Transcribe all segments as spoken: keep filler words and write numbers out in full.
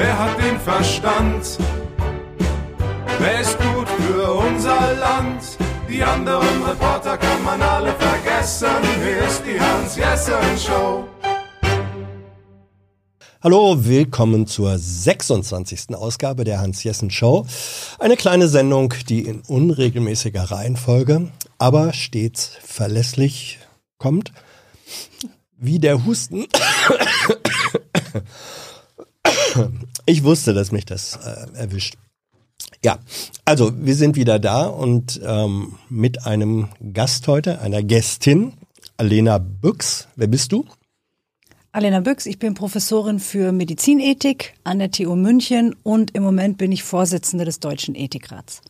Wer hat den Verstand? Wer ist gut für unser Land? Die anderen Reporter kann man alle vergessen. Hier ist die Hans-Jessen-Show. Hallo, willkommen zur sechsundzwanzigsten Ausgabe der Hans-Jessen-Show. Eine kleine Sendung, die in unregelmäßiger Reihenfolge, aber stets verlässlich kommt. Wie der Husten. Ich wusste, dass mich das äh, erwischt. Ja, also wir sind wieder da und ähm, mit einem Gast heute, einer Gästin, Alena Buyx. Wer bist du? Alena Buyx, ich bin Professorin für Medizinethik an der T U München und im Moment bin ich Vorsitzende des Deutschen Ethikrats.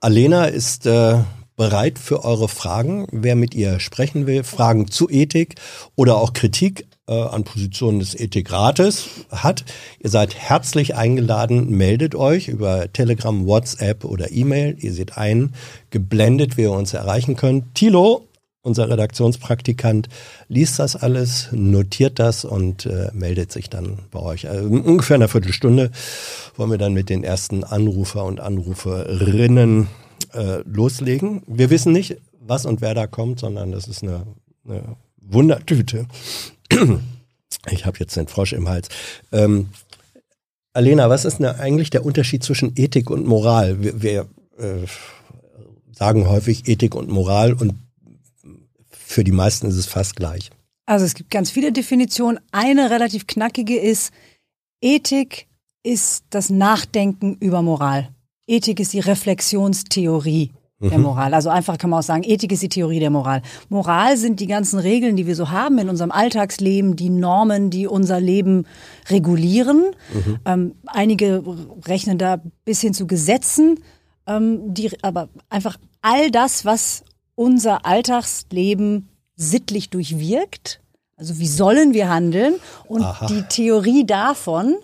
Alena ist äh, bereit für eure Fragen. Wer mit ihr sprechen will, Fragen zu Ethik oder auch Kritik äh, an Positionen des Ethikrates hat, ihr seid herzlich eingeladen, meldet euch über Telegram, WhatsApp oder E-Mail. Ihr seht eingeblendet, wie ihr uns erreichen könnt. Thilo, unser Redaktionspraktikant, liest das alles, notiert das und äh, meldet sich dann bei euch. Also in ungefähr einer Viertelstunde wollen wir dann mit den ersten Anrufer und Anruferinnen äh, loslegen. Wir wissen nicht, was und wer da kommt, sondern das ist eine, eine Wundertüte. Ich habe jetzt den Frosch im Hals. Ähm, Alena, was ist denn eigentlich der Unterschied zwischen Ethik und Moral? Wir, wir äh, sagen häufig Ethik und Moral und für die meisten ist es fast gleich. Also es gibt ganz viele Definitionen. Eine relativ knackige ist, Ethik ist das Nachdenken über Moral. Ethik ist die Reflexionstheorie mhm. der Moral. Also einfach kann man auch sagen, Ethik ist die Theorie der Moral. Moral sind die ganzen Regeln, die wir so haben in unserem Alltagsleben, die Normen, die unser Leben regulieren. Mhm. Ähm, einige rechnen da bis hin zu Gesetzen, ähm, die aber einfach all das, was unser Alltagsleben sittlich durchwirkt, also wie sollen wir handeln und Aha. die Theorie davon,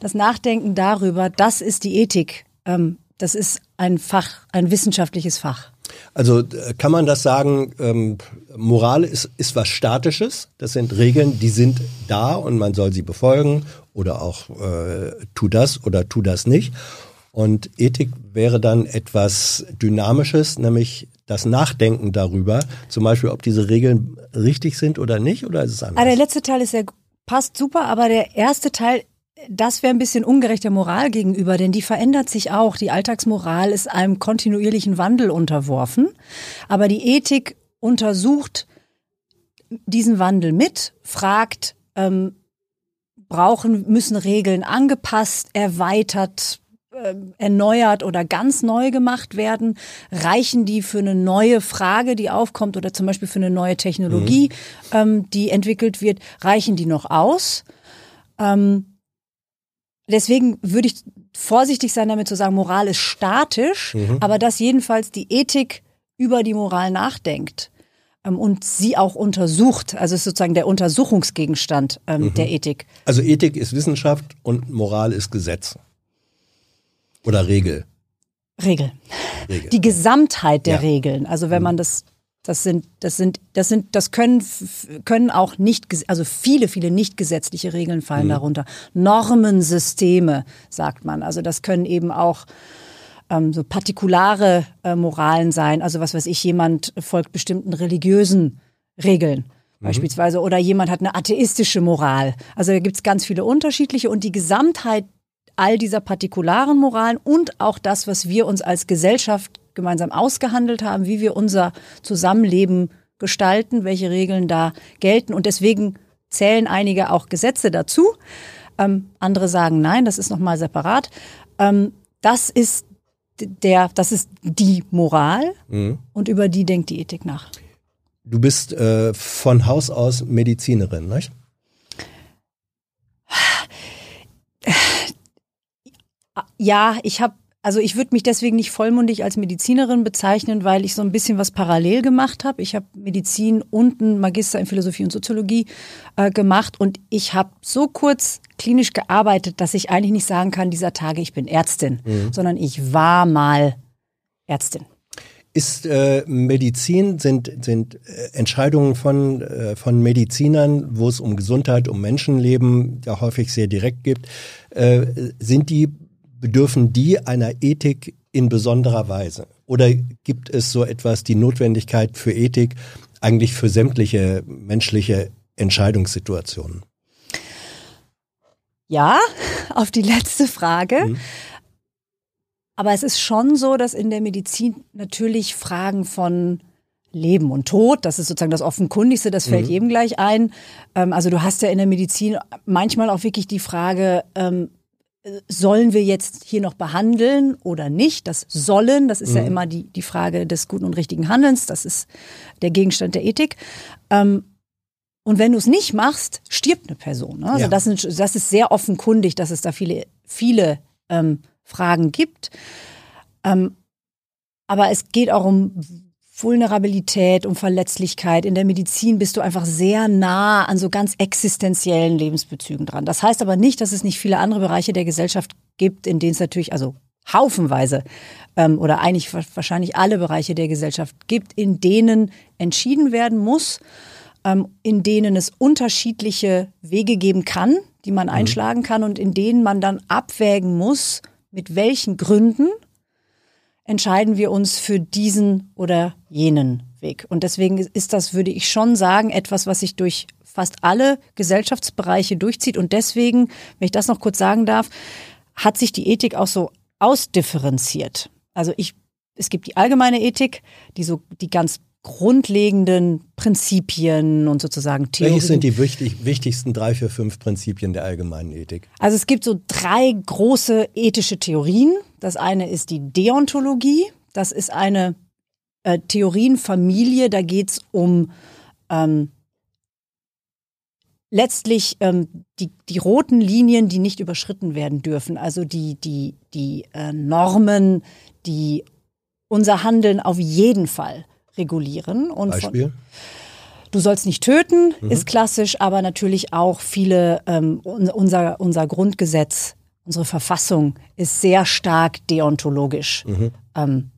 das Nachdenken darüber, das ist die Ethik, das ist ein Fach, ein wissenschaftliches Fach. Also kann man das sagen, ähm, Moral ist, ist was Statisches, das sind Regeln, die sind da und man soll sie befolgen oder auch äh, tu das oder tu das nicht. Und Ethik wäre dann etwas Dynamisches, nämlich das Nachdenken darüber, zum Beispiel, ob diese Regeln richtig sind oder nicht, oder ist es anders? Also der letzte Teil ist ja, passt super, aber der erste Teil, das wäre ein bisschen ungerecht der Moral gegenüber, denn die verändert sich auch. Die Alltagsmoral ist einem kontinuierlichen Wandel unterworfen, aber die Ethik untersucht diesen Wandel mit, fragt, ähm, brauchen, müssen Regeln angepasst, erweitert, erneuert oder ganz neu gemacht werden, reichen die für eine neue Frage, die aufkommt oder zum Beispiel für eine neue Technologie, mhm. ähm, die entwickelt wird, reichen die noch aus? Ähm, deswegen würde ich vorsichtig sein, damit zu sagen, Moral ist statisch, mhm. aber dass jedenfalls die Ethik über die Moral nachdenkt ähm, und sie auch untersucht, also ist sozusagen der Untersuchungsgegenstand ähm, mhm. der Ethik. Also Ethik ist Wissenschaft und Moral ist Gesetz. Oder Regel? Regel. Regel. Die Gesamtheit der ja. Regeln. Also wenn man das, das sind, das sind, das sind, das können, können auch nicht, also viele, viele nicht gesetzliche Regeln fallen mhm. darunter. Normensysteme, sagt man. Also das können eben auch ähm, so partikulare äh, Moralen sein. Also was weiß ich, jemand folgt bestimmten religiösen Regeln. Beispielsweise. Mhm. Oder jemand hat eine atheistische Moral. Also da gibt es ganz viele unterschiedliche und die Gesamtheit all dieser partikularen Moralen und auch das, was wir uns als Gesellschaft gemeinsam ausgehandelt haben, wie wir unser Zusammenleben gestalten, welche Regeln da gelten. Und deswegen zählen einige auch Gesetze dazu. Ähm, andere sagen, nein, das ist nochmal separat. Ähm, das ist der, das ist die Moral mhm. und über die denkt die Ethik nach. Du bist äh, von Haus aus Medizinerin, nicht? Ja, ich habe, also ich würde mich deswegen nicht vollmundig als Medizinerin bezeichnen, weil ich so ein bisschen was parallel gemacht habe. Ich habe Medizin und einen Magister in Philosophie und Soziologie äh, gemacht und ich habe so kurz klinisch gearbeitet, dass ich eigentlich nicht sagen kann, dieser Tage, ich bin Ärztin, mhm. sondern ich war mal Ärztin. ist äh, Medizin, sind, sind äh, Entscheidungen von, äh, von Medizinern, wo es um Gesundheit, um Menschenleben ja häufig sehr direkt gibt, äh, sind die, bedürfen die einer Ethik in besonderer Weise? Oder gibt es so etwas, die Notwendigkeit für Ethik eigentlich für sämtliche menschliche Entscheidungssituationen? Ja, auf die letzte Frage. Mhm. Aber es ist schon so, dass in der Medizin natürlich Fragen von Leben und Tod, das ist sozusagen das Offenkundigste, das fällt mhm. jedem gleich ein. Also du hast ja in der Medizin manchmal auch wirklich die Frage, sollen wir jetzt hier noch behandeln oder nicht? Das Sollen, das ist mhm. ja immer die, die Frage des guten und richtigen Handelns, das ist der Gegenstand der Ethik. Und wenn du es nicht machst, stirbt eine Person. Ne? Also ja. das, ist, das ist sehr offenkundig, dass es da viele, viele ähm, Fragen gibt. Ähm, aber es geht auch um Vulnerabilität, um Verletzlichkeit. In der Medizin bist du einfach sehr nah an so ganz existenziellen Lebensbezügen dran. Das heißt aber nicht, dass es nicht viele andere Bereiche der Gesellschaft gibt, in denen es natürlich, also haufenweise ähm, oder eigentlich wahrscheinlich alle Bereiche der Gesellschaft gibt, in denen entschieden werden muss, in denen es unterschiedliche Wege geben kann, die man einschlagen kann und in denen man dann abwägen muss, mit welchen Gründen entscheiden wir uns für diesen oder jenen Weg. Und deswegen ist das, würde ich schon sagen, etwas, was sich durch fast alle Gesellschaftsbereiche durchzieht. Und deswegen, wenn ich das noch kurz sagen darf, hat sich die Ethik auch so ausdifferenziert. Also ich, es gibt die allgemeine Ethik, die so die ganz grundlegenden Prinzipien und sozusagen Theorien. Welches sind die wichtig, wichtigsten drei, vier, fünf Prinzipien der allgemeinen Ethik? Also es gibt so drei große ethische Theorien. Das eine ist die Deontologie. Das ist eine äh, Theorienfamilie. Da geht es um ähm, letztlich ähm, die, die roten Linien, die nicht überschritten werden dürfen. Also die, die, die äh, Normen, die unser Handeln auf jeden Fall regulieren. Und Beispiel? Von, du sollst nicht töten, mhm. ist klassisch, aber natürlich auch viele, ähm, unser, unser Grundgesetz, unsere Verfassung ist sehr stark deontologisch mhm. ähm,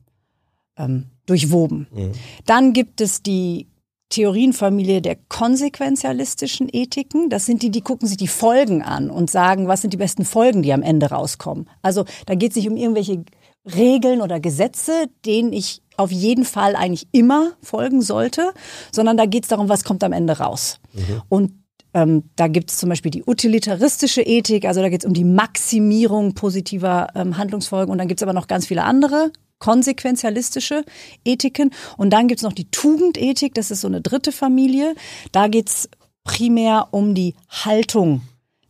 ähm, durchwoben. Mhm. Dann gibt es die Theorienfamilie der konsequentialistischen Ethiken. Das sind die, die gucken sich die Folgen an und sagen, was sind die besten Folgen, die am Ende rauskommen. Also da geht es nicht um irgendwelche Regeln oder Gesetze, denen ich auf jeden Fall eigentlich immer folgen sollte, sondern da geht es darum, was kommt am Ende raus. Mhm. Und ähm, da gibt es zum Beispiel die utilitaristische Ethik, also da geht es um die Maximierung positiver ähm, Handlungsfolgen, und dann gibt es aber noch ganz viele andere konsequentialistische Ethiken, und dann gibt es noch die Tugendethik, das ist so eine dritte Familie, da geht es primär um die Haltung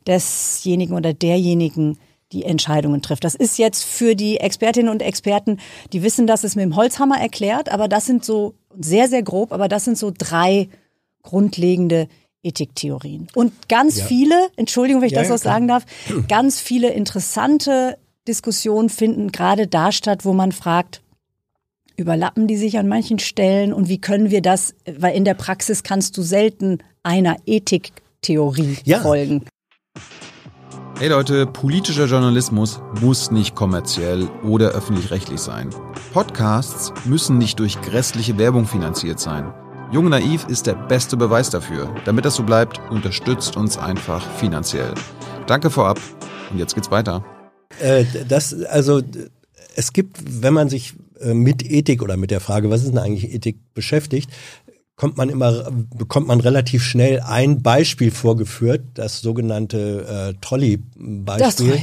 desjenigen oder derjenigen, die Entscheidungen trifft. Das ist jetzt für die Expertinnen und Experten, die wissen, dass es mit dem Holzhammer erklärt, aber das sind so, sehr, sehr grob, aber das sind so drei grundlegende Ethiktheorien. Und ganz ja. viele, Entschuldigung, wenn ich ja, das ja, noch sagen darf, ganz viele interessante Diskussionen finden gerade da statt, wo man fragt, überlappen die sich an manchen Stellen und wie können wir das, weil in der Praxis kannst du selten einer Ethiktheorie ja. folgen. Hey Leute, politischer Journalismus muss nicht kommerziell oder öffentlich-rechtlich sein. Podcasts müssen nicht durch grässliche Werbung finanziert sein. Jung und Naiv ist der beste Beweis dafür. Damit das so bleibt, unterstützt uns einfach finanziell. Danke vorab und jetzt geht's weiter. Äh, das, also, es gibt, wenn man sich mit Ethik oder mit der Frage, was ist denn eigentlich Ethik, beschäftigt, kommt man immer, bekommt man relativ schnell ein Beispiel vorgeführt, das sogenannte äh, Trolley-Beispiel.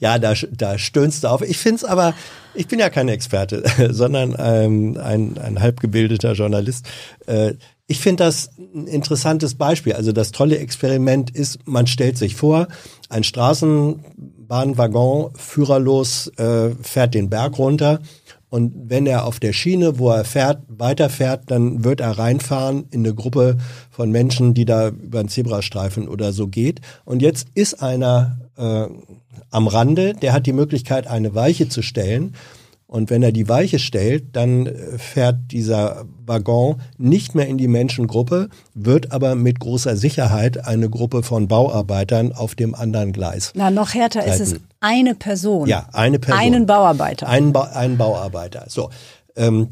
Ja, da, da stöhnst du auf. Ich finde es aber, ich bin ja kein Experte, sondern ähm, ein, ein halbgebildeter Journalist. Äh, ich finde das ein interessantes Beispiel. Also das Trolley-Experiment ist, man stellt sich vor, ein Straßenbahnwaggon führerlos äh, fährt den Berg runter. Und wenn er auf der Schiene, wo er fährt, weiterfährt, dann wird er reinfahren in eine Gruppe von Menschen, die da über einen Zebrastreifen oder so geht. Und jetzt ist einer äh, am Rande, der hat die Möglichkeit, eine Weiche zu stellen. Und wenn er die Weiche stellt, dann fährt dieser Waggon nicht mehr in die Menschengruppe, wird aber mit großer Sicherheit eine Gruppe von Bauarbeitern auf dem anderen Gleis. Na, noch härter halten. Ist es eine Person. Ja, eine Person. Einen Bauarbeiter. Einen, ba- einen Bauarbeiter. So, Ähm,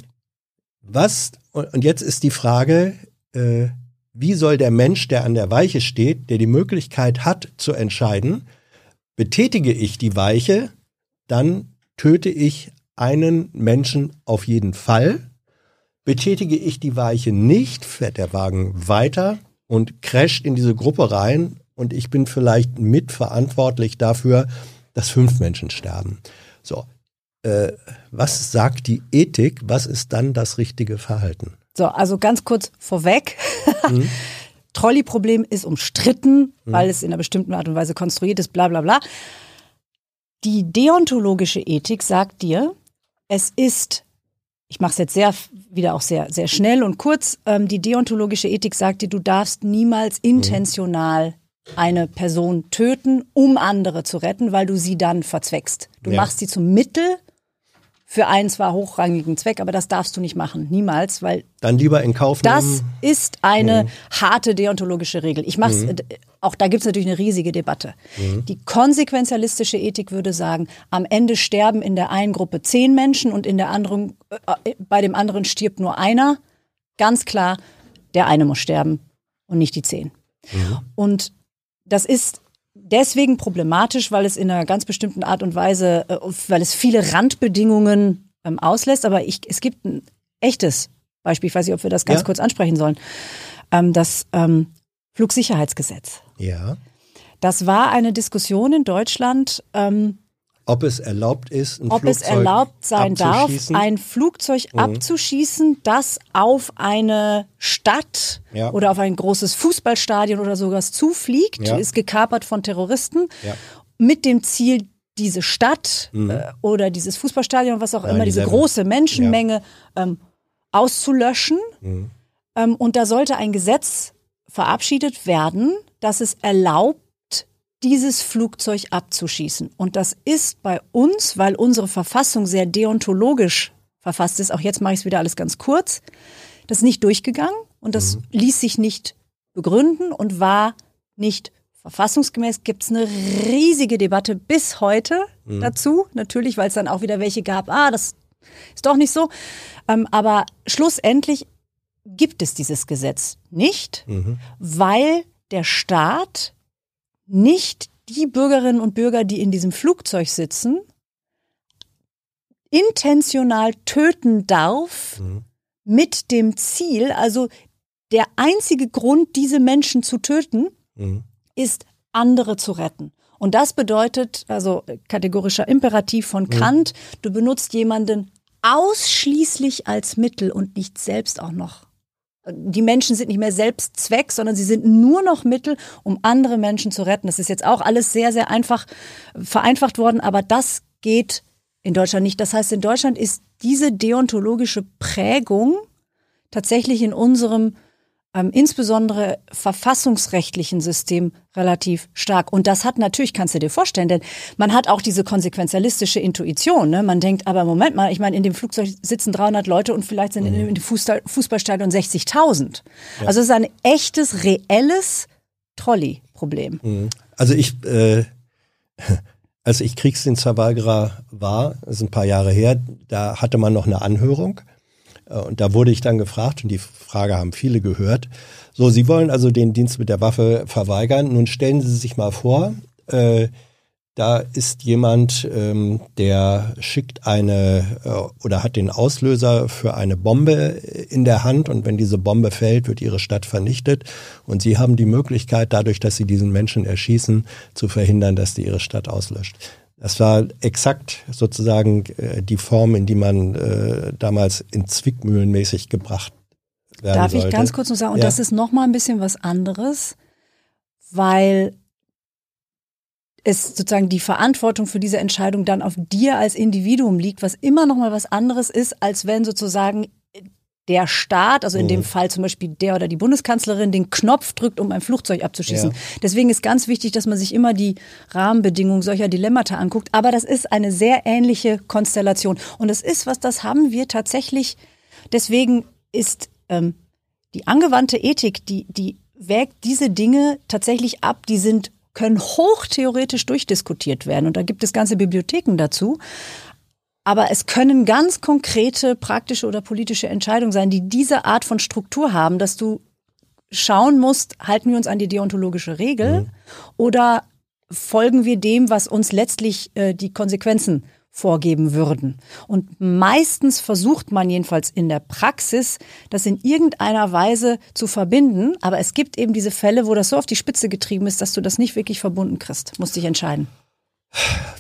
was, und jetzt ist die Frage, äh, wie soll der Mensch, der an der Weiche steht, der die Möglichkeit hat zu entscheiden, betätige ich die Weiche, dann töte ich einen Menschen auf jeden Fall. Betätige ich die Weiche nicht, fährt der Wagen weiter und crasht in diese Gruppe rein und ich bin vielleicht mitverantwortlich dafür, dass fünf Menschen sterben. So, äh, was sagt die Ethik? Was ist dann das richtige Verhalten? So, also ganz kurz vorweg. Mhm. Trolley-Problem ist umstritten, mhm. weil es in einer bestimmten Art und Weise konstruiert ist, bla bla bla. Die deontologische Ethik sagt dir, es ist, ich mache es jetzt sehr, wieder auch sehr, sehr schnell und kurz, ähm, die deontologische Ethik sagt dir, du darfst niemals intentional eine Person töten, um andere zu retten, weil du sie dann verzweckst. Du ja. machst sie zum Mittel für einen zwar hochrangigen Zweck, aber das darfst du nicht machen, niemals, weil dann lieber in Kauf nehmen. Das ist eine mhm. harte deontologische Regel. Ich mach's, mhm. auch da gibt's natürlich eine riesige Debatte. Mhm. Die konsequentialistische Ethik würde sagen, am Ende sterben in der einen Gruppe zehn Menschen und in der anderen, äh, bei dem anderen stirbt nur einer. Ganz klar, der eine muss sterben und nicht die zehn. Mhm. Und das ist deswegen problematisch, weil es in einer ganz bestimmten Art und Weise, weil es viele Randbedingungen ähm, auslässt. Aber ich, es gibt ein echtes Beispiel, ich weiß nicht, ob wir das ganz ja. kurz ansprechen sollen, ähm, das ähm, Flugsicherheitsgesetz. Ja. Das war eine Diskussion in Deutschland. Ähm, ob es erlaubt ist, ein ob Flugzeug es erlaubt sein darf, ein Flugzeug mhm. abzuschießen, das auf eine Stadt ja. oder auf ein großes Fußballstadion oder sowas zufliegt, ja. ist gekapert von Terroristen, ja. mit dem Ziel, diese Stadt mhm. äh, oder dieses Fußballstadion, was auch ja, immer, diese dieselben. große Menschenmenge ja. ähm, auszulöschen. Mhm. Ähm, und da sollte ein Gesetz verabschiedet werden, dass es erlaubt, dieses Flugzeug abzuschießen. Und das ist bei uns, weil unsere Verfassung sehr deontologisch verfasst ist, auch jetzt mache ich es wieder alles ganz kurz, das ist nicht durchgegangen und das mhm. ließ sich nicht begründen und war nicht verfassungsgemäß. Gibt es eine riesige Debatte bis heute mhm. dazu, natürlich, weil es dann auch wieder welche gab, ah, das ist doch nicht so. Ähm, aber schlussendlich gibt es dieses Gesetz nicht, mhm. weil der Staat nicht die Bürgerinnen und Bürger, die in diesem Flugzeug sitzen, intentional töten darf mhm. mit dem Ziel, also der einzige Grund, diese Menschen zu töten, mhm. ist, andere zu retten. Und das bedeutet, also kategorischer Imperativ von Kant, mhm. du benutzt jemanden ausschließlich als Mittel und nicht selbst auch noch. Die Menschen sind nicht mehr selbst Zweck, sondern sie sind nur noch Mittel, um andere Menschen zu retten. Das ist jetzt auch alles sehr, sehr einfach vereinfacht worden, aber das geht in Deutschland nicht. Das heißt, in Deutschland ist diese deontologische Prägung tatsächlich in unserem ähm, insbesondere verfassungsrechtlichen System relativ stark. Und das hat natürlich, kannst du dir vorstellen, denn man hat auch diese konsequentialistische Intuition. Ne? Man denkt, aber Moment mal, ich meine, in dem Flugzeug sitzen dreihundert Leute und vielleicht sind mhm. in dem Fußballstadion sechzigtausend. Ja. Also es ist ein echtes, reelles Trolley-Problem. Mhm. Also ich, äh, als ich Kriegsdienst Verweigerer war, das ist ein paar Jahre her, da hatte man noch eine Anhörung. Und da wurde ich dann gefragt, und die Frage haben viele gehört, so, Sie wollen also den Dienst mit der Waffe verweigern. Nun stellen Sie sich mal vor, äh, da ist jemand, ähm, der schickt eine äh, oder hat den Auslöser für eine Bombe in der Hand. Und wenn diese Bombe fällt, wird Ihre Stadt vernichtet. Und Sie haben die Möglichkeit, dadurch, dass Sie diesen Menschen erschießen, zu verhindern, dass die Ihre Stadt auslöscht. Das war exakt sozusagen äh, die Form, in die man äh, damals in zwickmühlenmäßig gebracht werden Darf sollte. Ich ganz kurz noch sagen, und ja. das ist nochmal ein bisschen was anderes, weil es sozusagen die Verantwortung für diese Entscheidung dann auf dir als Individuum liegt, was immer nochmal was anderes ist, als wenn sozusagen der Staat, also in mhm. dem Fall zum Beispiel der oder die Bundeskanzlerin, den Knopf drückt, um ein Flugzeug abzuschießen. Ja. Deswegen ist ganz wichtig, dass man sich immer die Rahmenbedingungen solcher Dilemmata anguckt. Aber das ist eine sehr ähnliche Konstellation. Und das ist was, das haben wir tatsächlich. Deswegen ist ähm, die angewandte Ethik, die, die wägt diese Dinge tatsächlich ab. Die sind, können hochtheoretisch durchdiskutiert werden. Und da gibt es ganze Bibliotheken dazu. Aber es können ganz konkrete praktische oder politische Entscheidungen sein, die diese Art von Struktur haben, dass du schauen musst, halten wir uns an die deontologische Regel mhm. oder folgen wir dem, was uns letztlich äh, die Konsequenzen vorgeben würden. Und meistens versucht man jedenfalls in der Praxis, das in irgendeiner Weise zu verbinden. Aber es gibt eben diese Fälle, wo das so auf die Spitze getrieben ist, dass du das nicht wirklich verbunden kriegst. Musst dich entscheiden.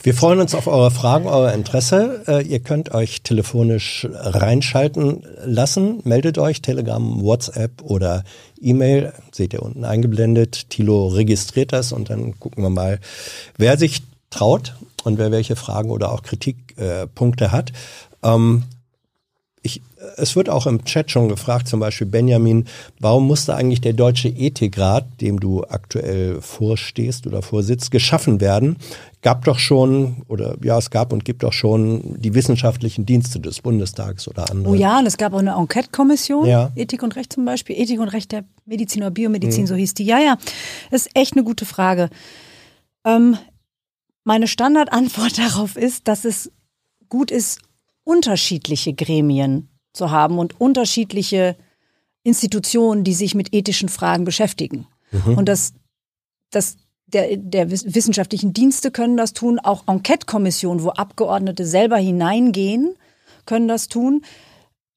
Wir freuen uns auf eure Fragen, euer Interesse. Ihr könnt euch telefonisch reinschalten lassen. Meldet euch, Telegram, WhatsApp oder E-Mail. Seht ihr unten eingeblendet. Thilo registriert das und dann gucken wir mal, wer sich traut und wer welche Fragen oder auch Kritikpunkte hat. Ähm, ich, es wird auch im Chat schon gefragt, zum Beispiel Benjamin, warum musste eigentlich der Deutsche Ethikrat, dem du aktuell vorstehst oder vorsitzt, geschaffen werden? Gab doch schon, oder ja, es gab und gibt auch schon die wissenschaftlichen Dienste des Bundestags oder andere. Oh ja, und es gab auch eine Enquete-Kommission, ja. Ethik und Recht zum Beispiel, Ethik und Recht der Medizin oder Biomedizin, hm. so hieß die. Ja, ja, das ist echt eine gute Frage. Ähm, meine Standardantwort darauf ist, dass es gut ist, unterschiedliche Gremien zu haben und unterschiedliche Institutionen, die sich mit ethischen Fragen beschäftigen. Mhm. Und das, das Der, der wissenschaftlichen Dienste können das tun, auch Enquete-Kommissionen, wo Abgeordnete selber hineingehen, können das tun.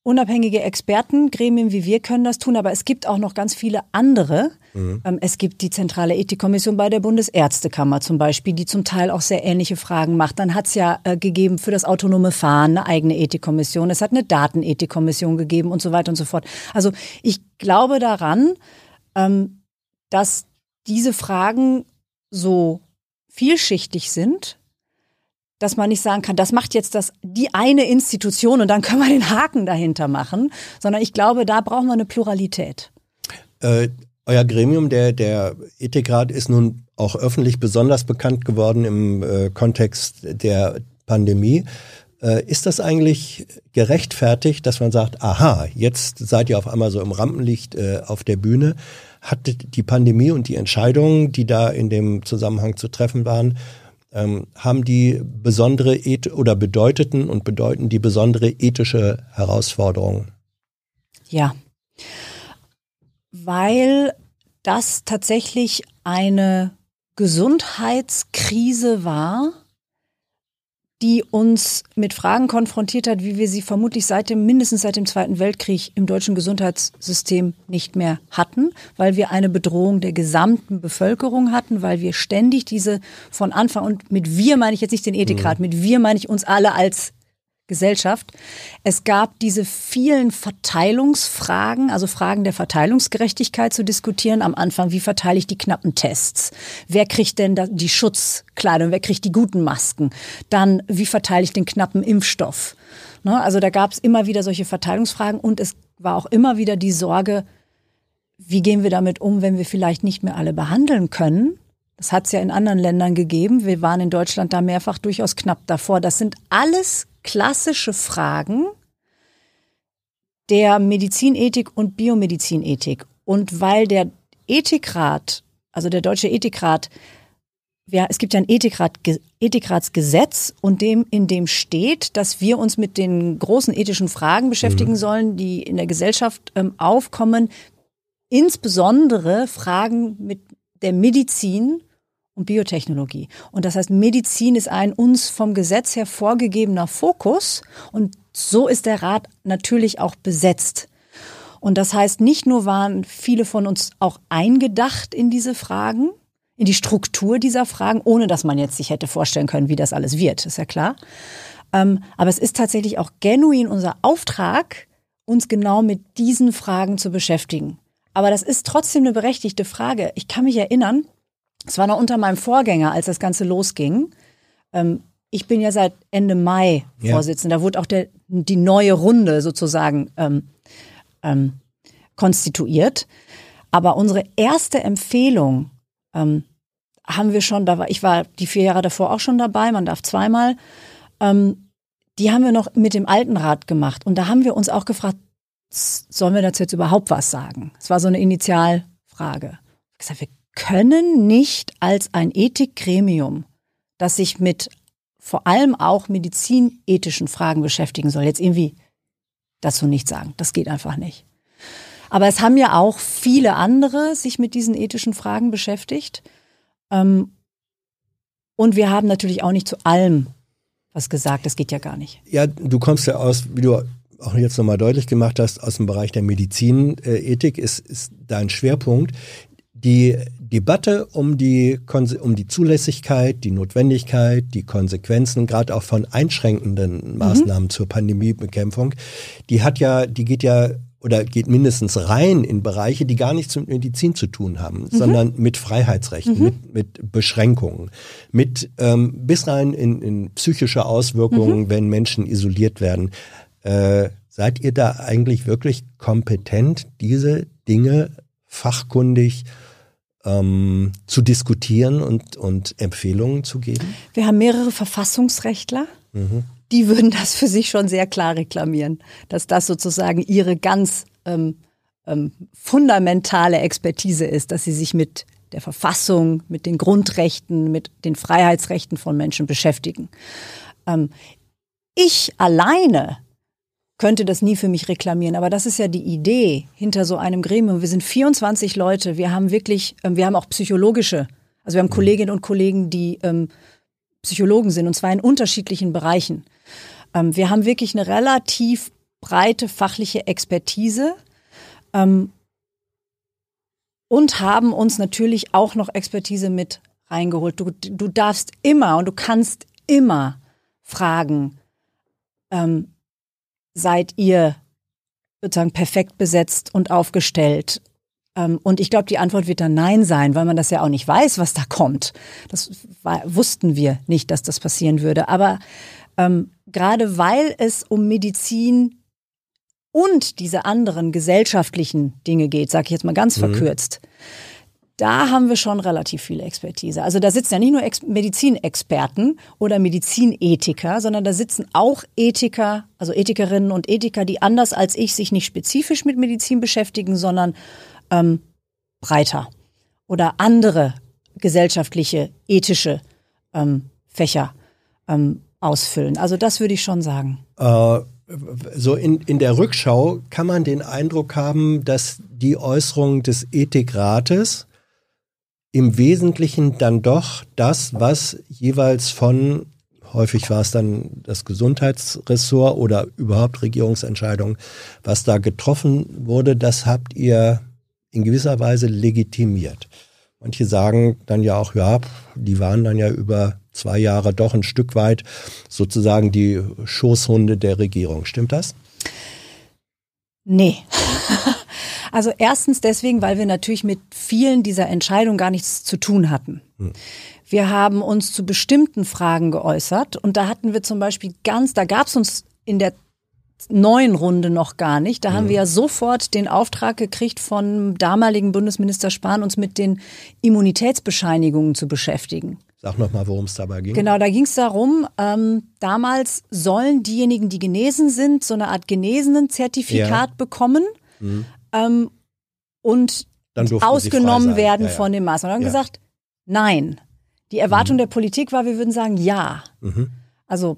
Unabhängige Experten, Gremien wie wir können das tun, aber es gibt auch noch ganz viele andere. Mhm. Es gibt die Zentrale Ethikkommission bei der Bundesärztekammer zum Beispiel, die zum Teil auch sehr ähnliche Fragen macht. Dann hat es ja äh, gegeben für das autonome Fahren eine eigene Ethikkommission, es hat eine Datenethikkommission gegeben und so weiter und so fort. Also ich glaube daran, ähm, dass diese Fragen so vielschichtig sind, dass man nicht sagen kann, das macht jetzt das, die eine Institution und dann können wir den Haken dahinter machen, sondern ich glaube, da brauchen wir eine Pluralität. Äh, euer Gremium, der, der Ethikrat, ist nun auch öffentlich besonders bekannt geworden im äh, Kontext der Pandemie. Äh, ist das eigentlich gerechtfertigt, dass man sagt, aha, jetzt seid ihr auf einmal so im Rampenlicht äh, auf der Bühne? Hat die Pandemie und die Entscheidungen, die da in dem Zusammenhang zu treffen waren, ähm, haben die besondere Eth- oder bedeuteten und bedeuten die besondere ethische Herausforderungen? Ja, weil das tatsächlich eine Gesundheitskrise war, die uns mit Fragen konfrontiert hat, wie wir sie vermutlich seit dem, mindestens seit dem Zweiten Weltkrieg im deutschen Gesundheitssystem nicht mehr hatten, weil wir eine Bedrohung der gesamten Bevölkerung hatten, weil wir ständig diese von Anfang, und mit wir meine ich jetzt nicht den Ethikrat, mhm. mit wir meine ich uns alle als Gesellschaft. Es gab diese vielen Verteilungsfragen, also Fragen der Verteilungsgerechtigkeit zu diskutieren am Anfang. Wie verteile ich die knappen Tests? Wer kriegt denn die Schutzkleidung? Wer kriegt die guten Masken? Dann, wie verteile ich den knappen Impfstoff? Ne, also da gab es immer wieder solche Verteilungsfragen und es war auch immer wieder die Sorge, wie gehen wir damit um, wenn wir vielleicht nicht mehr alle behandeln können? Das hat es ja in anderen Ländern gegeben. Wir waren in Deutschland da mehrfach durchaus knapp davor. Das sind alles klassische Fragen der Medizinethik und Biomedizinethik. Und weil der Ethikrat, also der Deutsche Ethikrat, ja, es gibt ja ein Ethikrat, Ethikratsgesetz, und dem, in dem steht, dass wir uns mit den großen ethischen Fragen beschäftigen mhm. sollen, die in der Gesellschaft ähm, aufkommen, insbesondere Fragen mit der Medizin und Biotechnologie. Und das heißt, Medizin ist ein uns vom Gesetz her vorgegebener Fokus und so ist der Rat natürlich auch besetzt. Und das heißt, nicht nur waren viele von uns auch eingedacht in diese Fragen, in die Struktur dieser Fragen, ohne dass man jetzt sich hätte vorstellen können, wie das alles wird, ist ja klar. Ähm, aber es ist tatsächlich auch genuin unser Auftrag, uns genau mit diesen Fragen zu beschäftigen. Aber das ist trotzdem eine berechtigte Frage. Ich kann mich erinnern, es war noch unter meinem Vorgänger, als das Ganze losging. Ähm, ich bin ja seit Ende Mai ja. Vorsitzender. Da wurde auch der, die neue Runde sozusagen ähm, ähm, konstituiert. Aber unsere erste Empfehlung ähm, haben wir schon, da war, ich war die vier Jahre davor auch schon dabei, man darf zweimal, ähm, die haben wir noch mit dem alten Rat gemacht. Und da haben wir uns auch gefragt, sollen wir dazu jetzt überhaupt was sagen? Es war so eine Initialfrage. Ich habe gesagt, wir können nicht als ein Ethikgremium, das sich mit vor allem auch medizinethischen Fragen beschäftigen soll. Jetzt irgendwie dazu nichts sagen. Das geht einfach nicht. Aber es haben ja auch viele andere sich mit diesen ethischen Fragen beschäftigt. Und wir haben natürlich auch nicht zu allem was gesagt. Das geht ja gar nicht. Ja, du kommst ja aus, wie du auch jetzt nochmal deutlich gemacht hast, aus dem Bereich der Medizinethik ist, ist dein Schwerpunkt. Die Debatte um die, um die Zulässigkeit, die Notwendigkeit, die Konsequenzen, gerade auch von einschränkenden Maßnahmen mhm. zur Pandemiebekämpfung, die hat ja, die geht ja oder geht mindestens rein in Bereiche, die gar nichts mit Medizin zu tun haben, mhm. sondern mit Freiheitsrechten, mhm. mit, mit Beschränkungen, mit ähm, bis rein in, in psychische Auswirkungen, mhm. wenn Menschen isoliert werden. Äh, seid ihr da eigentlich wirklich kompetent, diese Dinge fachkundig ähm, zu diskutieren und, und Empfehlungen zu geben? Wir haben mehrere Verfassungsrechtler, mhm. die würden das für sich schon sehr klar reklamieren, dass das sozusagen ihre ganz ähm, ähm, fundamentale Expertise ist, dass sie sich mit der Verfassung, mit den Grundrechten, mit den Freiheitsrechten von Menschen beschäftigen. Ähm, ich alleine könnte das nie für mich reklamieren, aber das ist ja die Idee hinter so einem Gremium. Wir sind vierundzwanzig Leute, wir haben wirklich, wir haben auch psychologische, also wir haben Kolleginnen und Kollegen, die ähm, Psychologen sind, und zwar in unterschiedlichen Bereichen. Ähm, wir haben wirklich eine relativ breite fachliche Expertise ähm, und haben uns natürlich auch noch Expertise mit reingeholt. Du, du darfst immer und du kannst immer fragen, ähm, seid ihr sozusagen perfekt besetzt und aufgestellt? Und ich glaube, die Antwort wird dann Nein sein, weil man das ja auch nicht weiß, was da kommt. Das war, wussten wir nicht, dass das passieren würde. Aber ähm, gerade weil es um Medizin und diese anderen gesellschaftlichen Dinge geht, sage ich jetzt mal ganz mhm. verkürzt, da haben wir schon relativ viele Expertise. Also da sitzen ja nicht nur Ex- Medizinexperten oder Medizinethiker, sondern da sitzen auch Ethiker, also Ethikerinnen und Ethiker, die anders als ich sich nicht spezifisch mit Medizin beschäftigen, sondern ähm, breiter oder andere gesellschaftliche, ethische ähm, Fächer ähm, ausfüllen. Also das würde ich schon sagen. Äh, so in, in der Rückschau kann man den Eindruck haben, dass die Äußerung des Ethikrates im Wesentlichen dann doch das, was jeweils von, häufig war es dann das Gesundheitsressort oder überhaupt Regierungsentscheidungen, was da getroffen wurde, das habt ihr in gewisser Weise legitimiert. Manche sagen dann ja auch, ja, die waren dann ja über zwei Jahre doch ein Stück weit sozusagen die Schoßhunde der Regierung. Stimmt das? Nee. Also erstens deswegen, weil wir natürlich mit vielen dieser Entscheidungen gar nichts zu tun hatten. Hm. Wir haben uns zu bestimmten Fragen geäußert und da hatten wir zum Beispiel ganz, da gab es uns in der neuen Runde noch gar nicht. Da hm. haben wir ja sofort den Auftrag gekriegt vom damaligen Bundesminister Spahn, uns mit den Immunitätsbescheinigungen zu beschäftigen. Sag nochmal, worum es dabei ging. Genau, da ging es darum, ähm, damals sollen diejenigen, die genesen sind, so eine Art Genesenen-Zertifikat ja. bekommen. Hm. Ähm, und ausgenommen werden ja, ja. von den Maßnahmen. Wir haben ja. gesagt, nein. Die Erwartung mhm. der Politik war, wir würden sagen, ja. Mhm. Also,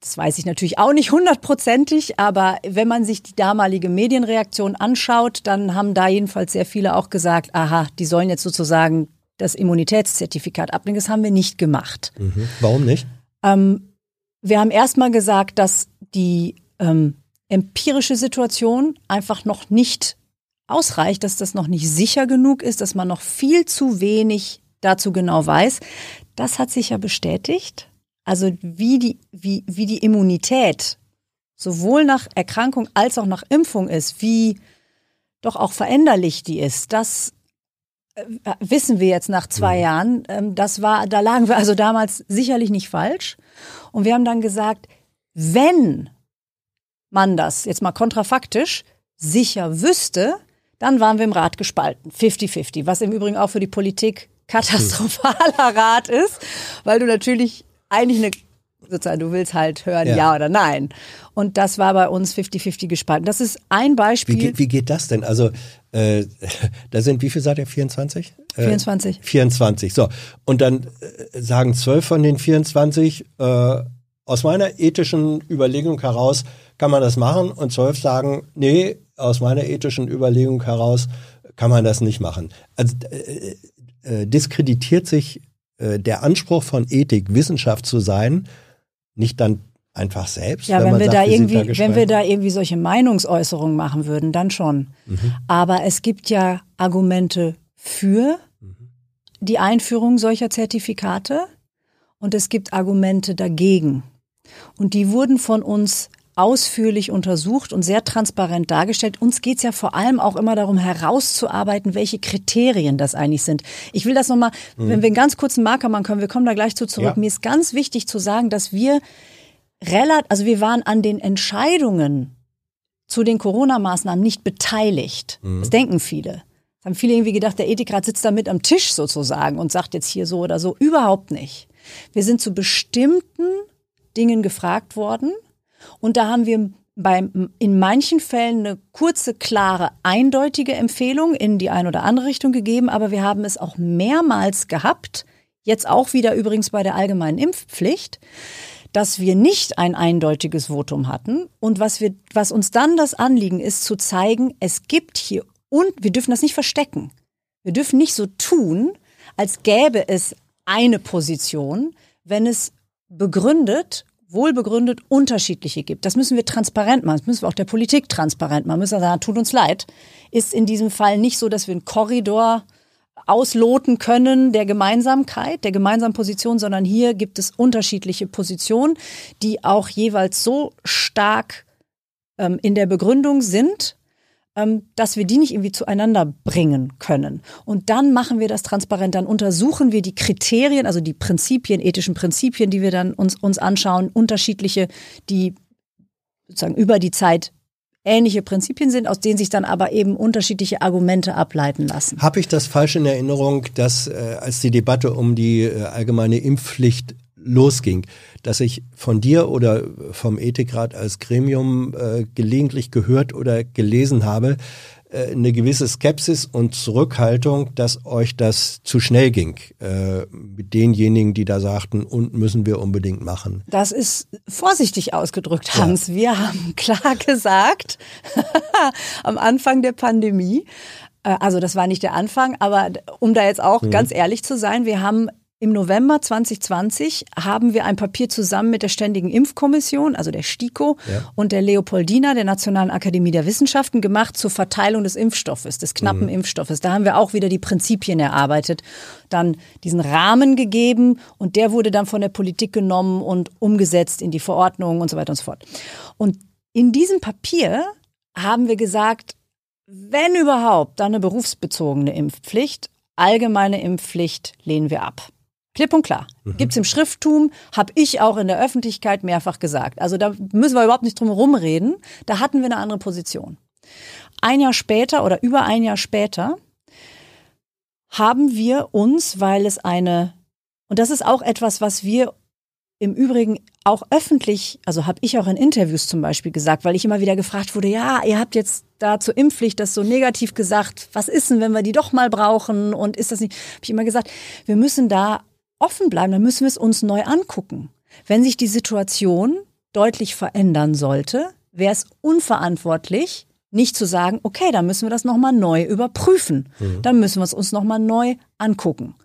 das weiß ich natürlich auch nicht hundertprozentig, aber wenn man sich die damalige Medienreaktion anschaut, dann haben da jedenfalls sehr viele auch gesagt, aha, die sollen jetzt sozusagen das Immunitätszertifikat abnehmen. Das haben wir nicht gemacht. Mhm. Warum nicht? Ähm, wir haben erstmal gesagt, dass die ähm, empirische Situation einfach noch nicht ausreicht, dass das noch nicht sicher genug ist, dass man noch viel zu wenig dazu genau weiß. Das hat sich ja bestätigt. Also wie die, wie, wie die Immunität sowohl nach Erkrankung als auch nach Impfung ist, wie doch auch veränderlich die ist, das wissen wir jetzt nach zwei Jahren. Das war, da lagen wir also damals sicherlich nicht falsch. Und wir haben dann gesagt, wenn man das jetzt mal kontrafaktisch sicher wüsste, dann waren wir im Rat gespalten. fifty fifty, was im Übrigen auch für die Politik katastrophaler Rat ist, weil du natürlich eigentlich eine, sozusagen, du willst halt hören, ja, ja oder nein. Und das war bei uns fifty fifty gespalten. Das ist ein Beispiel. Wie geht, wie geht das denn? Also, äh, da sind wie viele Seiten? vierundzwanzig? vierundzwanzig. Äh, vierundzwanzig, so. Und dann äh, sagen zwölf von den vierundzwanzig, äh, aus meiner ethischen Überlegung heraus kann man das machen, und zwölf sagen, nee, aus meiner ethischen Überlegung heraus kann man das nicht machen. Also äh, äh, diskreditiert sich äh, der Anspruch von Ethik, Wissenschaft zu sein, nicht dann einfach selbst? Ja, wenn, wenn, wir, sagt, da irgendwie, da wenn wir da irgendwie solche Meinungsäußerungen machen würden, dann schon. Mhm. Aber es gibt ja Argumente für mhm. die Einführung solcher Zertifikate und es gibt Argumente dagegen. Und die wurden von uns ausführlich untersucht und sehr transparent dargestellt. Uns geht es ja vor allem auch immer darum, herauszuarbeiten, welche Kriterien das eigentlich sind. Ich will das nochmal, mhm. wenn wir einen ganz kurzen Marker machen können, wir kommen da gleich zu zurück. Ja. Mir ist ganz wichtig zu sagen, dass wir relativ, also wir waren an den Entscheidungen zu den Corona-Maßnahmen nicht beteiligt. Mhm. Das denken viele. Das haben viele irgendwie gedacht, der Ethikrat sitzt da mit am Tisch sozusagen und sagt jetzt hier so oder so. Überhaupt nicht. Wir sind zu bestimmten Dingen gefragt worden. Und da haben wir beim, in manchen Fällen eine kurze, klare, eindeutige Empfehlung in die eine oder andere Richtung gegeben. Aber wir haben es auch mehrmals gehabt, jetzt auch wieder übrigens bei der allgemeinen Impfpflicht, dass wir nicht ein eindeutiges Votum hatten. Und was wir, was uns dann das Anliegen ist, zu zeigen, es gibt hier, und wir dürfen das nicht verstecken. Wir dürfen nicht so tun, als gäbe es eine Position, wenn es begründet, wohlbegründet unterschiedliche gibt. Das müssen wir transparent machen. Das müssen wir auch der Politik transparent machen. Wir müssen sagen, tut uns leid. Ist in diesem Fall nicht so, dass wir einen Korridor ausloten können der Gemeinsamkeit, der gemeinsamen Position, sondern hier gibt es unterschiedliche Positionen, die auch jeweils so stark ähm, in der Begründung sind, ähm, dass wir die nicht irgendwie zueinander bringen können. Und dann machen wir das transparent, dann untersuchen wir die Kriterien, also die Prinzipien, ethischen Prinzipien, die wir dann uns, uns anschauen, unterschiedliche, die sozusagen über die Zeit ähnliche Prinzipien sind, aus denen sich dann aber eben unterschiedliche Argumente ableiten lassen. Habe ich das falsch in Erinnerung, dass äh, als die Debatte um die äh, allgemeine Impfpflicht losging, dass ich von dir oder vom Ethikrat als Gremium äh, gelegentlich gehört oder gelesen habe, äh, eine gewisse Skepsis und Zurückhaltung, dass euch das zu schnell ging, äh, mit denjenigen, die da sagten, und müssen wir unbedingt machen. Das ist vorsichtig ausgedrückt, Hans. Ja. Wir haben klar gesagt, am Anfang der Pandemie, äh, also das war nicht der Anfang, aber um da jetzt auch mhm. ganz ehrlich zu sein, wir haben im November zwanzig zwanzig haben wir ein Papier zusammen mit der Ständigen Impfkommission, also der STIKO, ja, und der Leopoldina, der Nationalen Akademie der Wissenschaften, gemacht zur Verteilung des Impfstoffes, des knappen mhm. Impfstoffes. Da haben wir auch wieder die Prinzipien erarbeitet, dann diesen Rahmen gegeben und der wurde dann von der Politik genommen und umgesetzt in die Verordnung und so weiter und so fort. Und in diesem Papier haben wir gesagt, wenn überhaupt, dann eine berufsbezogene Impfpflicht, allgemeine Impfpflicht lehnen wir ab. Klipp und klar. Gibt's im Schrifttum, habe ich auch in der Öffentlichkeit mehrfach gesagt. Also da müssen wir überhaupt nicht drum herum reden. Da hatten wir eine andere Position. Ein Jahr später oder über ein Jahr später haben wir uns, weil es eine, und das ist auch etwas, was wir im Übrigen auch öffentlich, also habe ich auch in Interviews zum Beispiel gesagt, weil ich immer wieder gefragt wurde, ja, ihr habt jetzt da zur Impfpflicht das so negativ gesagt, was ist denn, wenn wir die doch mal brauchen und ist das nicht, habe ich immer gesagt, wir müssen da offen bleiben, dann müssen wir es uns neu angucken. Wenn sich die Situation deutlich verändern sollte, wäre es unverantwortlich, nicht zu sagen, okay, dann müssen wir das nochmal neu überprüfen. Mhm. Dann müssen wir es uns nochmal neu angucken.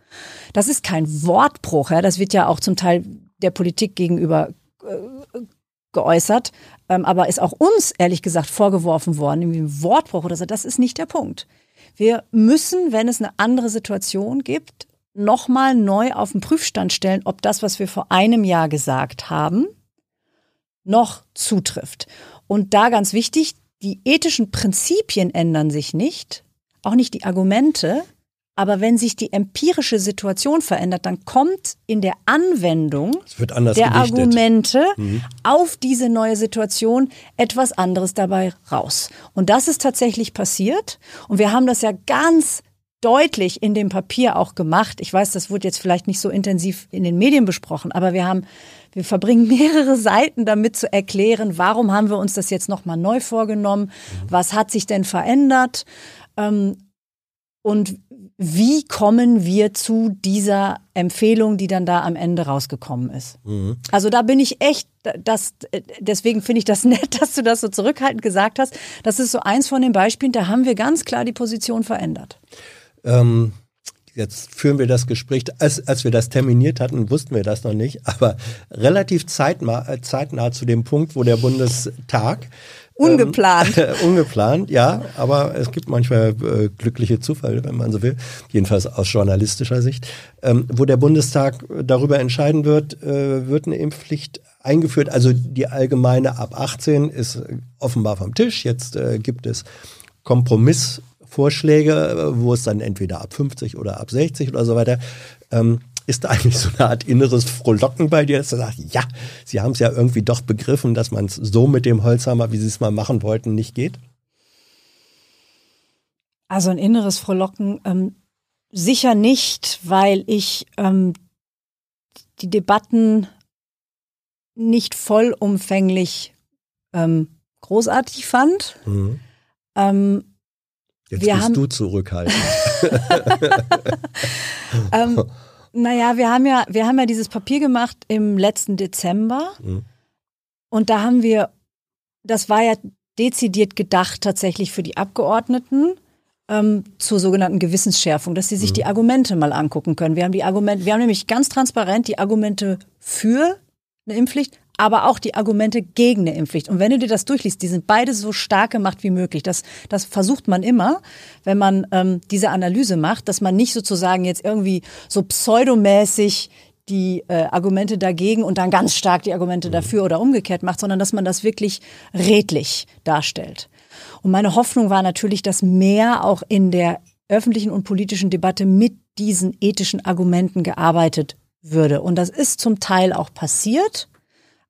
Das ist kein Wortbruch, ja? Das wird ja auch zum Teil der Politik gegenüber äh, geäußert, ähm, aber ist auch uns, ehrlich gesagt, vorgeworfen worden, irgendwie ein Wortbruch oder so. Das ist nicht der Punkt. Wir müssen, wenn es eine andere Situation gibt, nochmal neu auf den Prüfstand stellen, ob das, was wir vor einem Jahr gesagt haben, noch zutrifft. Und da ganz wichtig, die ethischen Prinzipien ändern sich nicht, auch nicht die Argumente, aber wenn sich die empirische Situation verändert, dann kommt in der Anwendung der gewichtet. Argumente mhm. auf diese neue Situation etwas anderes dabei raus. Und das ist tatsächlich passiert und wir haben das ja ganz deutlich in dem Papier auch gemacht. Ich weiß, das wurde jetzt vielleicht nicht so intensiv in den Medien besprochen, aber wir haben, wir verbringen mehrere Seiten damit zu erklären, warum haben wir uns das jetzt nochmal neu vorgenommen, was hat sich denn verändert, ähm, und wie kommen wir zu dieser Empfehlung, die dann da am Ende rausgekommen ist? Mhm. Also da bin ich echt, das, deswegen finde ich das nett, dass du das so zurückhaltend gesagt hast. Das ist so eins von den Beispielen, da haben wir ganz klar die Position verändert. Ähm, jetzt führen wir das Gespräch, als, als wir das terminiert hatten, wussten wir das noch nicht, aber relativ zeitnah, zeitnah zu dem Punkt, wo der Bundestag Ungeplant. Ähm, ungeplant, ja, aber es gibt manchmal äh, glückliche Zufälle, wenn man so will, jedenfalls aus journalistischer Sicht, ähm, wo der Bundestag darüber entscheiden wird, äh, wird eine Impfpflicht eingeführt. Also die allgemeine ab achtzehn ist offenbar vom Tisch. Jetzt äh, gibt es Kompromissvorschläge, wo es dann entweder ab fünfzig oder ab sechzig oder so weiter. Ähm, Ist da eigentlich so eine Art inneres Frohlocken bei dir, dass du sagst, ja, sie haben es ja irgendwie doch begriffen, dass man es so mit dem Holzhammer, wie sie es mal machen wollten, nicht geht? Also ein inneres Frohlocken ähm, sicher nicht, weil ich ähm, die Debatten nicht vollumfänglich ähm, großartig fand. Mhm. Ähm, Jetzt wir bist haben... du zurückhaltend. ähm, Naja, wir haben ja, wir haben ja dieses Papier gemacht im letzten Dezember, mhm. und da haben wir, das war ja dezidiert gedacht tatsächlich für die Abgeordneten ähm, zur sogenannten Gewissensschärfung, dass sie sich mhm. die Argumente mal angucken können. Wir haben die Argumente, wir haben nämlich ganz transparent die Argumente für eine Impfpflicht, aber auch die Argumente gegen eine Impfpflicht. Und wenn du dir das durchliest, die sind beide so stark gemacht wie möglich. Das, das versucht man immer, wenn man ähm, diese Analyse macht, dass man nicht sozusagen jetzt irgendwie so pseudomäßig die äh, Argumente dagegen und dann ganz stark die Argumente dafür oder umgekehrt macht, sondern dass man das wirklich redlich darstellt. Und meine Hoffnung war natürlich, dass mehr auch in der öffentlichen und politischen Debatte mit diesen ethischen Argumenten gearbeitet würde. Und das ist zum Teil auch passiert.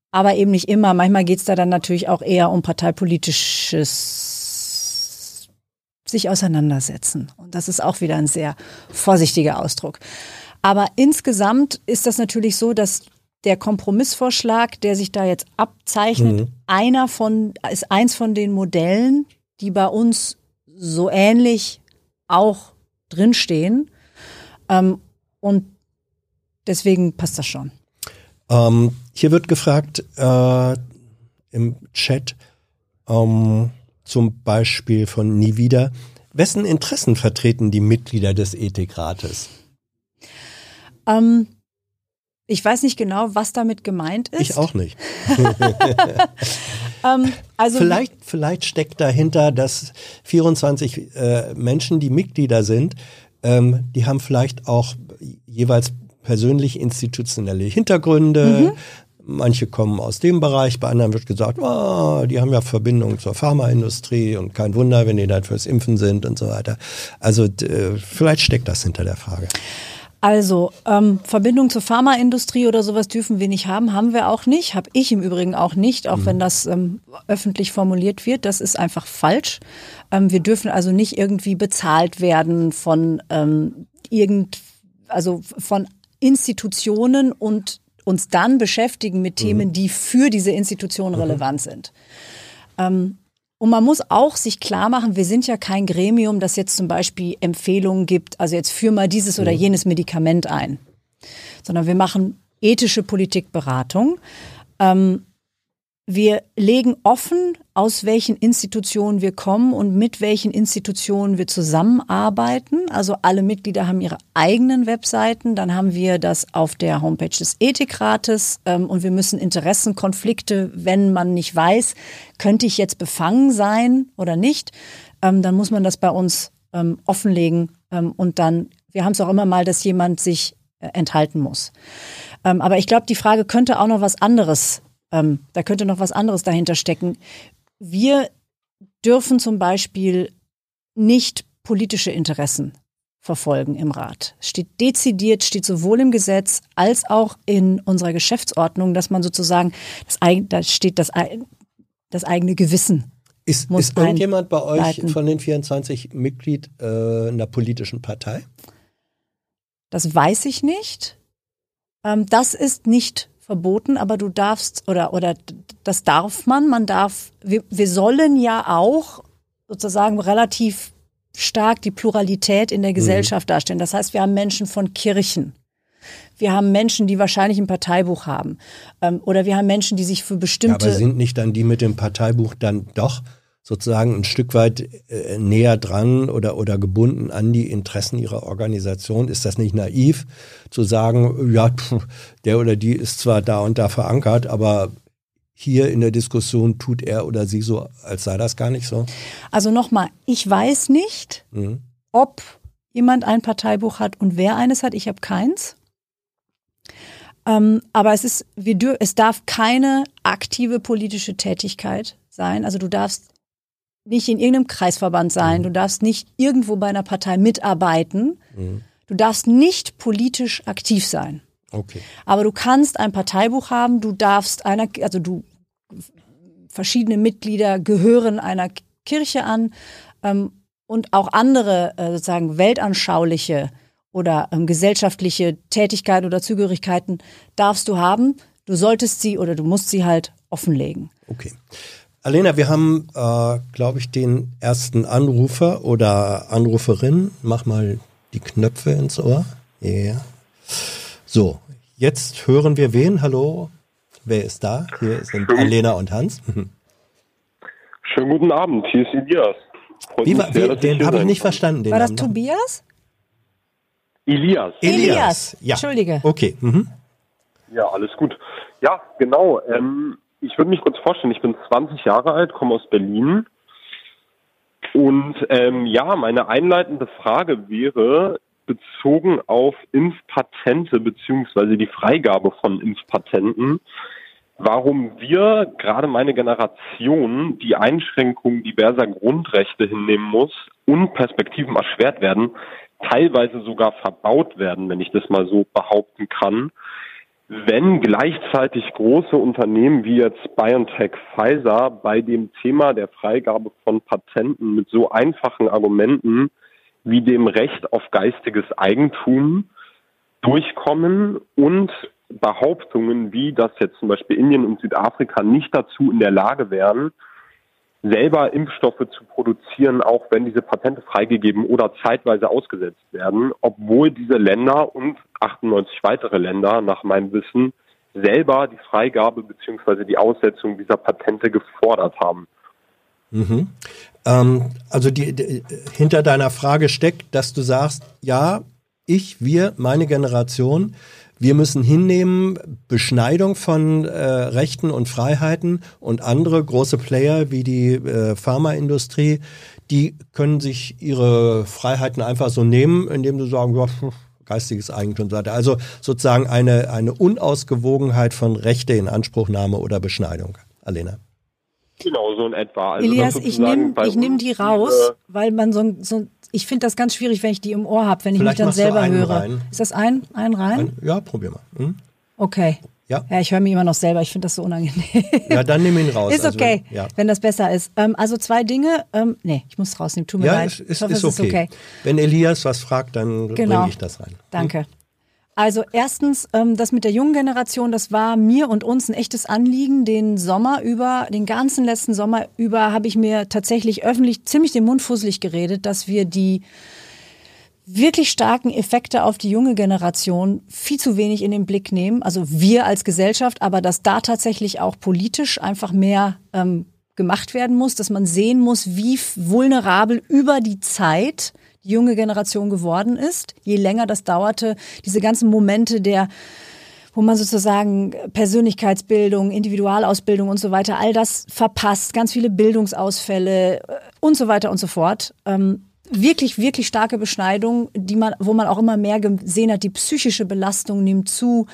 Aber eben nicht immer. Manchmal geht es da dann natürlich auch eher um parteipolitisches sich auseinandersetzen. Und das ist auch wieder ein sehr vorsichtiger Ausdruck. Aber insgesamt ist das natürlich so, dass der Kompromissvorschlag, der sich da jetzt abzeichnet, mhm. einer von, ist eins von den Modellen, die bei uns so ähnlich auch drinstehen. Ähm, und deswegen passt das schon. Ähm, hier wird gefragt äh, im Chat ähm, zum Beispiel von Nie wieder, wessen Interessen vertreten die Mitglieder des Ethikrates? Ähm, ich weiß nicht genau, was damit gemeint ist. Ich auch nicht. ähm, also vielleicht, vielleicht steckt dahinter, dass vierundzwanzig äh, Menschen, die Mitglieder sind, ähm, die haben vielleicht auch jeweils persönlich institutionelle Hintergründe. Mhm. Manche kommen aus dem Bereich, bei anderen wird gesagt, oh, die haben ja Verbindungen zur Pharmaindustrie und kein Wunder, wenn die da fürs Impfen sind und so weiter. Also vielleicht steckt das hinter der Frage. Also ähm, Verbindung zur Pharmaindustrie oder sowas dürfen wir nicht haben, haben wir auch nicht, habe ich im Übrigen auch nicht, auch mhm. wenn das ähm, öffentlich formuliert wird, das ist einfach falsch. Ähm, wir dürfen also nicht irgendwie bezahlt werden von ähm, irgend, also von Institutionen und uns dann beschäftigen mit Themen, die für diese Institutionen relevant sind. Ähm, und man muss auch sich klar machen, wir sind ja kein Gremium, das jetzt zum Beispiel Empfehlungen gibt, also jetzt führ mal dieses oder jenes Medikament ein, sondern wir machen ethische Politikberatung. Ähm, wir legen offen, aus welchen Institutionen wir kommen und mit welchen Institutionen wir zusammenarbeiten. Also alle Mitglieder haben ihre eigenen Webseiten. Dann haben wir das auf der Homepage des Ethikrates. Und wir müssen Interessenkonflikte, wenn man nicht weiß, könnte ich jetzt befangen sein oder nicht, dann muss man das bei uns offenlegen. Und dann, wir haben es auch immer mal, dass jemand sich enthalten muss. Aber ich glaube, die Frage könnte auch noch was anderes Ähm, da könnte noch was anderes dahinter stecken. Wir dürfen zum Beispiel nicht politische Interessen verfolgen im Rat. Steht dezidiert, steht sowohl im Gesetz als auch in unserer Geschäftsordnung, dass man sozusagen, das, da steht das, das eigene Gewissen. Ist, muss ist irgendjemand bei euch leiten. Von den vierundzwanzig Mitglied äh, einer politischen Partei? Das weiß ich nicht. Ähm, das ist nicht verboten, aber du darfst oder oder das darf man, man darf, wir, wir sollen ja auch sozusagen relativ stark die Pluralität in der Gesellschaft mhm. darstellen. Das heißt, wir haben Menschen von Kirchen. Wir haben Menschen, die wahrscheinlich ein Parteibuch haben. Oder wir haben Menschen, die sich für bestimmte... Ja, aber sind nicht dann die mit dem Parteibuch dann doch sozusagen ein Stück weit äh, näher dran oder, oder gebunden an die Interessen ihrer Organisation? Ist das nicht naiv zu sagen, ja, pff, der oder die ist zwar da und da verankert, aber... Hier in der Diskussion tut er oder sie so, als sei das gar nicht so? Also nochmal, ich weiß nicht, mhm. ob jemand ein Parteibuch hat und wer eines hat. Ich habe keins. Ähm, aber es ist, wir dür- es darf keine aktive politische Tätigkeit sein. Also du darfst nicht in irgendeinem Kreisverband sein. Mhm. Du darfst nicht irgendwo bei einer Partei mitarbeiten. Mhm. Du darfst nicht politisch aktiv sein. Okay. Aber du kannst ein Parteibuch haben, du darfst einer, also du, verschiedene Mitglieder gehören einer Kirche an ähm, und auch andere äh, sozusagen weltanschauliche oder ähm, gesellschaftliche Tätigkeiten oder Zugehörigkeiten darfst du haben. Du solltest sie oder du musst sie halt offenlegen. Okay. Alena, wir haben, äh, glaube ich, den ersten Anrufer oder Anruferin. Mach mal die Knöpfe ins Ohr. Ja. Yeah. So, jetzt hören wir wen? Hallo, wer ist da? Hier sind Schön. Alena und Hans. Schönen guten Abend, hier ist Elias. Wie war, sehr, wie, den habe ich nicht verstanden. Den war das Namen. Tobias? Elias. Elias, Elias. Ja. Entschuldige. Okay. Mhm. Ja, alles gut. Ja, genau. Ähm, ich würde mich kurz vorstellen, ich bin zwanzig Jahre alt, komme aus Berlin. Und ähm, ja, meine einleitende Frage wäre... bezogen auf Impfpatente beziehungsweise die Freigabe von Impfpatenten, warum wir, gerade meine Generation, die Einschränkung diverser Grundrechte hinnehmen muss und Perspektiven erschwert werden, teilweise sogar verbaut werden, wenn ich das mal so behaupten kann, wenn gleichzeitig große Unternehmen wie jetzt BioNTech, Pfizer bei dem Thema der Freigabe von Patenten mit so einfachen Argumenten wie dem Recht auf geistiges Eigentum durchkommen und Behauptungen wie, dass jetzt zum Beispiel Indien und Südafrika nicht dazu in der Lage wären, selber Impfstoffe zu produzieren, auch wenn diese Patente freigegeben oder zeitweise ausgesetzt werden, obwohl diese Länder und achtundneunzig weitere Länder, nach meinem Wissen, selber die Freigabe bzw. die Aussetzung dieser Patente gefordert haben. Mhm. Ähm, also die, die, hinter deiner Frage steckt, dass du sagst, ja, ich, wir, meine Generation, wir müssen hinnehmen, Beschneidung von äh, Rechten und Freiheiten und andere große Player wie die äh, Pharmaindustrie, die können sich ihre Freiheiten einfach so nehmen, indem sie sagen, ja, geistiges Eigentum, also sozusagen eine, eine Unausgewogenheit von Rechte in Anspruchnahme oder Beschneidung. Alena. Genau, so in etwa. Also Elias, ich nehme ich nehm die raus, weil man so ein, so, ich finde das ganz schwierig, wenn ich die im Ohr habe, wenn ich mich dann selber höre. Rein. Ist das ein, ein rein? Ein, ja, probier mal. Hm? Okay. Ja, ja ich höre mich immer noch selber, ich finde das so unangenehm. Ja, dann nimm ihn raus. Ist okay, also, ja. wenn das besser ist. Ähm, also zwei Dinge, ähm, nee, ich muss es rausnehmen, tut mir ja, leid. Ja, ist, ist, ist okay. okay. Wenn Elias was fragt, dann genau. bringe ich das rein. Hm? Danke. Also erstens, das mit der jungen Generation, das war mir und uns ein echtes Anliegen. Den Sommer über, den ganzen letzten Sommer über, habe ich mir tatsächlich öffentlich ziemlich den Mund fusselig geredet, dass wir die wirklich starken Effekte auf die junge Generation viel zu wenig in den Blick nehmen. Also wir als Gesellschaft, aber dass da tatsächlich auch politisch einfach mehr ähm, gemacht werden muss, dass man sehen muss, wie vulnerabel über die Zeit junge Generation geworden ist. Je länger das dauerte, diese ganzen Momente der, wo man sozusagen Persönlichkeitsbildung, Individualausbildung und so weiter, all das verpasst, ganz viele Bildungsausfälle und so weiter und so fort. Ähm, wirklich, wirklich starke Beschneidung, die man, wo man auch immer mehr gesehen hat, die psychische Belastung nimmt zu.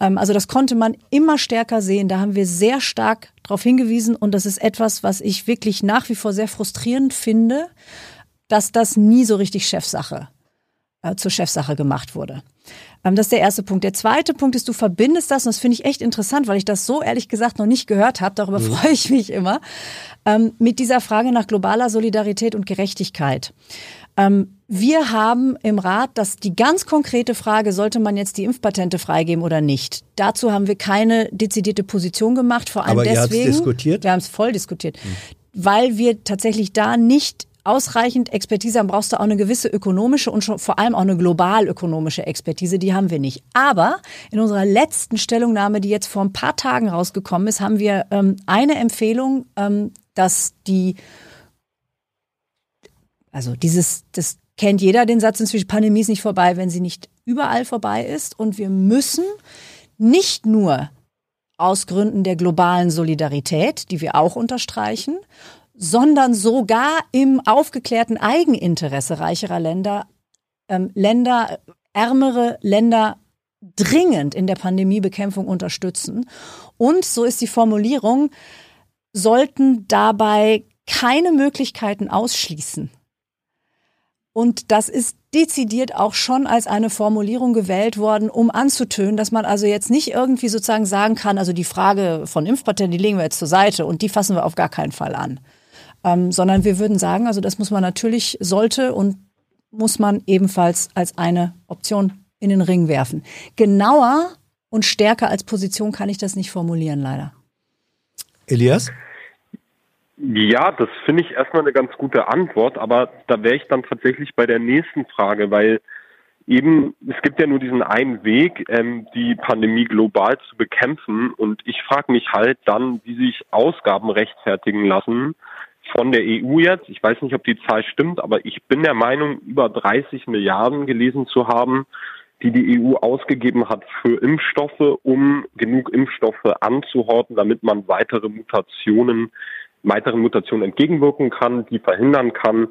Ähm, also das konnte man immer stärker sehen. Da haben wir sehr stark darauf hingewiesen und das ist etwas, was ich wirklich nach wie vor sehr frustrierend finde, dass das nie so richtig Chefsache, äh, zur Chefsache gemacht wurde. Ähm, das ist der erste Punkt. Der zweite Punkt ist, du verbindest das, und das finde ich echt interessant, weil ich das so ehrlich gesagt noch nicht gehört habe, darüber mhm. freue ich mich immer, ähm, mit dieser Frage nach globaler Solidarität und Gerechtigkeit. Ähm, wir haben im Rat, dass die ganz konkrete Frage, sollte man jetzt die Impfpatente freigeben oder nicht? Dazu haben wir keine dezidierte Position gemacht, vor allem Aber deswegen. Aber ihr habt es diskutiert? Wir haben es voll diskutiert, mhm. weil wir tatsächlich da nicht ausreichend Expertise haben, brauchst du auch eine gewisse ökonomische und schon vor allem auch eine globalökonomische Expertise. Die haben wir nicht. Aber in unserer letzten Stellungnahme, die jetzt vor ein paar Tagen rausgekommen ist, haben wir ähm, eine Empfehlung, ähm, dass die, also dieses, das kennt jeder den Satz inzwischen, Pandemie ist nicht vorbei, wenn sie nicht überall vorbei ist. Und wir müssen nicht nur aus Gründen der globalen Solidarität, die wir auch unterstreichen, sondern sogar im aufgeklärten Eigeninteresse reicherer Länder, ähm, Länder, ärmere Länder dringend in der Pandemiebekämpfung unterstützen. Und so ist die Formulierung, sollten dabei keine Möglichkeiten ausschließen. Und das ist dezidiert auch schon als eine Formulierung gewählt worden, um anzutönen, dass man also jetzt nicht irgendwie sozusagen sagen kann, also die Frage von Impfpatenten, die legen wir jetzt zur Seite und die fassen wir auf gar keinen Fall an. Ähm, sondern wir würden sagen, also das muss man natürlich, sollte und muss man ebenfalls als eine Option in den Ring werfen. Genauer und stärker als Position kann ich das nicht formulieren, leider. Elias? Ja, das finde ich erstmal eine ganz gute Antwort, aber da wäre ich dann tatsächlich bei der nächsten Frage, weil eben, es gibt ja nur diesen einen Weg, ähm, die Pandemie global zu bekämpfen, und ich frage mich halt dann, wie sich Ausgaben rechtfertigen lassen von der E U jetzt. Ich weiß nicht, ob die Zahl stimmt, aber ich bin der Meinung, über dreißig Milliarden gelesen zu haben, die die E U ausgegeben hat für Impfstoffe, um genug Impfstoffe anzuhorten, damit man weitere Mutationen weiteren Mutationen entgegenwirken kann, die verhindern kann,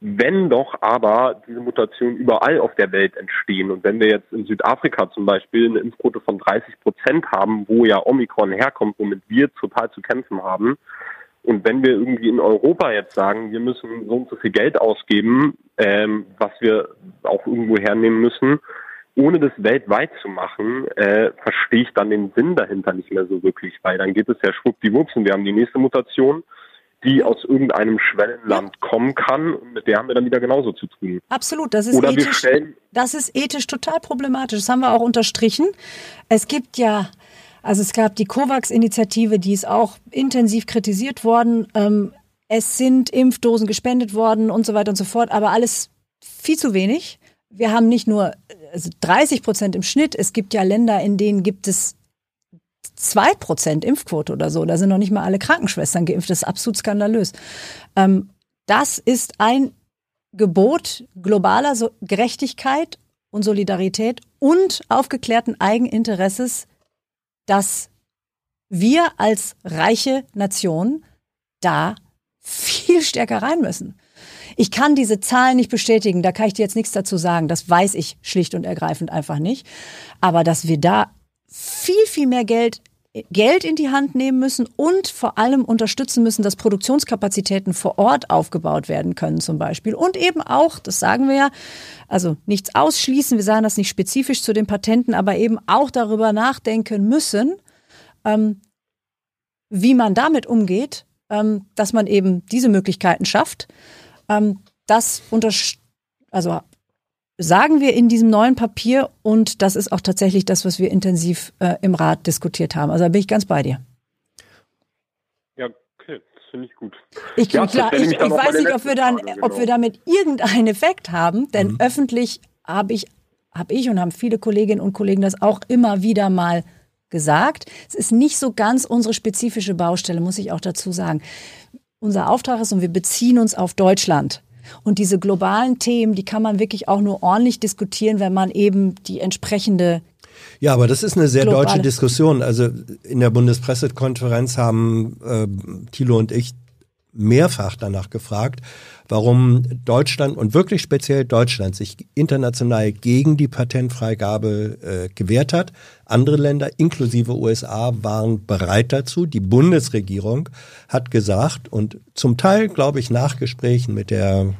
wenn doch aber diese Mutationen überall auf der Welt entstehen. Und wenn wir jetzt in Südafrika zum Beispiel eine Impfquote von dreißig Prozent haben, wo ja Omikron herkommt, womit wir total zu kämpfen haben, und wenn wir irgendwie in Europa jetzt sagen, wir müssen so und so viel Geld ausgeben, ähm, was wir auch irgendwo hernehmen müssen, ohne das weltweit zu machen, äh, verstehe ich dann den Sinn dahinter nicht mehr so wirklich, weil dann geht es ja schwuppdiwupps und wir haben die nächste Mutation, die aus irgendeinem Schwellenland kommen kann, und mit der haben wir dann wieder genauso zu tun. Absolut, das ist, Oder ethisch, wir stellen, das ist ethisch total problematisch, das haben wir auch unterstrichen. Es gibt ja, also es gab die COVAX-Initiative, die ist auch intensiv kritisiert worden, ähm, es sind Impfdosen gespendet worden und so weiter und so fort, aber alles viel zu wenig. Wir haben nicht nur dreißig Prozent im Schnitt. Es gibt ja Länder, in denen gibt es zwei Prozent Impfquote oder so. Da sind noch nicht mal alle Krankenschwestern geimpft. Das ist absolut skandalös. Ähm, das ist ein Gebot globaler so- Gerechtigkeit und Solidarität und aufgeklärten Eigeninteresses, dass wir als reiche Nation da viel stärker rein müssen. Ich kann diese Zahlen nicht bestätigen, da kann ich dir jetzt nichts dazu sagen. Das weiß ich schlicht und ergreifend einfach nicht. Aber dass wir da viel, viel mehr Geld, Geld in die Hand nehmen müssen und vor allem unterstützen müssen, dass Produktionskapazitäten vor Ort aufgebaut werden können zum Beispiel. Und eben auch, das sagen wir ja, also nichts ausschließen, wir sagen das nicht spezifisch zu den Patenten, aber eben auch darüber nachdenken müssen, ähm, wie man damit umgeht, ähm, dass man eben diese Möglichkeiten schafft. Ähm, das untersch- also sagen wir in diesem neuen Papier, und das ist auch tatsächlich das, was wir intensiv äh, im Rat diskutiert haben. Also da bin ich ganz bei dir. Ja, okay, das finde ich gut. Ich, ja, klar, ich, ich weiß nicht, ob wir, dann, Frage, genau. ob wir damit irgendeinen Effekt haben, denn mhm. öffentlich habe ich, hab ich und haben viele Kolleginnen und Kollegen das auch immer wieder mal gesagt. Es ist nicht so ganz unsere spezifische Baustelle, muss ich auch dazu sagen. Unser Auftrag ist, und wir beziehen uns auf Deutschland. Und diese globalen Themen, die kann man wirklich auch nur ordentlich diskutieren, wenn man eben die entsprechende... Ja, aber das ist eine sehr deutsche Diskussion. Also in der Bundespressekonferenz haben äh, Thilo und ich mehrfach danach gefragt, warum Deutschland und wirklich speziell Deutschland sich international gegen die Patentfreigabe äh, gewehrt hat. Andere Länder, inklusive U S A, waren bereit dazu. Die Bundesregierung hat gesagt, und zum Teil, glaube ich, nach Gesprächen mit der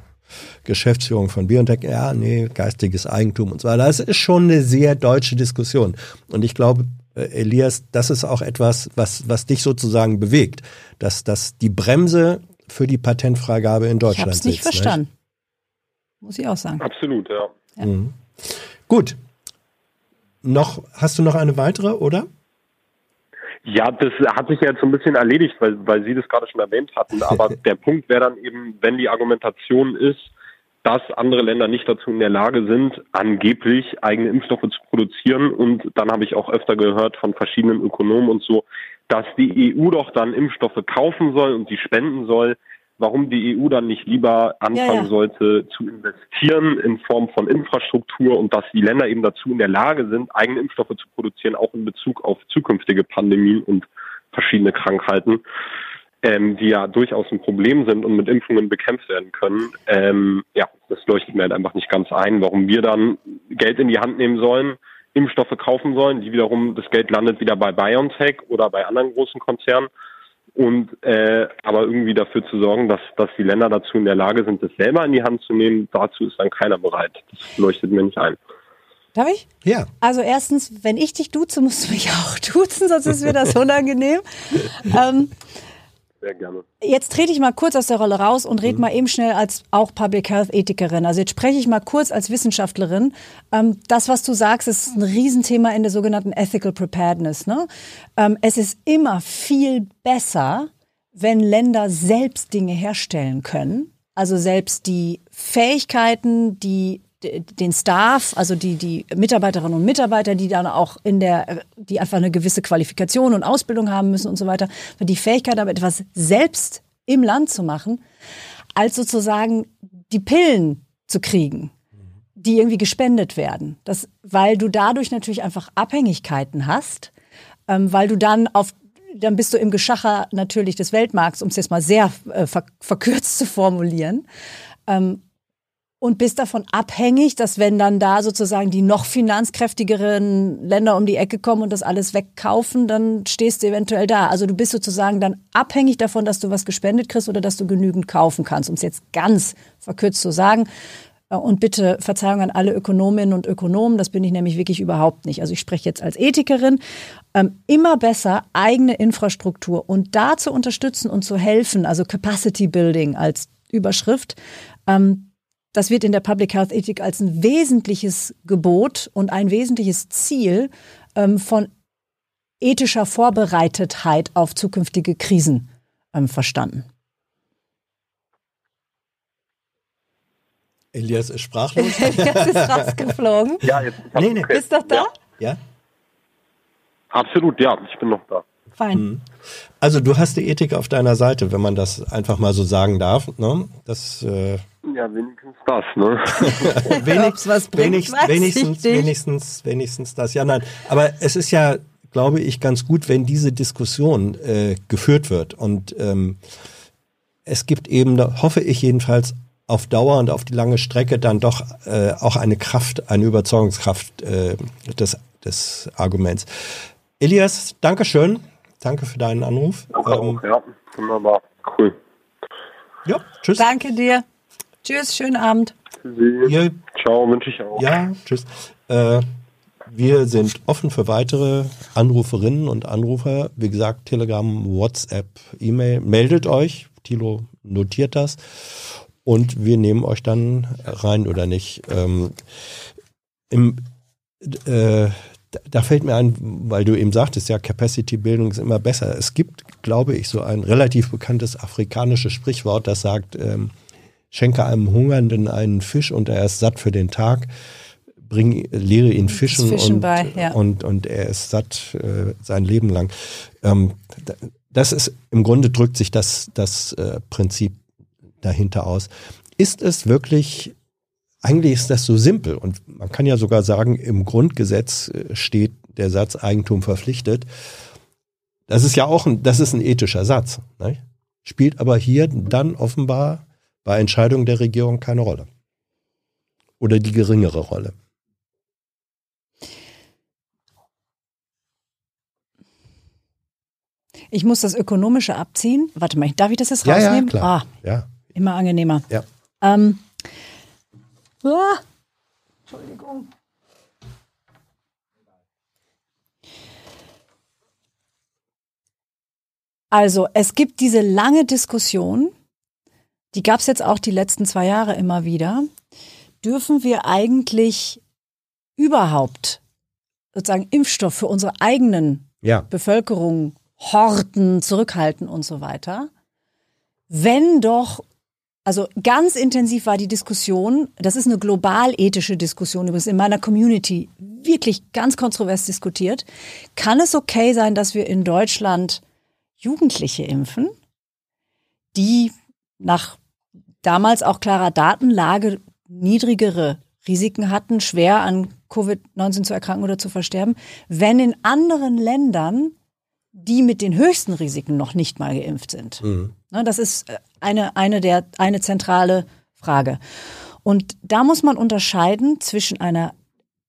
Geschäftsführung von BioNTech, ja, nee, geistiges Eigentum und so weiter. Das ist schon eine sehr deutsche Diskussion. Und ich glaube, Elias, das ist auch etwas, was, was dich sozusagen bewegt, dass, dass die Bremse für die Patentfreigabe in Deutschland sitzt. Ich habe es nicht verstanden. Muss ich auch sagen. Absolut, ja. ja. Mhm. Gut. Noch, hast du noch eine weitere, oder? Ja, das hat sich ja jetzt so ein bisschen erledigt, weil, weil Sie das gerade schon erwähnt hatten. Aber der Punkt wäre dann eben, wenn die Argumentation ist, dass andere Länder nicht dazu in der Lage sind, angeblich eigene Impfstoffe zu produzieren. Und dann habe ich auch öfter gehört von verschiedenen Ökonomen und so, dass die E U doch dann Impfstoffe kaufen soll und sie spenden soll. Warum die E U dann nicht lieber anfangen ja, ja. sollte zu investieren in Form von Infrastruktur und dass die Länder eben dazu in der Lage sind, eigene Impfstoffe zu produzieren, auch in Bezug auf zukünftige Pandemien und verschiedene Krankheiten, ähm, die ja durchaus ein Problem sind und mit Impfungen bekämpft werden können. Ähm, ja, das leuchtet mir halt einfach nicht ganz ein, warum wir dann Geld in die Hand nehmen sollen, Impfstoffe kaufen sollen, die wiederum, das Geld landet wieder bei BioNTech oder bei anderen großen Konzernen. Und äh, aber irgendwie dafür zu sorgen, dass dass die Länder dazu in der Lage sind, das selber in die Hand zu nehmen, dazu ist dann keiner bereit. Das leuchtet mir nicht ein. Darf ich? Ja. Also erstens, wenn ich dich duze, musst du mich auch duzen, sonst ist mir das unangenehm. ähm, Sehr gerne. Jetzt trete ich mal kurz aus der Rolle raus und rede mhm. mal eben schnell als auch Public Health Ethikerin. Also jetzt spreche ich mal kurz als Wissenschaftlerin. Ähm, das, was du sagst, ist ein Riesenthema in der sogenannten Ethical Preparedness. Ne? Ähm, es ist immer viel besser, wenn Länder selbst Dinge herstellen können. Also selbst die Fähigkeiten, die den Staff, also die, die Mitarbeiterinnen und Mitarbeiter, die dann auch in der, die einfach eine gewisse Qualifikation und Ausbildung haben müssen und so weiter, die Fähigkeit haben, etwas selbst im Land zu machen, als sozusagen die Pillen zu kriegen, die irgendwie gespendet werden. Das, weil du dadurch natürlich einfach Abhängigkeiten hast, ähm, weil du dann auf dann bist du im Geschacher natürlich des Weltmarkts, um es jetzt mal sehr äh, verkürzt zu formulieren. Ähm, Und bist davon abhängig, dass wenn dann da sozusagen die noch finanzkräftigeren Länder um die Ecke kommen und das alles wegkaufen, dann stehst du eventuell da. Also du bist sozusagen dann abhängig davon, dass du was gespendet kriegst oder dass du genügend kaufen kannst, um es jetzt ganz verkürzt zu sagen. Und bitte Verzeihung an alle Ökonominnen und Ökonomen, das bin ich nämlich wirklich überhaupt nicht. Also ich spreche jetzt als Ethikerin. Ähm, immer besser eigene Infrastruktur und da zu unterstützen und zu helfen, also Capacity Building als Überschrift, ähm, das wird in der Public Health Ethik als ein wesentliches Gebot und ein wesentliches Ziel ähm, von ethischer Vorbereitetheit auf zukünftige Krisen ähm, verstanden. Elias ist sprachlos. Elias ist rausgeflogen. Ja, jetzt ist nee, nee. Bist du doch da? Ja. ja. Absolut, ja. Ich bin noch da. Fein. Also du hast die Ethik auf deiner Seite, wenn man das einfach mal so sagen darf. Ne? Das... Äh Ja, wenigstens das, ne? wenigstens, was bringt, wenigstens, wenigstens, wenigstens, wenigstens das. Ja, nein. Aber es ist ja, glaube ich, ganz gut, wenn diese Diskussion äh, geführt wird. Und ähm, es gibt eben, da hoffe ich jedenfalls, auf Dauer und auf die lange Strecke dann doch äh, auch eine Kraft, eine Überzeugungskraft äh, des, des Arguments. Elias, danke schön. Danke für deinen Anruf. Danke ähm, auch, ja, wunderbar. Cool. Ja, tschüss. Danke dir. Tschüss, schönen Abend. Wir, Ciao, wünsche ich auch. Ja, tschüss. Äh, wir sind offen für weitere Anruferinnen und Anrufer. Wie gesagt, Telegram, WhatsApp, E-Mail. Meldet euch. Thilo notiert das. Und wir nehmen euch dann rein oder nicht. Ähm, im, äh, da fällt mir ein, weil du eben sagtest, ja, Capacity-Bildung ist immer besser. Es gibt, glaube ich, so ein relativ bekanntes afrikanisches Sprichwort, das sagt... Ähm, Schenke einem Hungernden einen Fisch und er ist satt für den Tag. Bring, lehre ihn Fischen, Fischen und, bei, ja. und, und er ist satt äh, sein Leben lang. Ähm, das ist, im Grunde drückt sich das, das äh, Prinzip dahinter aus. Ist es wirklich, eigentlich ist das so simpel und man kann ja sogar sagen, im Grundgesetz steht der Satz Eigentum verpflichtet. Das ist ja auch ein, das ist ein ethischer Satz, ne? Spielt aber hier dann offenbar bei Entscheidungen der Regierung keine Rolle. Oder die geringere Rolle. Ich muss das Ökonomische abziehen. Warte mal, darf ich das jetzt ja, rausnehmen? Ja, klar. Ah, ja. Immer angenehmer. Ja. Ähm. Ah. Entschuldigung. Also, es gibt diese lange Diskussion, die gab es jetzt auch die letzten zwei Jahre immer wieder. Dürfen wir eigentlich überhaupt sozusagen Impfstoff für unsere eigenen ja. Bevölkerung horten, zurückhalten und so weiter. Wenn doch, also ganz intensiv war die Diskussion, das ist eine global ethische Diskussion, übrigens in meiner Community wirklich ganz kontrovers diskutiert, kann es okay sein, dass wir in Deutschland Jugendliche impfen, die nach damals auch klarer Datenlage niedrigere Risiken hatten, schwer an Covid neunzehn zu erkranken oder zu versterben, wenn in anderen Ländern die mit den höchsten Risiken noch nicht mal geimpft sind. Mhm. Das ist eine, eine, der, eine zentrale Frage. Und da muss man unterscheiden zwischen einer,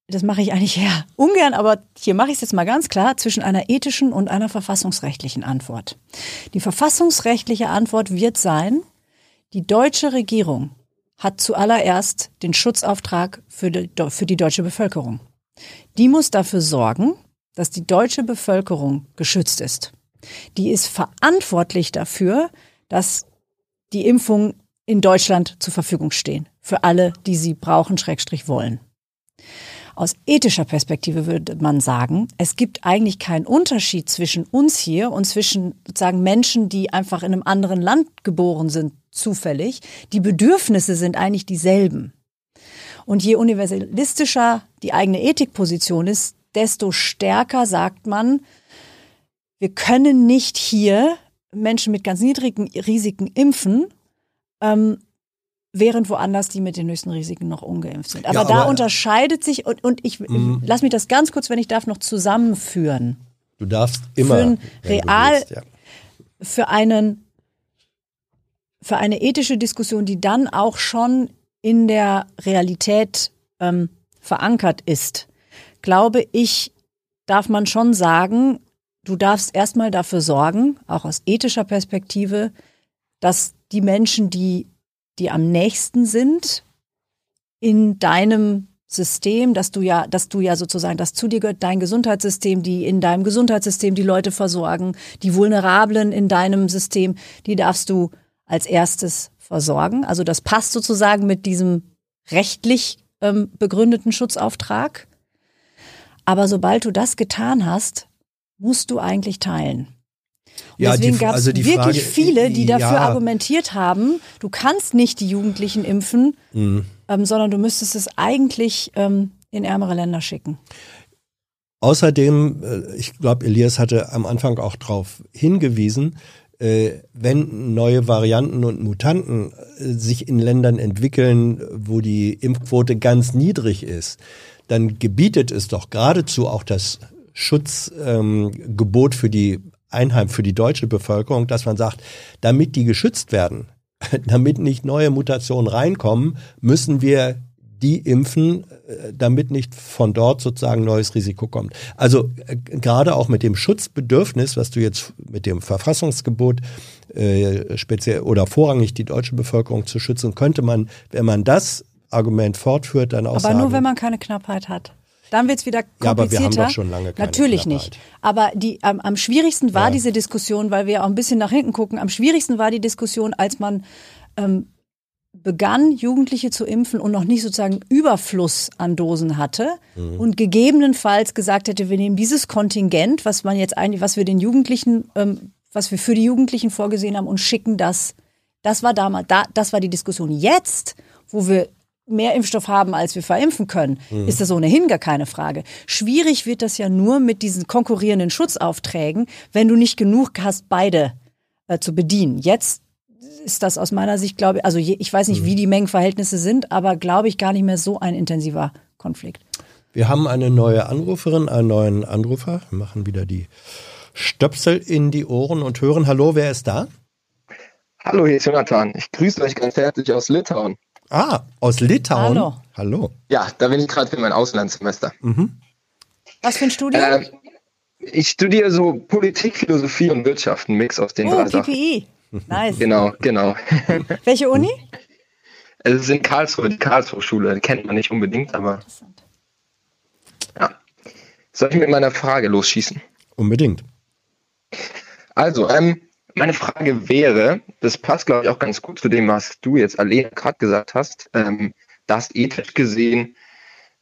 das mache ich eigentlich ja ungern, aber hier mache ich es jetzt mal ganz klar, zwischen einer ethischen und einer verfassungsrechtlichen Antwort. Die verfassungsrechtliche Antwort wird sein, die deutsche Regierung hat zuallererst den Schutzauftrag für die, für die deutsche Bevölkerung. Die muss dafür sorgen, dass die deutsche Bevölkerung geschützt ist. Die ist verantwortlich dafür, dass die Impfungen in Deutschland zur Verfügung stehen. Für alle, die sie brauchen, Schrägstrich wollen. Aus ethischer Perspektive würde man sagen, es gibt eigentlich keinen Unterschied zwischen uns hier und zwischen sozusagen Menschen, die einfach in einem anderen Land geboren sind, zufällig. Die Bedürfnisse sind eigentlich dieselben. Und je universalistischer die eigene Ethikposition ist, desto stärker sagt man, wir können nicht hier Menschen mit ganz niedrigen Risiken impfen, ähm, während woanders die mit den höchsten Risiken noch ungeimpft sind. Aber ja, da aber, unterscheidet sich, und, und ich mhm. lass mich das ganz kurz, wenn ich darf, noch zusammenführen. Du darfst immer. Für ein real, willst, ja. für, einen, für eine ethische Diskussion, die dann auch schon in der Realität ähm, verankert ist, glaube ich, darf man schon sagen, du darfst erstmal dafür sorgen, auch aus ethischer Perspektive, dass die Menschen, die, die am nächsten sind, in deinem System, dass du ja, dass du ja sozusagen, dass zu dir gehört dein Gesundheitssystem, die in deinem Gesundheitssystem die Leute versorgen, die Vulnerablen in deinem System, die darfst du als erstes versorgen. Also das passt sozusagen mit diesem rechtlich ähm, begründeten Schutzauftrag. Aber sobald du das getan hast, musst du eigentlich teilen. Und ja, deswegen gab es also wirklich Frage, viele, die dafür ja. argumentiert haben, du kannst nicht die Jugendlichen impfen, mhm. ähm, sondern du müsstest es eigentlich ähm, in ärmere Länder schicken. Außerdem, ich glaube, Elias hatte am Anfang auch darauf hingewiesen, äh, wenn neue Varianten und Mutanten äh, sich in Ländern entwickeln, wo die Impfquote ganz niedrig ist, dann gebietet es doch geradezu auch das Schutzgebot ähm, für die Einheim, für die deutsche Bevölkerung, dass man sagt, damit die geschützt werden, damit nicht neue Mutationen reinkommen, müssen wir die impfen, damit nicht von dort sozusagen neues Risiko kommt. Also äh, gerade auch mit dem Schutzbedürfnis, was du jetzt mit dem Verfassungsgebot äh, speziell oder vorrangig die deutsche Bevölkerung zu schützen, könnte man, wenn man das Argument fortführt, dann auch sagen. Aber nur, wenn man keine Knappheit hat. Dann wird es wieder komplizierter. Ja, aber wir haben doch schon lange keine Natürlich Knappheit. nicht. Aber die, ähm, am schwierigsten war ja. diese Diskussion, weil wir auch ein bisschen nach hinten gucken, am schwierigsten war die Diskussion, als man ähm, begann, Jugendliche zu impfen und noch nicht sozusagen Überfluss an Dosen hatte mhm. und gegebenenfalls gesagt hätte, wir nehmen dieses Kontingent, was man jetzt eigentlich, was wir den Jugendlichen, ähm, was wir für die Jugendlichen vorgesehen haben und schicken das. Das war damals, da, das war die Diskussion. Jetzt, wo wir mehr Impfstoff haben, als wir verimpfen können, mhm. ist das ohnehin gar keine Frage. Schwierig wird das ja nur mit diesen konkurrierenden Schutzaufträgen, wenn du nicht genug hast, beide äh, zu bedienen. Jetzt ist das aus meiner Sicht, glaube ich, also je, ich weiß nicht, mhm. wie die Mengenverhältnisse sind, aber glaube ich gar nicht mehr so ein intensiver Konflikt. Wir haben eine neue Anruferin, einen neuen Anrufer. Wir machen wieder die Stöpsel in die Ohren und hören, hallo, wer ist da? Hallo, hier ist Jonathan. Ich grüße euch ganz herzlich aus Litauen. Ah, aus Litauen? Hallo. Hallo. Ja, da bin ich gerade für mein Auslandssemester. Mhm. Was für ein Studium? Äh, ich studiere so Politik, Philosophie und Wirtschaft, ein Mix aus den drei Sachen. Oh, P P I. Nice. Genau, genau. Welche Uni? Es ist in Karlsruhe, die Karlsruhe-Schule. Kennt man nicht unbedingt, aber... Interessant. Ja. Soll ich mit meiner Frage losschießen? Unbedingt. Also, ähm... meine Frage wäre, das passt, glaube ich, auch ganz gut zu dem, was du jetzt, Alena, gerade gesagt hast, ähm, dass ethisch gesehen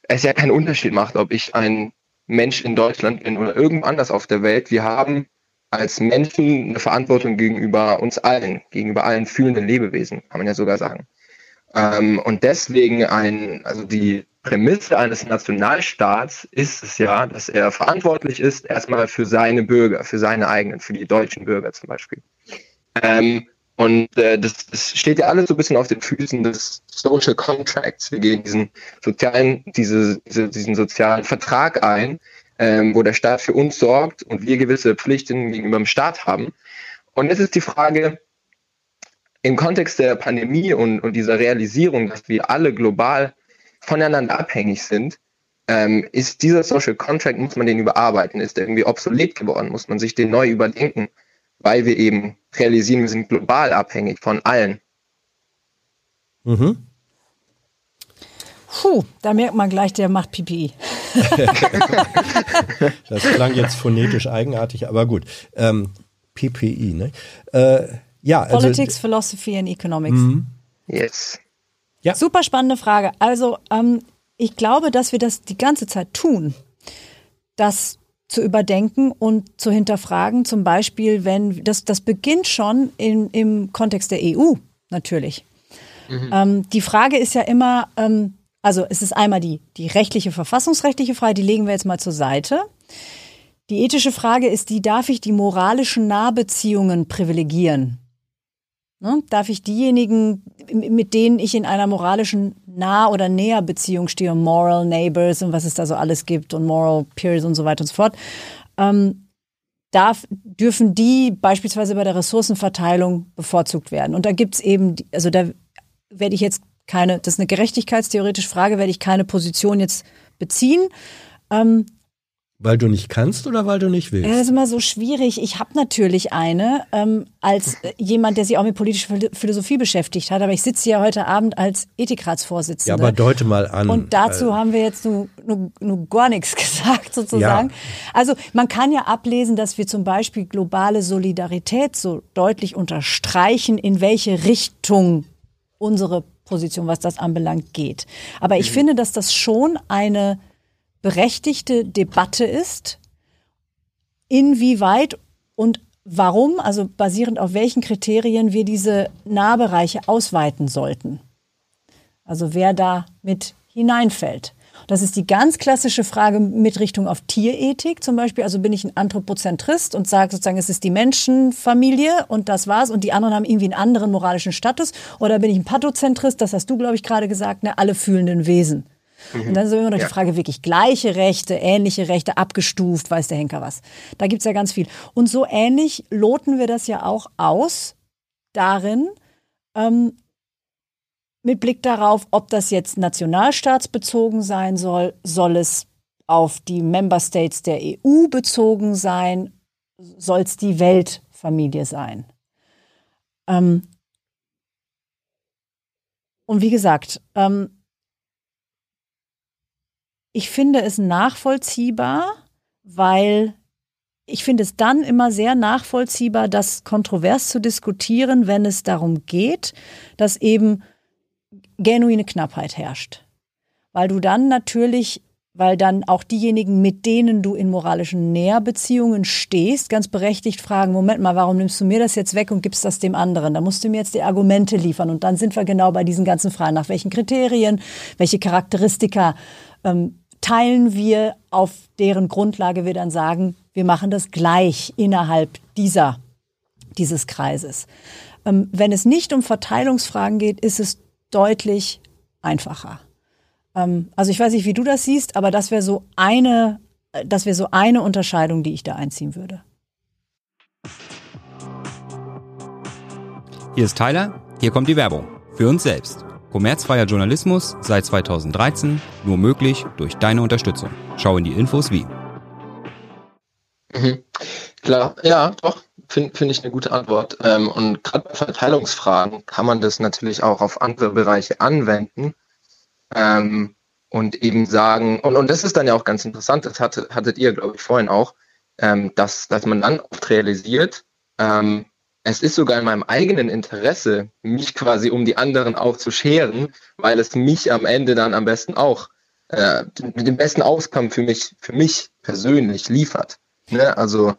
es ja keinen Unterschied macht, ob ich ein Mensch in Deutschland bin oder irgendwo anders auf der Welt. Wir haben als Menschen eine Verantwortung gegenüber uns allen, gegenüber allen fühlenden Lebewesen, kann man ja sogar sagen. Ähm, und deswegen ein, also die Prämisse eines Nationalstaats ist es ja, dass er verantwortlich ist, erstmal für seine Bürger, für seine eigenen, für die deutschen Bürger zum Beispiel. Ähm, und äh, das, das steht ja alles so ein bisschen auf den Füßen des Social Contracts. Wir gehen diesen sozialen, diese, diese, diesen sozialen Vertrag ein, ähm, wo der Staat für uns sorgt und wir gewisse Pflichten gegenüber dem Staat haben. Und jetzt ist die Frage, im Kontext der Pandemie und, und dieser Realisierung, dass wir alle global voneinander abhängig sind, ähm, ist dieser Social Contract, muss man den überarbeiten, ist der irgendwie obsolet geworden, muss man sich den neu überdenken, weil wir eben realisieren, wir sind global abhängig von allen. Mhm. Puh, da merkt man gleich, der macht Pipi. Das klang jetzt phonetisch eigenartig, aber gut. Ähm, P P I, ne? Äh, ja, Politics, also, Philosophy and Economics. Mhm. Yes. Ja. Super spannende Frage. Also ähm, ich glaube, dass wir das die ganze Zeit tun, das zu überdenken und zu hinterfragen. Zum Beispiel, wenn das, das beginnt schon in, im Kontext der E U natürlich. Mhm. Ähm, die Frage ist ja immer, ähm, also es ist einmal die, die rechtliche, verfassungsrechtliche Frage, die legen wir jetzt mal zur Seite. Die ethische Frage ist die, darf ich die moralischen Nahbeziehungen privilegieren? Ne? Darf ich diejenigen, mit denen ich in einer moralischen Nah- oder Näherbeziehung stehe, Moral Neighbors und was es da so alles gibt und Moral Peers und so weiter und so fort, ähm, darf, dürfen die beispielsweise bei der Ressourcenverteilung bevorzugt werden? Und da gibt es eben, also da werde ich jetzt keine, das ist eine gerechtigkeitstheoretische Frage, werde ich keine Position jetzt beziehen. Ähm, Weil du nicht kannst oder weil du nicht willst? Das ist immer so schwierig. Ich habe natürlich eine, ähm, als jemand, der sich auch mit politischer Philosophie beschäftigt hat. Aber ich sitze ja heute Abend als Ethikratsvorsitzende. Ja, aber deute mal an. Und dazu äh, haben wir jetzt nur, nur, nur gar nichts gesagt sozusagen. Ja. Also man kann ja ablesen, dass wir zum Beispiel globale Solidarität so deutlich unterstreichen, in welche Richtung unsere Position, was das anbelangt, geht. Aber ich mhm. finde, dass das schon eine berechtigte Debatte ist, inwieweit und warum, also basierend auf welchen Kriterien wir diese Nahbereiche ausweiten sollten. Also wer da mit hineinfällt. Das ist die ganz klassische Frage mit Richtung auf Tierethik zum Beispiel. Also bin ich ein Anthropozentrist und sage sozusagen, es ist die Menschenfamilie und das war's und die anderen haben irgendwie einen anderen moralischen Status. Oder bin ich ein Pathozentrist, das hast du, glaube ich, gerade gesagt, ne, alle fühlenden Wesen. Und dann ist immer noch ja. die Frage, wirklich gleiche Rechte, ähnliche Rechte, abgestuft, weiß der Henker was. Da gibt es ja ganz viel. Und so ähnlich loten wir das ja auch aus darin, ähm, mit Blick darauf, ob das jetzt nationalstaatsbezogen sein soll, soll es auf die Member States der E U bezogen sein, soll es die Weltfamilie sein. Ähm Und wie gesagt, ähm, ich finde es nachvollziehbar, weil ich finde es dann immer sehr nachvollziehbar, das kontrovers zu diskutieren, wenn es darum geht, dass eben genuine Knappheit herrscht. Weil du dann natürlich, weil dann auch diejenigen, mit denen du in moralischen Näherbeziehungen stehst, ganz berechtigt fragen, Moment mal, warum nimmst du mir das jetzt weg und gibst das dem anderen? Da musst du mir jetzt die Argumente liefern. Und dann sind wir genau bei diesen ganzen Fragen, nach welchen Kriterien, welche Charakteristika ähm, teilen wir, auf deren Grundlage wir dann sagen, wir machen das gleich innerhalb dieser, dieses Kreises. Ähm, wenn es nicht um Verteilungsfragen geht, ist es deutlich einfacher. Ähm, also ich weiß nicht, wie du das siehst, aber das wäre so eine, das wäre so eine Unterscheidung, die ich da einziehen würde. Hier ist Tyler, hier kommt die Werbung für uns selbst. Kommerzfreier Journalismus seit zweitausenddreizehn, nur möglich durch deine Unterstützung. Schau in die Infos wie. Mhm. Klar, ja, doch, finde find ich eine gute Antwort. Ähm, und gerade bei Verteilungsfragen kann man das natürlich auch auf andere Bereiche anwenden ähm, und eben sagen, und, und das ist dann ja auch ganz interessant, das hatte, hattet ihr, glaube ich, vorhin auch, ähm, dass, dass man dann oft realisiert, ähm, es ist sogar in meinem eigenen Interesse, mich quasi um die anderen auch zu scheren, weil es mich am Ende dann am besten auch äh, den besten Auskommen für mich, für mich persönlich liefert. Ne? Also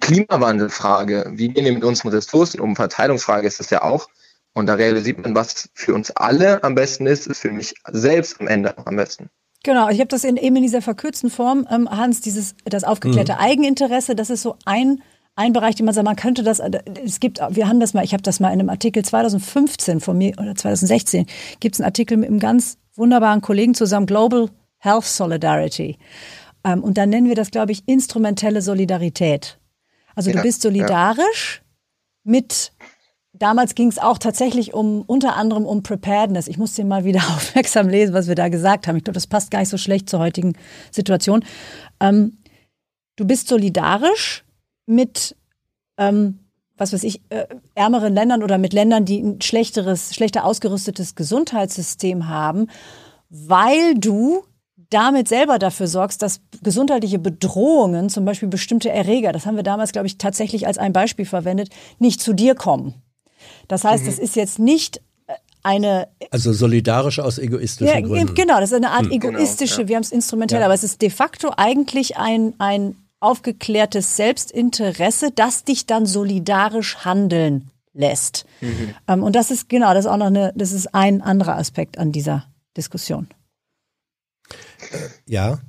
Klimawandelfrage, wie gehen wir mit unseren Ressourcen um, Verteilungsfrage ist das ja auch. Und da realisiert man, was für uns alle am besten ist, ist für mich selbst am Ende am besten. Genau, ich habe das in, eben in dieser verkürzten Form, ähm, Hans, dieses das aufgeklärte mhm. Eigeninteresse, das ist so ein, ein Bereich, den man sagt, man könnte das, es gibt, wir haben das mal, ich habe das mal in einem Artikel zwanzig fünfzehn von mir, oder zwanzig sechzehn, gibt es einen Artikel mit einem ganz wunderbaren Kollegen zusammen, Global Health Solidarity. Ähm, und dann nennen wir das, glaube ich, instrumentelle Solidarität. Also ja, du bist solidarisch ja. mit... Damals ging es auch tatsächlich um, unter anderem um Preparedness. Ich muss den mal wieder aufmerksam lesen, was wir da gesagt haben. Ich glaube, das passt gar nicht so schlecht zur heutigen Situation. Ähm, du bist solidarisch mit, ähm, was weiß ich, äh, ärmeren Ländern oder mit Ländern, die ein schlechteres, schlechter ausgerüstetes Gesundheitssystem haben, weil du damit selber dafür sorgst, dass gesundheitliche Bedrohungen, zum Beispiel bestimmte Erreger, das haben wir damals, glaube ich, tatsächlich als ein Beispiel verwendet, nicht zu dir kommen. Das heißt, es mhm. ist jetzt nicht eine... Also solidarisch aus egoistischen ja, Gründen. Genau, das ist eine Art mhm. egoistische, genau, ja. wir haben es instrumentell, ja. aber es ist de facto eigentlich ein, ein aufgeklärtes Selbstinteresse, das dich dann solidarisch handeln lässt. Mhm. Ähm, und das ist genau, das ist auch noch eine, das ist ein anderer Aspekt an dieser Diskussion. Ja,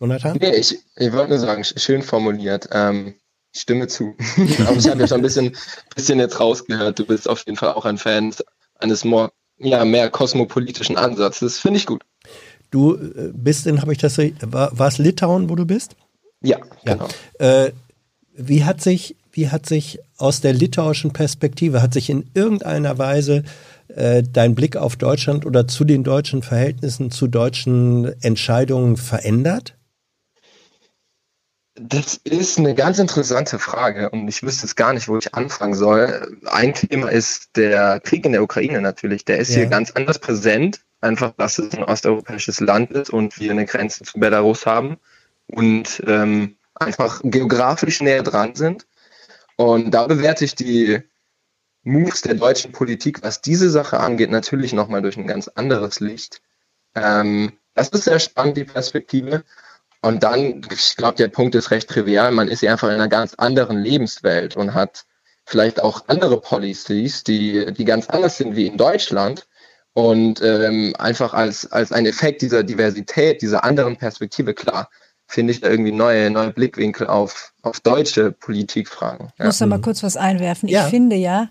Jonathan? Nee, ich, ich wollte nur sagen, schön formuliert. Ähm, Ich stimme zu. Aber ich habe ja schon ein bisschen, bisschen jetzt rausgehört. Du bist auf jeden Fall auch ein Fan eines more, ja, mehr kosmopolitischen Ansatzes. Finde ich gut. Du bist in, habe ich das, war, war es Litauen, wo du bist? Ja, ja. genau. Äh, wie hat sich, wie hat sich aus der litauischen Perspektive, hat sich in irgendeiner Weise äh, dein Blick auf Deutschland oder zu den deutschen Verhältnissen, zu deutschen Entscheidungen verändert? Das ist eine ganz interessante Frage und ich wüsste jetzt gar nicht, wo ich anfangen soll. Ein Thema ist der Krieg in der Ukraine natürlich. Der ist ja. hier ganz anders präsent, einfach, dass es ein osteuropäisches Land ist und wir eine Grenze zu Belarus haben und ähm, einfach geografisch näher dran sind. Und da bewerte ich die Moves der deutschen Politik, was diese Sache angeht, natürlich nochmal durch ein ganz anderes Licht. Ähm, das ist sehr spannend, die Perspektive. Und dann, ich glaube, der Punkt ist recht trivial, man ist ja einfach in einer ganz anderen Lebenswelt und hat vielleicht auch andere Policies, die die ganz anders sind wie in Deutschland und ähm, einfach als als ein Effekt dieser Diversität, dieser anderen Perspektive, klar, finde ich da irgendwie neue neue Blickwinkel auf auf deutsche Politikfragen. Ja. Ich muss da mal kurz was einwerfen. Ja. Ich finde ja,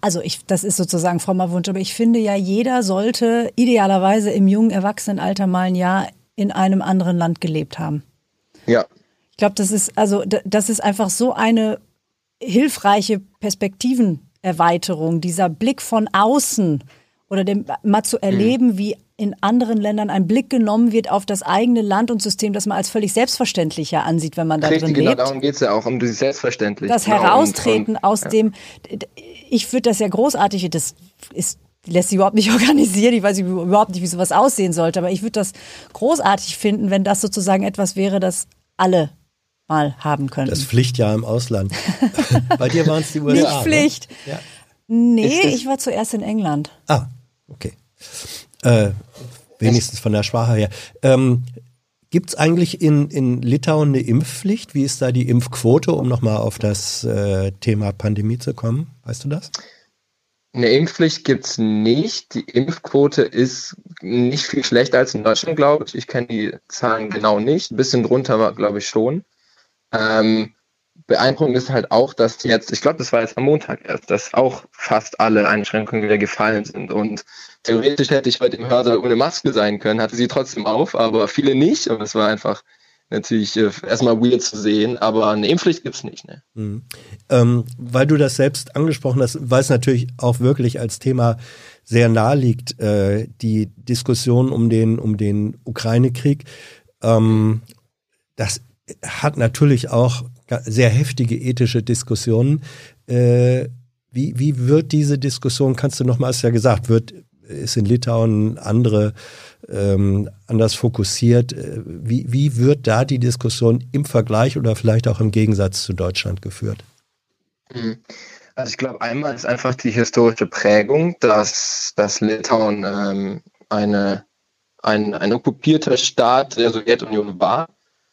also ich, das ist sozusagen frommer Wunsch, aber ich finde ja, jeder sollte idealerweise im jungen Erwachsenenalter mal ein Jahr in einem anderen Land gelebt haben. Ja. Ich glaube, das ist also das ist einfach so eine hilfreiche Perspektivenerweiterung, dieser Blick von außen oder dem, mal zu erleben, mhm. wie in anderen Ländern ein Blick genommen wird auf das eigene Land und System, das man als völlig selbstverständlicher ansieht, wenn man da Richtig, drin lebt. Genau, darum geht es ja auch, um dieses Selbstverständliche. Das genau, Heraustreten und, und, aus ja. dem, ich würde das ja großartig, das ist Die lässt sich überhaupt nicht organisieren. Ich weiß überhaupt nicht, wie sowas aussehen sollte. Aber ich würde das großartig finden, wenn das sozusagen etwas wäre, das alle mal haben könnten. Das Pflichtjahr im Ausland. Bei dir waren es die U S A. Nicht Pflicht. Ne? Ja. Nee, ich war zuerst in England. Ah, okay. Äh, wenigstens von der Sprache her. Ähm, Gibt es eigentlich in, in Litauen eine Impfpflicht? Wie ist da die Impfquote, um nochmal auf das äh, Thema Pandemie zu kommen? Weißt du das? Eine Impfpflicht gibt's nicht. Die Impfquote ist nicht viel schlechter als in Deutschland, glaube ich. Ich kenne die Zahlen genau nicht. Ein bisschen drunter war, glaube ich, schon. Ähm, beeindruckend ist halt auch, dass jetzt, ich glaube, das war jetzt am Montag erst, dass auch fast alle Einschränkungen wieder gefallen sind. Und theoretisch hätte ich heute im Hörsaal ohne Maske sein können, hatte sie trotzdem auf, aber viele nicht. Und es war einfach natürlich erstmal weird zu sehen, aber eine Impfpflicht gibt es nicht. Ne? Mhm. Ähm, weil du das selbst angesprochen hast, weil es natürlich auch wirklich als Thema sehr nahe liegt, äh, die Diskussion um den, um den Ukraine-Krieg, ähm, das hat natürlich auch sehr heftige ethische Diskussionen. Äh, wie, wie wird diese Diskussion, kannst du nochmal, hast ja gesagt, wird ist in Litauen andere ähm, anders fokussiert. Wie, wie wird da die Diskussion im Vergleich oder vielleicht auch im Gegensatz zu Deutschland geführt? Also ich glaube, einmal ist einfach die historische Prägung, dass, dass Litauen ähm, eine ein, ein okkupierter Staat der Sowjetunion war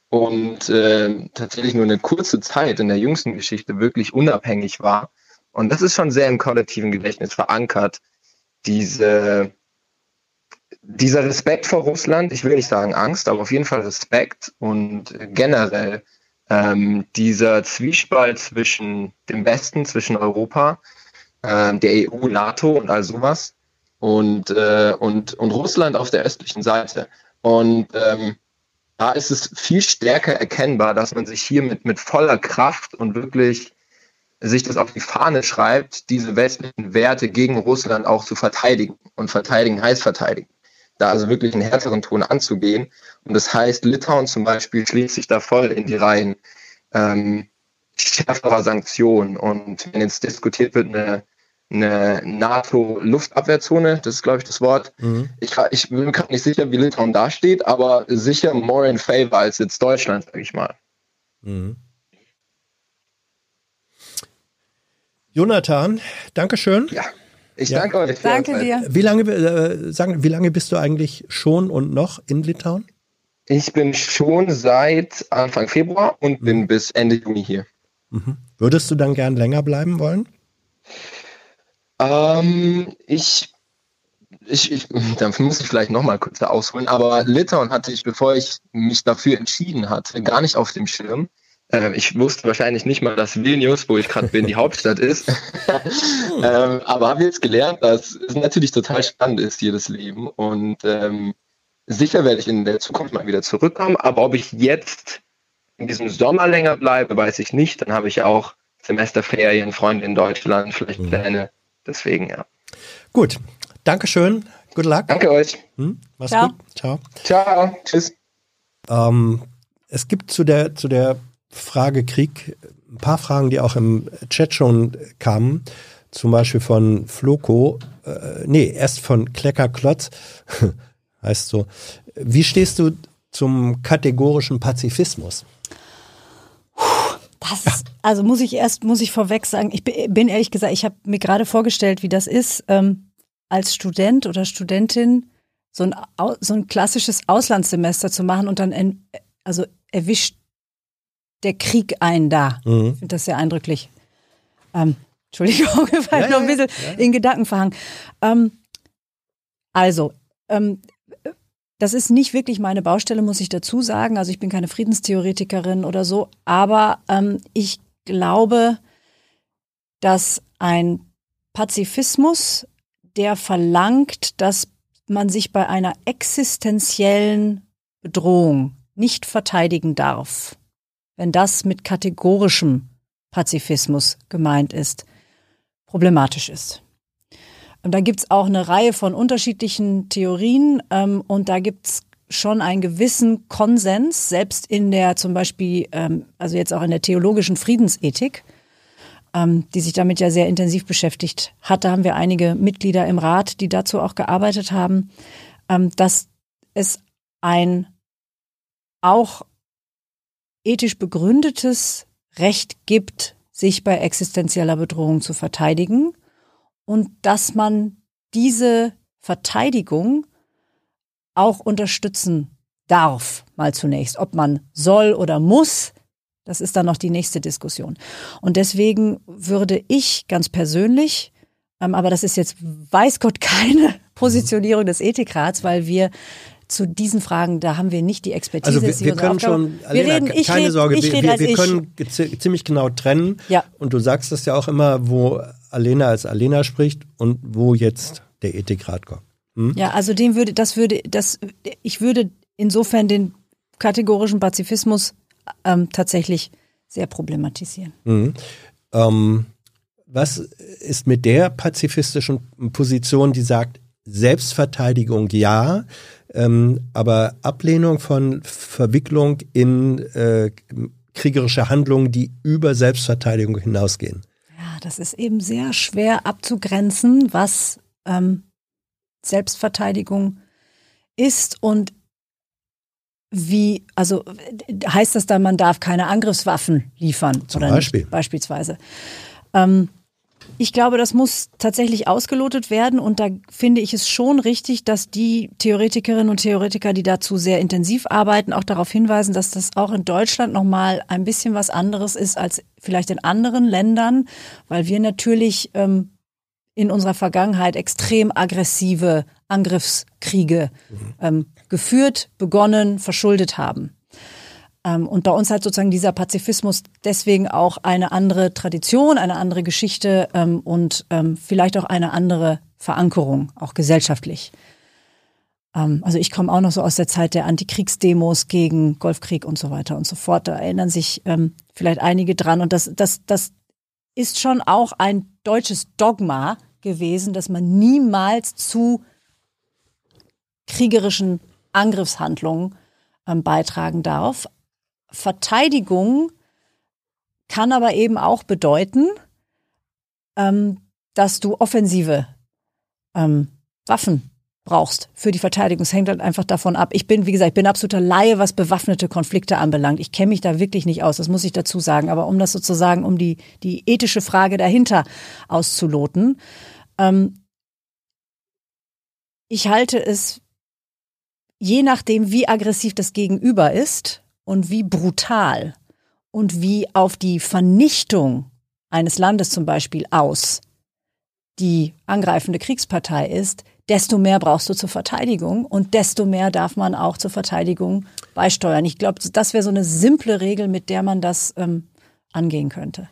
und äh, tatsächlich nur eine kurze Zeit in der jüngsten Geschichte wirklich unabhängig war. Und das ist schon sehr im kollektiven Gedächtnis verankert, diese, dieser Respekt vor Russland, ich will nicht sagen Angst, aber auf jeden Fall Respekt und generell ähm, dieser Zwiespalt zwischen dem Westen, zwischen Europa, äh, der E U, NATO und all sowas, Und, äh, und, und Russland auf der östlichen Seite. Und ähm, da ist es viel stärker erkennbar, dass man sich hier mit, mit voller Kraft und wirklich sich das auf die Fahne schreibt, diese westlichen Werte gegen Russland auch zu verteidigen. Und verteidigen heißt verteidigen. Da also wirklich einen härteren Ton anzugehen. Und das heißt, Litauen zum Beispiel schließt sich da voll in die Reihen ähm, schärferer Sanktionen. Und wenn jetzt diskutiert wird, eine eine NATO-Luftabwehrzone, das ist, glaube ich, das Wort. Mhm. Ich, ich bin mir gerade nicht sicher, wie Litauen dasteht, aber sicher more in favor als jetzt Deutschland, sage ich mal. Mhm. Jonathan, danke schön. Ja, ich ja. danke euch. Danke dir. Wie lange, äh, sagen, wie lange bist du eigentlich schon und noch in Litauen? Ich bin schon seit Anfang Februar und mhm. bin bis Ende Juni hier. Mhm. Würdest du dann gern länger bleiben wollen? Ähm, ich, ich, ich, dann muss ich vielleicht nochmal kurz da ausholen, aber Litauen hatte ich, bevor ich mich dafür entschieden hatte, gar nicht auf dem Schirm. Ähm, ich wusste wahrscheinlich nicht mal, dass Vilnius, wo ich gerade bin, die Hauptstadt ist. ähm, aber habe jetzt gelernt, dass es natürlich total spannend ist, hier das Leben. Und ähm, sicher werde ich in der Zukunft mal wieder zurückkommen, aber ob ich jetzt in diesem Sommer länger bleibe, weiß ich nicht. Dann habe ich auch Semesterferien, Freunde in Deutschland, vielleicht mhm. Pläne. Deswegen, ja. Gut, Dankeschön. Good luck. Danke euch. Hm, mach's Ciao. Gut. Ciao. Ciao. Tschüss. Ähm, es gibt zu der, zu der Frage Krieg ein paar Fragen, die auch im Chat schon kamen. Zum Beispiel von Floko. Äh, nee, erst von Kleckerklotz. Heißt so. Wie stehst du zum kategorischen Pazifismus? Das, also muss ich erst, muss ich vorweg sagen, ich bin ehrlich gesagt, ich habe mir gerade vorgestellt, wie das ist, ähm, als Student oder Studentin so ein, so ein klassisches Auslandssemester zu machen und dann en, also erwischt der Krieg einen da. Mhm. Ich finde das sehr eindrücklich. Ähm, Entschuldigung, ich war ja, noch ein bisschen ja. in Gedanken verhangen. Ähm, also, ähm, das ist nicht wirklich meine Baustelle, muss ich dazu sagen. Also ich bin keine Friedenstheoretikerin oder so. Aber ähm, ich glaube, dass ein Pazifismus, der verlangt, dass man sich bei einer existenziellen Bedrohung nicht verteidigen darf, wenn das mit kategorischem Pazifismus gemeint ist, problematisch ist. Da gibt's auch eine Reihe von unterschiedlichen Theorien ähm, und da gibt's schon einen gewissen Konsens, selbst in der zum Beispiel, ähm, also jetzt auch in der theologischen Friedensethik, ähm, die sich damit ja sehr intensiv beschäftigt hat. Da haben wir einige Mitglieder im Rat, die dazu auch gearbeitet haben, ähm, dass es ein auch ethisch begründetes Recht gibt, sich bei existenzieller Bedrohung zu verteidigen. Und dass man diese Verteidigung auch unterstützen darf, mal zunächst. Ob man soll oder muss, das ist dann noch die nächste Diskussion. Und deswegen würde ich ganz persönlich, ähm, aber das ist jetzt weiß Gott keine Positionierung des Ethikrats, weil wir zu diesen Fragen, da haben wir nicht die Expertise. Also wir, wir können schon, Alena, wir reden, keine red, Sorge, wir, wir, wir können ziemlich genau trennen. Ja. Und du sagst das ja auch immer, wo Alena als Alena spricht und wo jetzt der Ethikrat kommt. Hm? Ja, also dem würde, das würde, das, ich würde insofern den kategorischen Pazifismus ähm, tatsächlich sehr problematisieren. Mhm. Ähm, was ist mit der pazifistischen Position, die sagt, Selbstverteidigung ja, ähm, aber Ablehnung von Verwicklung in äh, kriegerische Handlungen, die über Selbstverteidigung hinausgehen? Ja, das ist eben sehr schwer abzugrenzen, was ähm, Selbstverteidigung ist und wie, also heißt das dann, man darf keine Angriffswaffen liefern? Zum oder Beispiel. Nicht, beispielsweise. Ähm, Ich glaube, das muss tatsächlich ausgelotet werden und da finde ich es schon richtig, dass die Theoretikerinnen und Theoretiker, die dazu sehr intensiv arbeiten, auch darauf hinweisen, dass das auch in Deutschland nochmal ein bisschen was anderes ist als vielleicht in anderen Ländern, weil wir natürlich ähm, in unserer Vergangenheit extrem aggressive Angriffskriege ähm, geführt, begonnen, verschuldet haben. Und bei uns hat sozusagen dieser Pazifismus deswegen auch eine andere Tradition, eine andere Geschichte ähm, und ähm, vielleicht auch eine andere Verankerung, auch gesellschaftlich. Ähm, also ich komme auch noch so aus der Zeit der Antikriegsdemos gegen Golfkrieg und so weiter und so fort. Da erinnern sich ähm, vielleicht einige dran. Und das, das, das ist schon auch ein deutsches Dogma gewesen, dass man niemals zu kriegerischen Angriffshandlungen ähm, beitragen darf. Verteidigung kann aber eben auch bedeuten, ähm, dass du offensive ähm, Waffen brauchst für die Verteidigung. Es hängt halt einfach davon ab. Ich bin, wie gesagt, ich bin absoluter Laie, was bewaffnete Konflikte anbelangt. Ich kenne mich da wirklich nicht aus, das muss ich dazu sagen. Aber um das sozusagen, um die, die ethische Frage dahinter auszuloten, ähm, ich halte es, je nachdem, wie aggressiv das Gegenüber ist, und wie brutal und wie auf die Vernichtung eines Landes zum Beispiel aus die angreifende Kriegspartei ist, desto mehr brauchst du zur Verteidigung und desto mehr darf man auch zur Verteidigung beisteuern. Ich glaube, das wäre so eine simple Regel, mit der man das ähm, angehen könnte.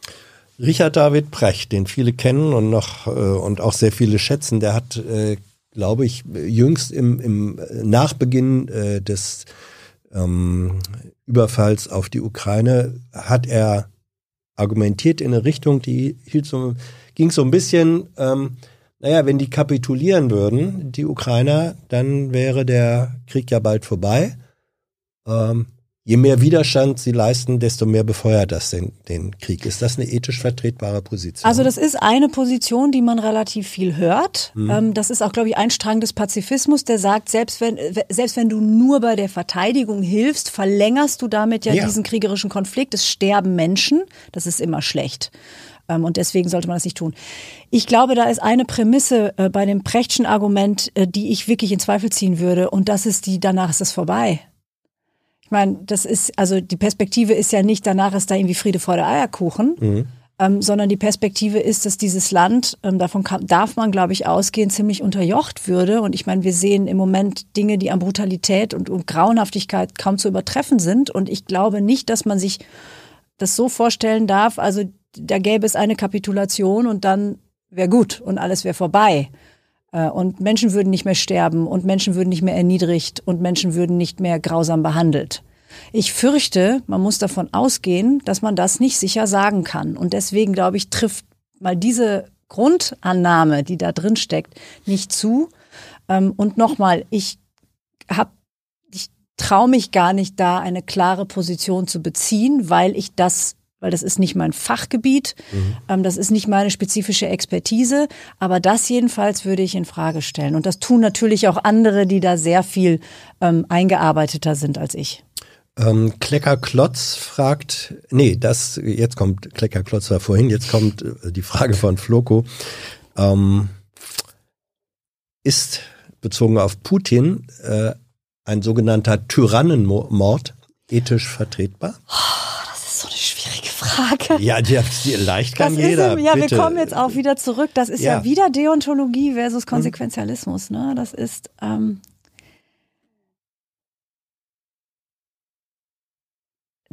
Richard David Precht, den viele kennen und noch äh, und auch sehr viele schätzen, der hat, äh, glaube ich, jüngst im, im Nachbeginn äh, des Ähm, Überfalls auf die Ukraine hat er argumentiert in eine Richtung, die hielt so, ging so ein bisschen, ähm, naja, wenn die kapitulieren würden, die Ukrainer, dann wäre der Krieg ja bald vorbei. Ähm, je mehr Widerstand sie leisten, desto mehr befeuert das den, den Krieg. Ist das eine ethisch vertretbare Position? Also das ist eine Position, die man relativ viel hört. Mhm. Ähm, das ist auch, glaube ich, ein Strang des Pazifismus, der sagt, selbst wenn, selbst wenn du nur bei der Verteidigung hilfst, verlängerst du damit ja, ja. diesen kriegerischen Konflikt. Es sterben Menschen, das ist immer schlecht. Ähm, und deswegen sollte man das nicht tun. Ich glaube, da ist eine Prämisse äh, bei dem Prechtschen Argument, äh, die ich wirklich in Zweifel ziehen würde. Und das ist die, danach ist es vorbei. Ich meine, das ist, also die Perspektive ist ja nicht, danach ist da irgendwie Friede, Freude, Eierkuchen, mhm. ähm, sondern die Perspektive ist, dass dieses Land, ähm, davon kann, darf man, glaube ich, ausgehen, ziemlich unterjocht würde. Und ich meine, wir sehen im Moment Dinge, die an Brutalität und, und Grauenhaftigkeit kaum zu übertreffen sind. Und ich glaube nicht, dass man sich das so vorstellen darf, also da gäbe es eine Kapitulation und dann wäre gut und alles wäre vorbei. Und Menschen würden nicht mehr sterben und Menschen würden nicht mehr erniedrigt und Menschen würden nicht mehr grausam behandelt. Ich fürchte, man muss davon ausgehen, dass man das nicht sicher sagen kann. Und deswegen, glaube ich, trifft mal diese Grundannahme, die da drin steckt, nicht zu. Und nochmal, ich hab, ich traue mich gar nicht, da eine klare Position zu beziehen, weil ich das weil das ist nicht mein Fachgebiet, mhm. ähm, das ist nicht meine spezifische Expertise, aber das jedenfalls würde ich in Frage stellen. Und das tun natürlich auch andere, die da sehr viel ähm, eingearbeiteter sind als ich. Ähm, Kleckerklotz fragt, nee, das, jetzt kommt, Kleckerklotz war vorhin, jetzt kommt äh, die Frage von Floko, ähm, ist, bezogen auf Putin, äh, ein sogenannter Tyrannenmord ethisch vertretbar? Oh, das ist so eine schwierige Frage. Ja, die, die leicht kann das jeder. Ist, ja, bitte. Wir kommen jetzt auch wieder zurück. Das ist ja, ja wieder Deontologie versus Konsequentialismus. Ne? Das ist. Ähm,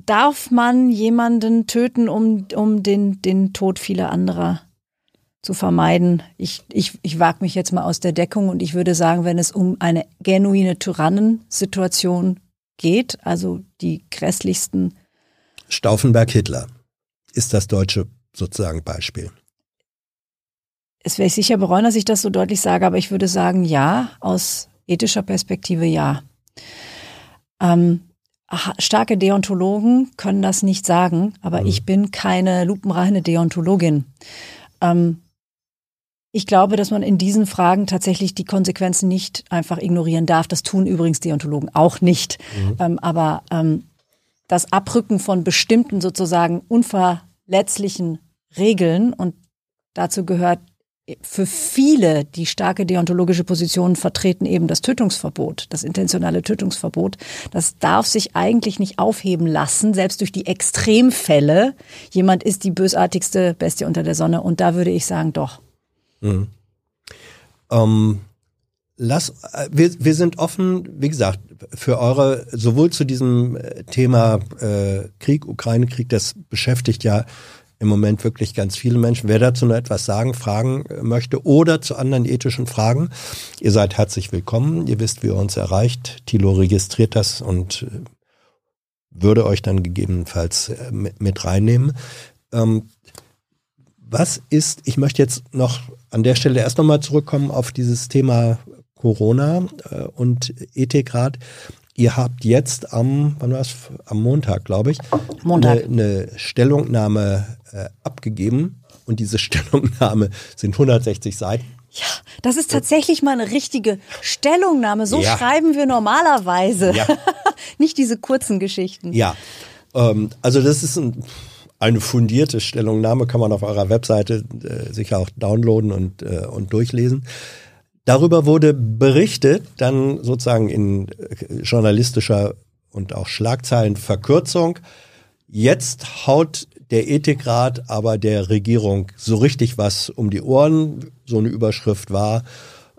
darf man jemanden töten, um, um den, den Tod vieler anderer zu vermeiden? Ich, ich, ich wage mich jetzt mal aus der Deckung und ich würde sagen, wenn es um eine genuine Tyrannensituation geht, also die grässlichsten. Stauffenberg-Hitler ist das deutsche sozusagen Beispiel. Es wäre sicher bereuen, dass ich das so deutlich sage, aber ich würde sagen, ja, aus ethischer Perspektive ja. Ähm, starke Deontologen können das nicht sagen, aber mhm. ich bin keine lupenreine Deontologin. Ähm, ich glaube, dass man in diesen Fragen tatsächlich die Konsequenzen nicht einfach ignorieren darf. Das tun übrigens Deontologen auch nicht. Mhm. Ähm, aber ähm, das Abrücken von bestimmten sozusagen unverletzlichen Regeln und Dazu gehört für viele, die starke deontologische Positionen vertreten, eben das Tötungsverbot, das intentionale Tötungsverbot. Das darf sich eigentlich nicht aufheben lassen, selbst durch die Extremfälle. Jemand ist die bösartigste Bestie unter der Sonne. Und da würde ich sagen, doch. Mhm. Ähm, lass, wir, wir sind offen, wie gesagt, für eure, sowohl zu diesem Thema äh, Krieg, Ukraine-Krieg, das beschäftigt ja im Moment wirklich ganz viele Menschen. Wer dazu noch etwas sagen, fragen möchte oder zu anderen ethischen Fragen, ihr seid herzlich willkommen. Ihr wisst, wie ihr uns erreicht. Thilo registriert das und würde euch dann gegebenenfalls mit reinnehmen. Ähm, was ist, ich möchte jetzt noch an der Stelle erst nochmal zurückkommen auf dieses Thema Corona äh, und Ethikrat. Ihr habt jetzt am, wann war's? Am Montag, glaube ich, Montag. Eine, eine Stellungnahme äh, abgegeben. Und diese Stellungnahme sind hundertsechzig Seiten. Ja, das ist tatsächlich mal eine richtige Stellungnahme. So ja. Schreiben wir normalerweise. Ja. Nicht diese kurzen Geschichten. Ja, ähm, also das ist ein, eine fundierte Stellungnahme, kann man auf eurer Webseite äh, sicher auch downloaden und, äh, und durchlesen. Darüber wurde berichtet, dann sozusagen in journalistischer und auch Schlagzeilenverkürzung. Jetzt haut der Ethikrat aber der Regierung so richtig was um die Ohren. So eine Überschrift war,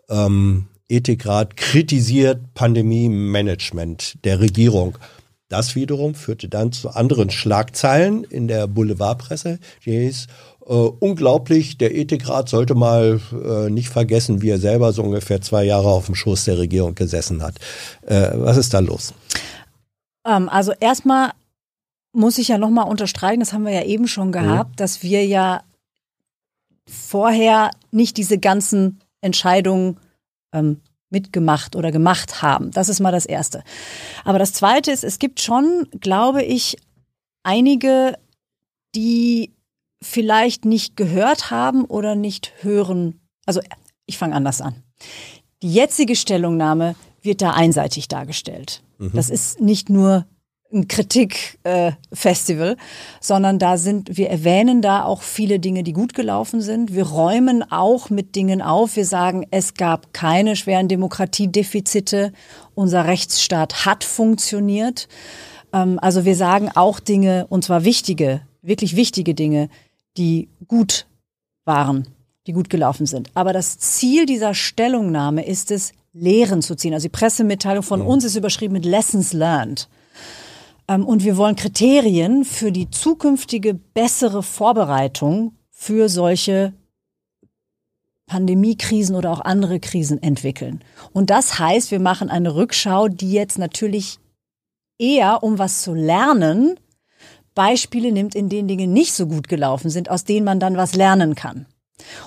ähm, Ethikrat kritisiert Pandemie-Management der Regierung. Das wiederum führte dann zu anderen Schlagzeilen in der Boulevardpresse. Die hieß, Uh, unglaublich, der Ethikrat sollte mal uh, nicht vergessen, wie er selber so ungefähr zwei Jahre auf dem Schoß der Regierung gesessen hat. Uh, was ist da los? Ähm, also erstmal muss ich ja nochmal unterstreichen, das haben wir ja eben schon gehabt, mhm. dass wir ja vorher nicht diese ganzen Entscheidungen ähm, mitgemacht oder gemacht haben. Das ist mal das Erste. Aber das Zweite ist, es gibt schon, glaube ich, einige, die vielleicht nicht gehört haben oder nicht hören. Also ich fange anders an. Die jetzige Stellungnahme wird da einseitig dargestellt. Mhm. Das ist nicht nur ein Kritikfestival, äh, sondern da sind, wir erwähnen da auch viele Dinge, die gut gelaufen sind. Wir räumen auch mit Dingen auf. Wir sagen, es gab keine schweren Demokratiedefizite. Unser Rechtsstaat hat funktioniert. Ähm, also wir sagen auch Dinge, und zwar wichtige, wirklich wichtige Dinge, die gut waren, die gut gelaufen sind. Aber das Ziel dieser Stellungnahme ist es, Lehren zu ziehen. Also die Pressemitteilung von uns ist überschrieben mit Lessons Learned. Und wir wollen Kriterien für die zukünftige bessere Vorbereitung für solche Pandemiekrisen oder auch andere Krisen entwickeln. Und das heißt, wir machen eine Rückschau, die jetzt natürlich eher, um was zu lernen, Beispiele nimmt, in denen Dinge nicht so gut gelaufen sind, aus denen man dann was lernen kann.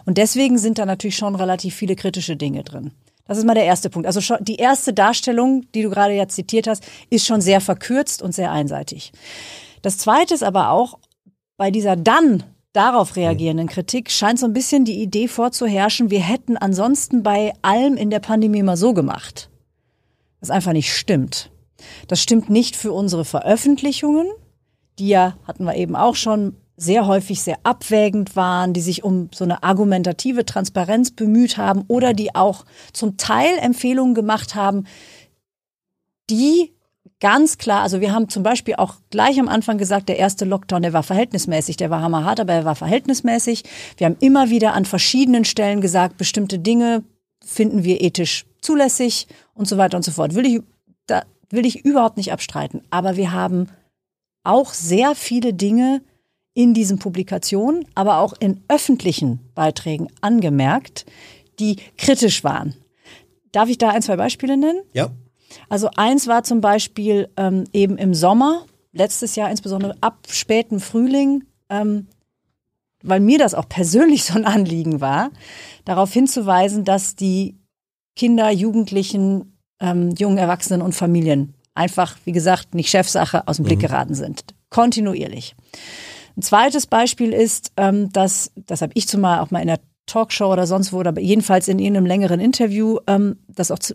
Und deswegen sind da natürlich schon relativ viele kritische Dinge drin. Das ist mal der erste Punkt. Also schon die erste Darstellung, die du gerade ja zitiert hast, ist schon sehr verkürzt und sehr einseitig. Das Zweite ist aber auch, bei dieser dann darauf reagierenden Kritik scheint so ein bisschen die Idee vorzuherrschen, wir hätten ansonsten bei allem in der Pandemie mal so gemacht. Was einfach nicht stimmt. Das stimmt nicht für unsere Veröffentlichungen, die ja, hatten wir eben auch schon, sehr häufig sehr abwägend waren, die sich um so eine argumentative Transparenz bemüht haben oder die auch zum Teil Empfehlungen gemacht haben, die ganz klar, also wir haben zum Beispiel auch gleich am Anfang gesagt, der erste Lockdown, der war verhältnismäßig, der war hammerhart, aber er war verhältnismäßig. Wir haben immer wieder an verschiedenen Stellen gesagt, bestimmte Dinge finden wir ethisch zulässig und so weiter und so fort. Will ich, da will ich überhaupt nicht abstreiten, aber wir haben auch sehr viele Dinge in diesen Publikationen, aber auch in öffentlichen Beiträgen angemerkt, die kritisch waren. Darf ich da ein, zwei Beispiele nennen? Ja. Also eins war zum Beispiel ähm, eben im Sommer, letztes Jahr insbesondere ab späten Frühling, ähm, weil mir das auch persönlich so ein Anliegen war, darauf hinzuweisen, dass die Kinder, Jugendlichen, ähm, jungen Erwachsenen und Familien einfach, wie gesagt, nicht Chefsache, aus dem Blick geraten sind. Kontinuierlich. Ein zweites Beispiel ist, ähm, dass, das habe ich zumal auch mal in der Talkshow oder sonst wo, oder jedenfalls in irgendeinem längeren Interview, ähm, das auch zu,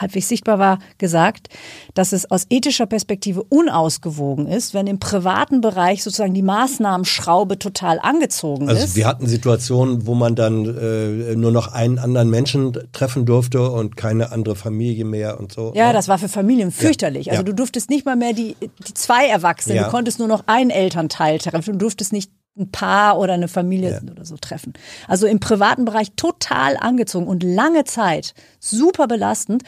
halbwegs sichtbar war, gesagt, dass es aus ethischer Perspektive unausgewogen ist, wenn im privaten Bereich sozusagen die Maßnahmenschraube total angezogen ist. Also wir hatten Situationen, wo man dann äh, nur noch einen anderen Menschen treffen durfte und keine andere Familie mehr und so. Ja, das war für Familien fürchterlich. Ja. Also du durftest nicht mal mehr die, die zwei Erwachsenen, ja. Du konntest nur noch einen Elternteil treffen, du durftest nicht ein Paar oder eine Familie, ja, oder so treffen. Also im privaten Bereich total angezogen und lange Zeit super belastend.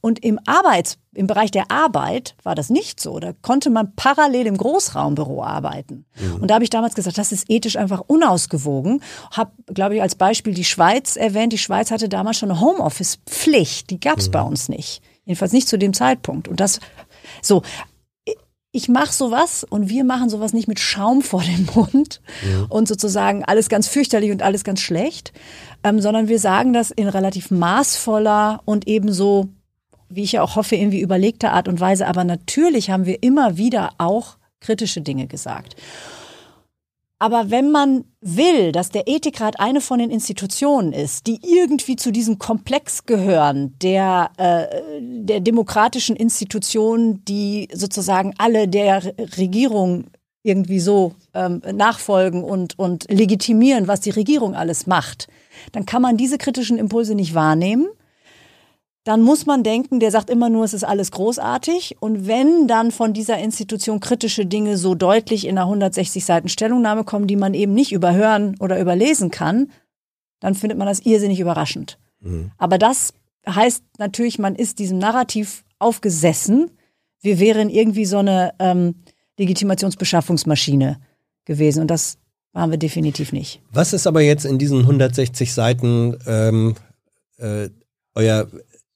Und im Arbeits, im Bereich der Arbeit war das nicht so. Da konnte man parallel im Großraumbüro arbeiten. Mhm. Und da habe ich damals gesagt, das ist ethisch einfach unausgewogen. Habe, glaube ich, als Beispiel die Schweiz erwähnt. Die Schweiz hatte damals schon eine Homeoffice-Pflicht. Die gab es, mhm, bei uns nicht. Jedenfalls nicht zu dem Zeitpunkt. Und das so. Ich mache sowas und wir machen sowas nicht mit Schaum vor dem Mund, ja, und sozusagen alles ganz fürchterlich und alles ganz schlecht, ähm, sondern wir sagen das in relativ maßvoller und ebenso, wie ich ja auch hoffe, irgendwie überlegter Art und Weise. Aber natürlich haben wir immer wieder auch kritische Dinge gesagt. Aber wenn man will, dass der Ethikrat eine von den Institutionen ist, die irgendwie zu diesem Komplex gehören, der, äh, der demokratischen Institutionen, die sozusagen alle der Regierung irgendwie so ähm, nachfolgen und, und legitimieren, was die Regierung alles macht, dann kann man diese kritischen Impulse nicht wahrnehmen. Dann muss man denken, der sagt immer nur, es ist alles großartig. Und wenn dann von dieser Institution kritische Dinge so deutlich in einer hundertsechzig Seiten Stellungnahme kommen, die man eben nicht überhören oder überlesen kann, dann findet man das irrsinnig überraschend. Mhm. Aber das heißt natürlich, man ist diesem Narrativ aufgesessen. Wir wären irgendwie so eine ähm, Legitimationsbeschaffungsmaschine gewesen. Und das waren wir definitiv nicht. Was ist aber jetzt in diesen hundertsechzig Seiten ähm, äh, euer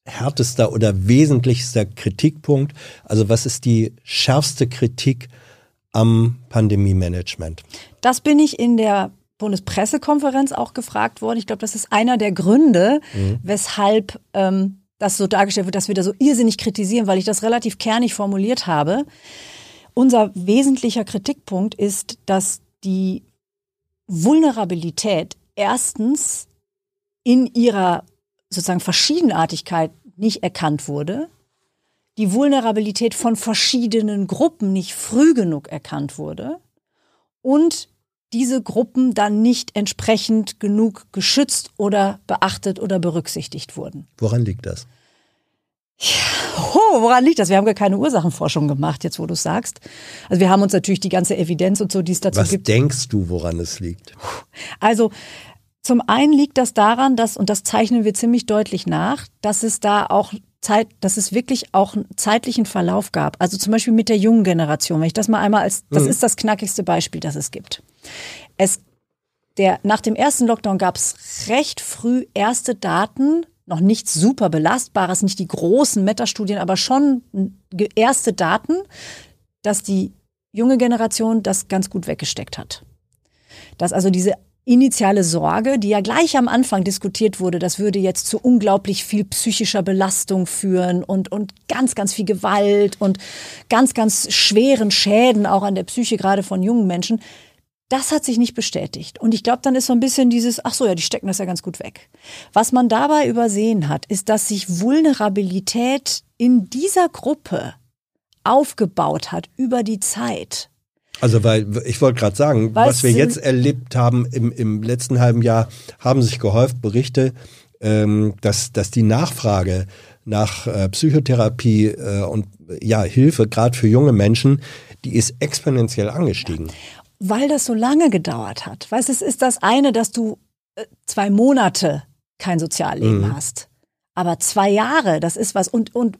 härtester oder wesentlichster Kritikpunkt? Also was ist die schärfste Kritik am Pandemie-Management? Das bin ich in der Bundespressekonferenz auch gefragt worden. Ich glaube, das ist einer der Gründe, mhm, weshalb ähm, das so dargestellt wird, dass wir da so irrsinnig kritisieren, weil ich das relativ kernig formuliert habe. Unser wesentlicher Kritikpunkt ist, dass die Vulnerabilität erstens in ihrer sozusagen Verschiedenartigkeit nicht erkannt wurde, die Vulnerabilität von verschiedenen Gruppen nicht früh genug erkannt wurde und diese Gruppen dann nicht entsprechend genug geschützt oder beachtet oder berücksichtigt wurden. Woran liegt das? Ja, oh, woran liegt das? Wir haben gar keine Ursachenforschung gemacht, jetzt wo du es sagst. Also wir haben uns natürlich die ganze Evidenz und so, die es dazu gibt. Was denkst du, woran es liegt? Also zum einen liegt das daran, dass, und das zeichnen wir ziemlich deutlich nach, dass es da auch Zeit, dass es wirklich auch einen zeitlichen Verlauf gab. Also zum Beispiel mit der jungen Generation, wenn ich das mal einmal als, das ist das knackigste Beispiel, das es gibt. Es, der, nach dem ersten Lockdown gab es recht früh erste Daten, noch nichts super belastbares, nicht die großen Metastudien, aber schon erste Daten, dass die junge Generation das ganz gut weggesteckt hat. Dass also diese initiale Sorge, die ja gleich am Anfang diskutiert wurde, das würde jetzt zu unglaublich viel psychischer Belastung führen und, und ganz, ganz viel Gewalt und ganz, ganz schweren Schäden auch an der Psyche, gerade von jungen Menschen. Das hat sich nicht bestätigt. Und ich glaube, dann ist so ein bisschen dieses, ach so, ja, die stecken das ja ganz gut weg. Was man dabei übersehen hat, ist, dass sich Vulnerabilität in dieser Gruppe aufgebaut hat über die Zeit. Also weil, ich wollte gerade sagen, was, was wir jetzt erlebt haben im, im letzten halben Jahr, haben sich gehäuft Berichte, ähm, dass, dass die Nachfrage nach äh, Psychotherapie äh, und ja Hilfe, gerade für junge Menschen, die ist exponentiell angestiegen. Ja, weil das so lange gedauert hat. Weißt du, es ist das eine, dass du äh, zwei Monate kein Sozialleben, mhm, hast, aber zwei Jahre, das ist was und und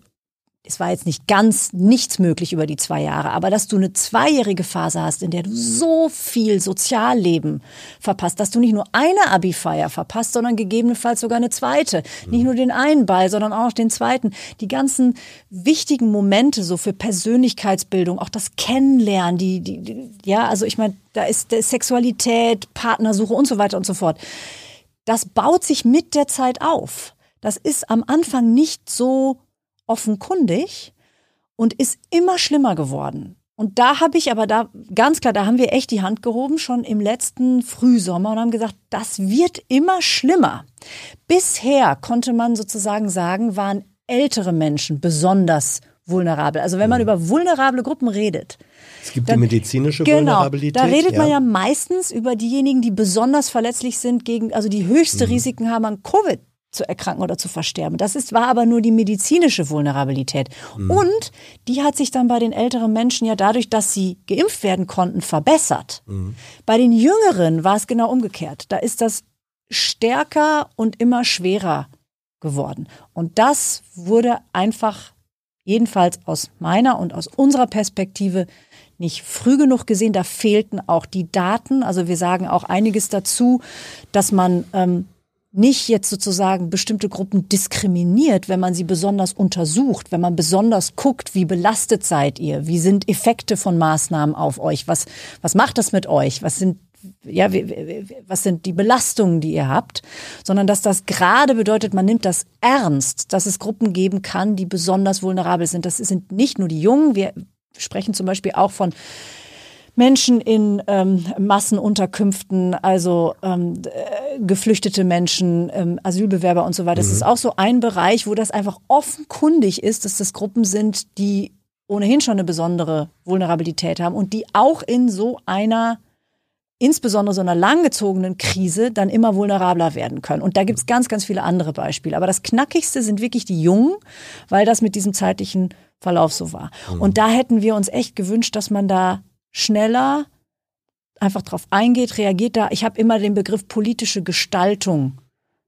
es war jetzt nicht ganz nichts möglich über die zwei Jahre, aber dass du eine zweijährige Phase hast, in der du so viel Sozialleben verpasst, dass du nicht nur eine Abi-Feier verpasst, sondern gegebenenfalls sogar eine zweite. Mhm. Nicht nur den einen Ball, sondern auch noch den zweiten. Die ganzen wichtigen Momente so für Persönlichkeitsbildung, auch das Kennenlernen, die, die, die ja, also ich meine, da ist Sexualität, Partnersuche und so weiter und so fort. Das baut sich mit der Zeit auf. Das ist am Anfang nicht so offenkundig und ist immer schlimmer geworden. Und da habe ich aber da ganz klar, da haben wir echt die Hand gehoben schon im letzten Frühsommer und haben gesagt, das wird immer schlimmer. Bisher konnte man sozusagen sagen, waren ältere Menschen besonders vulnerabel. Also wenn man mhm. über vulnerable Gruppen redet. Es gibt dann die medizinische genau, Vulnerabilität. Da redet ja. man ja meistens über diejenigen, die besonders verletzlich sind, gegen, also die höchste mhm. Risiken haben an Covid zu erkranken oder zu versterben. Das ist, war aber nur die medizinische Vulnerabilität. Mhm. Und die hat sich dann bei den älteren Menschen ja dadurch, dass sie geimpft werden konnten, verbessert. Mhm. Bei den Jüngeren war es genau umgekehrt. Da ist das stärker und immer schwerer geworden. Und das wurde einfach, jedenfalls aus meiner und aus unserer Perspektive, nicht früh genug gesehen. Da fehlten auch die Daten. Also wir sagen auch einiges dazu, dass man ähm, nicht jetzt sozusagen bestimmte Gruppen diskriminiert, wenn man sie besonders untersucht, wenn man besonders guckt, wie belastet seid ihr, wie sind Effekte von Maßnahmen auf euch, was, was macht das mit euch, was sind, ja, was sind die Belastungen, die ihr habt, sondern dass das gerade bedeutet, man nimmt das ernst, dass es Gruppen geben kann, die besonders vulnerabel sind. Das sind nicht nur die Jungen, wir sprechen zum Beispiel auch von Menschen in ähm, Massenunterkünften, also ähm, äh, geflüchtete Menschen, ähm, Asylbewerber und so weiter. Mhm. Das ist auch so ein Bereich, wo das einfach offenkundig ist, dass das Gruppen sind, die ohnehin schon eine besondere Vulnerabilität haben und die auch in so einer, insbesondere so einer langgezogenen Krise, dann immer vulnerabler werden können. Und da gibt's ganz, ganz viele andere Beispiele. Aber das Knackigste sind wirklich die Jungen, weil das mit diesem zeitlichen Verlauf so war. Mhm. Und da hätten wir uns echt gewünscht, dass man da schneller einfach drauf eingeht, reagiert da. Ich habe immer den Begriff politische Gestaltung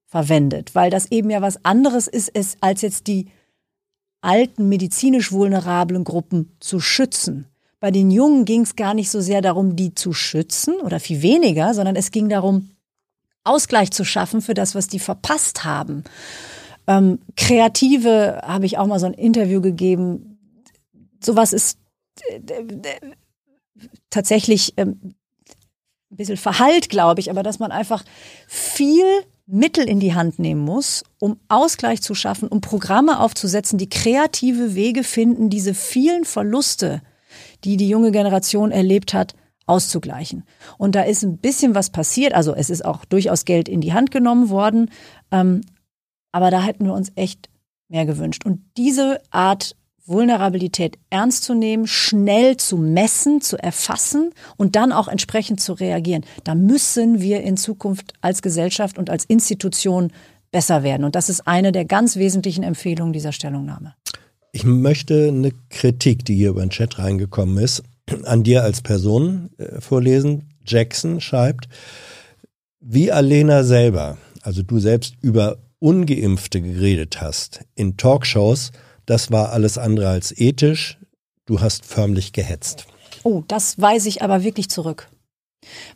verwendet, weil das eben ja was anderes ist, ist, als jetzt die alten medizinisch vulnerablen Gruppen zu schützen. Bei den Jungen ging es gar nicht so sehr darum, die zu schützen oder viel weniger, sondern es ging darum, Ausgleich zu schaffen für das, was die verpasst haben. Ähm, Kreative, habe ich auch mal so ein Interview gegeben, sowas ist tatsächlich ähm, ein bisschen Verhalt, glaube ich, aber dass man einfach viel Mittel in die Hand nehmen muss, um Ausgleich zu schaffen, um Programme aufzusetzen, die kreative Wege finden, diese vielen Verluste, die die junge Generation erlebt hat, auszugleichen. Und da ist ein bisschen was passiert. Also es ist auch durchaus Geld in die Hand genommen worden. Ähm, aber da hätten wir uns echt mehr gewünscht. Und diese Art Vulnerabilität ernst zu nehmen, schnell zu messen, zu erfassen und dann auch entsprechend zu reagieren. Da müssen wir in Zukunft als Gesellschaft und als Institution besser werden. Und das ist eine der ganz wesentlichen Empfehlungen dieser Stellungnahme. Ich möchte eine Kritik, die hier über den Chat reingekommen ist, an dir als Person vorlesen. Jackson schreibt, wie Alena selber, also du selbst, über Ungeimpfte geredet hast in Talkshows, das war alles andere als ethisch. Du hast förmlich gehetzt. Oh, das weise ich aber wirklich zurück.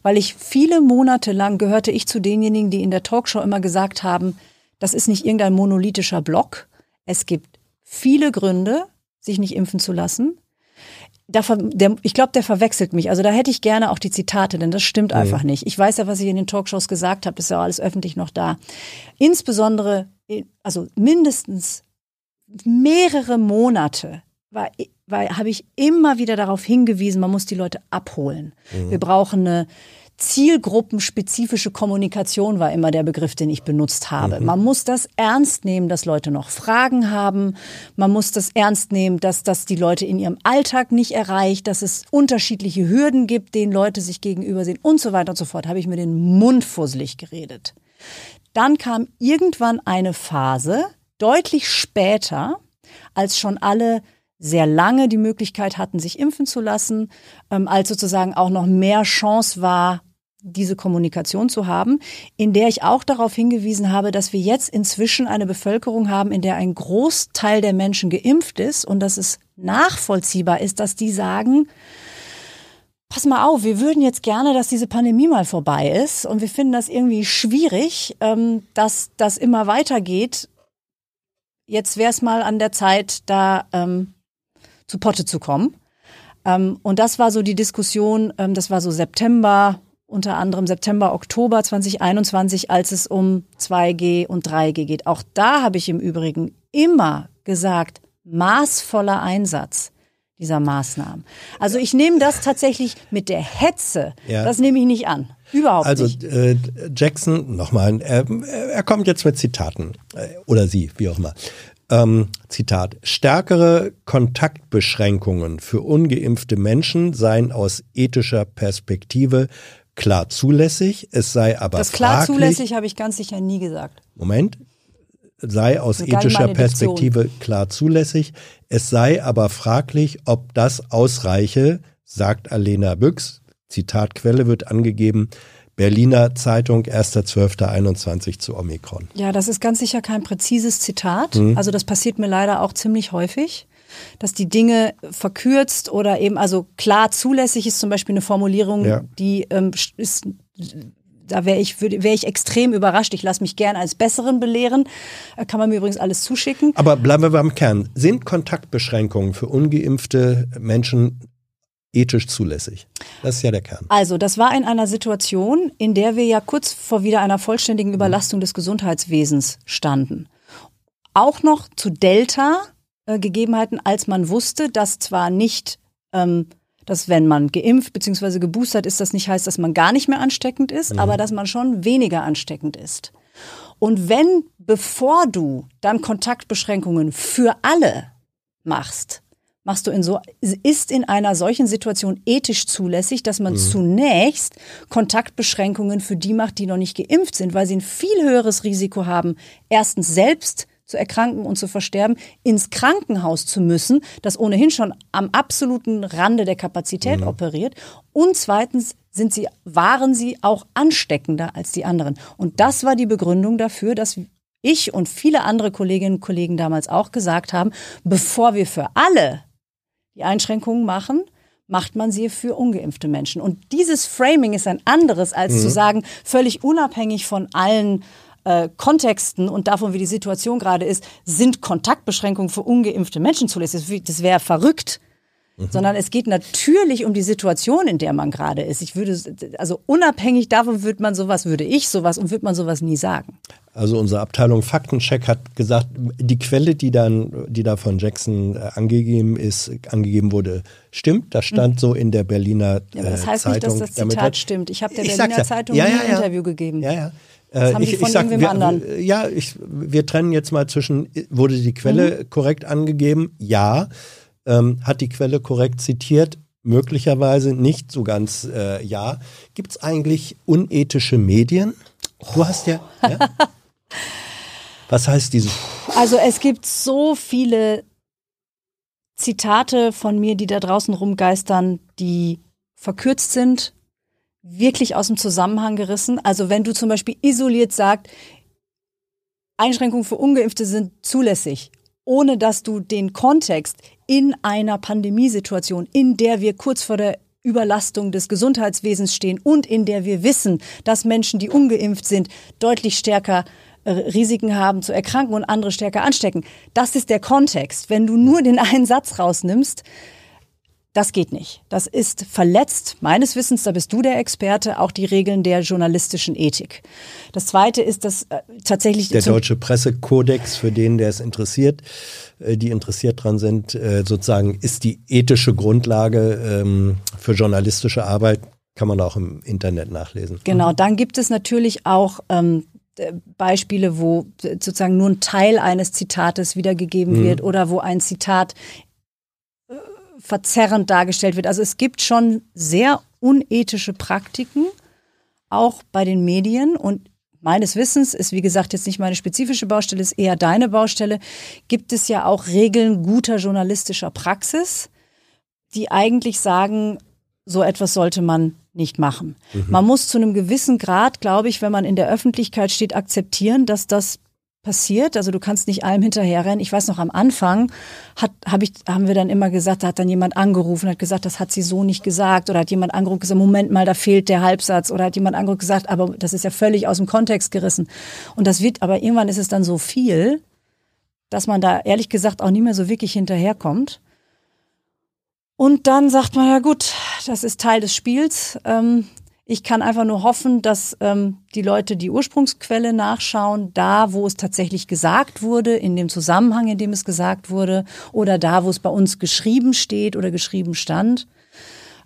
Weil ich viele Monate lang gehörte ich zu denjenigen, die in der Talkshow immer gesagt haben, das ist nicht irgendein monolithischer Block. Es gibt viele Gründe, sich nicht impfen zu lassen. Der, der, ich glaube, der verwechselt mich. Also da hätte ich gerne auch die Zitate, denn das stimmt mhm. einfach nicht. Ich weiß ja, was ich in den Talkshows gesagt habe. Das ist ja alles öffentlich noch da. Insbesondere, also mindestens mehrere Monate war, war, habe ich immer wieder darauf hingewiesen, man muss die Leute abholen. Mhm. Wir brauchen eine zielgruppenspezifische Kommunikation, war immer der Begriff, den ich benutzt habe. Mhm. Man muss das ernst nehmen, dass Leute noch Fragen haben. Man muss das ernst nehmen, dass das die Leute in ihrem Alltag nicht erreicht, dass es unterschiedliche Hürden gibt, denen Leute sich gegenüber sehen und so weiter und so fort. Habe ich mir den Mund fusselig geredet. Dann kam irgendwann eine Phase, deutlich später, als schon alle sehr lange die Möglichkeit hatten, sich impfen zu lassen, ähm, als sozusagen auch noch mehr Chance war, diese Kommunikation zu haben, in der ich auch darauf hingewiesen habe, dass wir jetzt inzwischen eine Bevölkerung haben, in der ein Großteil der Menschen geimpft ist und dass es nachvollziehbar ist, dass die sagen, pass mal auf, wir würden jetzt gerne, dass diese Pandemie mal vorbei ist und wir finden das irgendwie schwierig, ähm, dass das immer weitergeht. Jetzt wäre es mal an der Zeit, da ähm, zu Potte zu kommen. Ähm, und das war so die Diskussion, ähm, das war so September, unter anderem September, Oktober zwanzig einundzwanzig, als es um zwei G und drei G geht. Auch da habe ich im Übrigen immer gesagt, maßvoller Einsatz dieser Maßnahmen. Also ich nehme das tatsächlich mit der Hetze, ja. das nehme ich nicht an. Überhaupt also, nicht. Also äh, Jackson, nochmal, er, er kommt jetzt mit Zitaten. Oder sie, wie auch immer. Ähm, Zitat, stärkere Kontaktbeschränkungen für ungeimpfte Menschen seien aus ethischer Perspektive klar zulässig, es sei aber das klar fraglich, zulässig habe ich ganz sicher nie gesagt. Moment, sei aus ethischer Perspektive klar zulässig, es sei aber fraglich, ob das ausreiche, sagt Alena Buyx, Zitatquelle wird angegeben, Berliner Zeitung, erster zwölfter einundzwanzig zu Omikron. Ja, das ist ganz sicher kein präzises Zitat. Mhm. Also das passiert mir leider auch ziemlich häufig, dass die Dinge verkürzt oder eben, also klar zulässig ist zum Beispiel eine Formulierung, ja, die ähm, ist, da wäre ich, wär ich extrem überrascht. Ich lasse mich gern als Besseren belehren. Kann man mir übrigens alles zuschicken. Aber bleiben wir beim Kern. Sind Kontaktbeschränkungen für ungeimpfte Menschen ethisch zulässig? Das ist ja der Kern. Also das war in einer Situation, in der wir ja kurz vor wieder einer vollständigen Überlastung des Gesundheitswesens standen. Auch noch zu Delta-Gegebenheiten, als man wusste, dass zwar nicht, ähm, dass wenn man geimpft bzw. geboostert ist, das nicht heißt, dass man gar nicht mehr ansteckend ist, mhm, aber dass man schon weniger ansteckend ist. Und wenn, bevor du dann Kontaktbeschränkungen für alle machst, machst du in so, ist in einer solchen Situation ethisch zulässig, dass man mhm. zunächst Kontaktbeschränkungen für die macht, die noch nicht geimpft sind, weil sie ein viel höheres Risiko haben, erstens selbst zu erkranken und zu versterben, ins Krankenhaus zu müssen, das ohnehin schon am absoluten Rande der Kapazität mhm. operiert. Und zweitens sind sie, waren sie auch ansteckender als die anderen. Und das war die Begründung dafür, dass ich und viele andere Kolleginnen und Kollegen damals auch gesagt haben, bevor wir für alle die Einschränkungen machen, macht man sie für ungeimpfte Menschen. Und dieses Framing ist ein anderes, als mhm. zu sagen, völlig unabhängig von allen äh, Kontexten und davon, wie die Situation gerade ist, sind Kontaktbeschränkungen für ungeimpfte Menschen zulässig. Das wäre verrückt. Mhm. Sondern es geht natürlich um die Situation, in der man gerade ist. Ich würde, also unabhängig davon würde man sowas, würde ich sowas und würde man sowas nie sagen. Also unsere Abteilung Faktencheck hat gesagt, die Quelle, die dann, die da von Jackson angegeben ist, angegeben wurde, stimmt. Das stand mhm. so in der Berliner Zeitung. Ja, aber das heißt Zeitung, nicht, dass das Zitat damit, stimmt. Ich habe der ich Berliner Zeitung ja, ja, ja, ein Interview gegeben. Ja, ja. Das haben ich, die von ich sag, irgendwem wir, anderen. Ja, ich, wir trennen jetzt mal zwischen, wurde die Quelle mhm. korrekt angegeben? Ja. Ähm, hat die Quelle korrekt zitiert? Möglicherweise nicht so ganz äh, ja. Gibt es eigentlich unethische Medien? Du hast ja... ja? Was heißt dieses? Also es gibt so viele Zitate von mir, die da draußen rumgeistern, die verkürzt sind, wirklich aus dem Zusammenhang gerissen. Also wenn du zum Beispiel isoliert sagst, Einschränkungen für Ungeimpfte sind zulässig, ohne dass du den Kontext in einer Pandemiesituation, in der wir kurz vor der Überlastung des Gesundheitswesens stehen und in der wir wissen, dass Menschen, die ungeimpft sind, deutlich stärker äh, Risiken haben zu erkranken und andere stärker anstecken. Das ist der Kontext. Wenn du nur den einen Satz rausnimmst, das geht nicht. Das ist verletzt, meines Wissens, da bist du der Experte, auch die Regeln der journalistischen Ethik. Das Zweite ist, dass äh, tatsächlich... Der deutsche Pressekodex, für den, der es interessiert, äh, die interessiert dran sind, äh, sozusagen ist die ethische Grundlage ähm, für journalistische Arbeit, kann man auch im Internet nachlesen. Genau, dann gibt es natürlich auch... Ähm, Beispiele, wo sozusagen nur ein Teil eines Zitates wiedergegeben mhm. wird oder wo ein Zitat verzerrend dargestellt wird. Also es gibt schon sehr unethische Praktiken, auch bei den Medien. Und meines Wissens ist, wie gesagt, jetzt nicht meine spezifische Baustelle, ist eher deine Baustelle, gibt es ja auch Regeln guter journalistischer Praxis, die eigentlich sagen, so etwas sollte man nicht machen. Mhm. Man muss zu einem gewissen Grad, glaube ich, wenn man in der Öffentlichkeit steht, akzeptieren, dass das passiert. Also du kannst nicht allem hinterherrennen. Ich weiß noch, am Anfang hat, hab ich, haben wir dann immer gesagt, da hat dann jemand angerufen, hat gesagt, das hat sie so nicht gesagt. Oder hat jemand angerufen, gesagt, Moment mal, da fehlt der Halbsatz. Oder hat jemand angerufen, gesagt, aber das ist ja völlig aus dem Kontext gerissen. Und das wird, aber irgendwann ist es dann so viel, dass man da ehrlich gesagt auch nicht mehr so wirklich hinterherkommt. Und dann sagt man, ja gut, das ist Teil des Spiels. Ähm, ich kann einfach nur hoffen, dass ähm, die Leute die Ursprungsquelle nachschauen, da wo es tatsächlich gesagt wurde, in dem Zusammenhang, in dem es gesagt wurde, oder da wo es bei uns geschrieben steht oder geschrieben stand.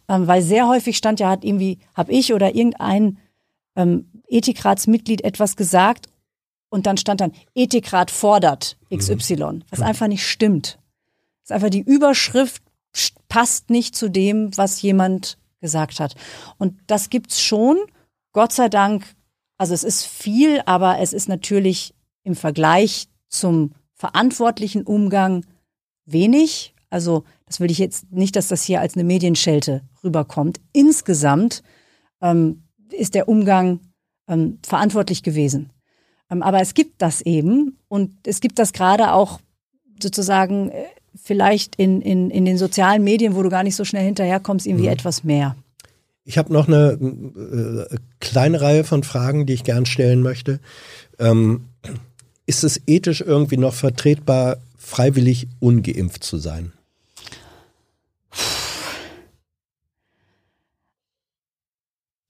Ähm, weil sehr häufig stand ja, hat irgendwie, habe ich oder irgendein ähm, Ethikratsmitglied etwas gesagt, Und dann stand dann, Ethikrat fordert X Y, was einfach nicht stimmt. Das ist einfach, die Überschrift passt nicht zu dem, was jemand gesagt hat. Und das gibt's schon, Gott sei Dank. Also es ist viel, aber es ist natürlich im Vergleich zum verantwortlichen Umgang wenig. Also das will ich jetzt nicht, dass das hier als eine Medienschelte rüberkommt. Insgesamt ähm, ist der Umgang ähm, verantwortlich gewesen. Ähm, aber es gibt das eben, und es gibt das gerade auch sozusagen äh, vielleicht in, in, in den sozialen Medien, wo du gar nicht so schnell hinterherkommst, irgendwie mhm. etwas mehr. Ich habe noch eine äh, kleine Reihe von Fragen, die ich gern stellen möchte. Ähm, ist es ethisch irgendwie noch vertretbar, freiwillig ungeimpft zu sein?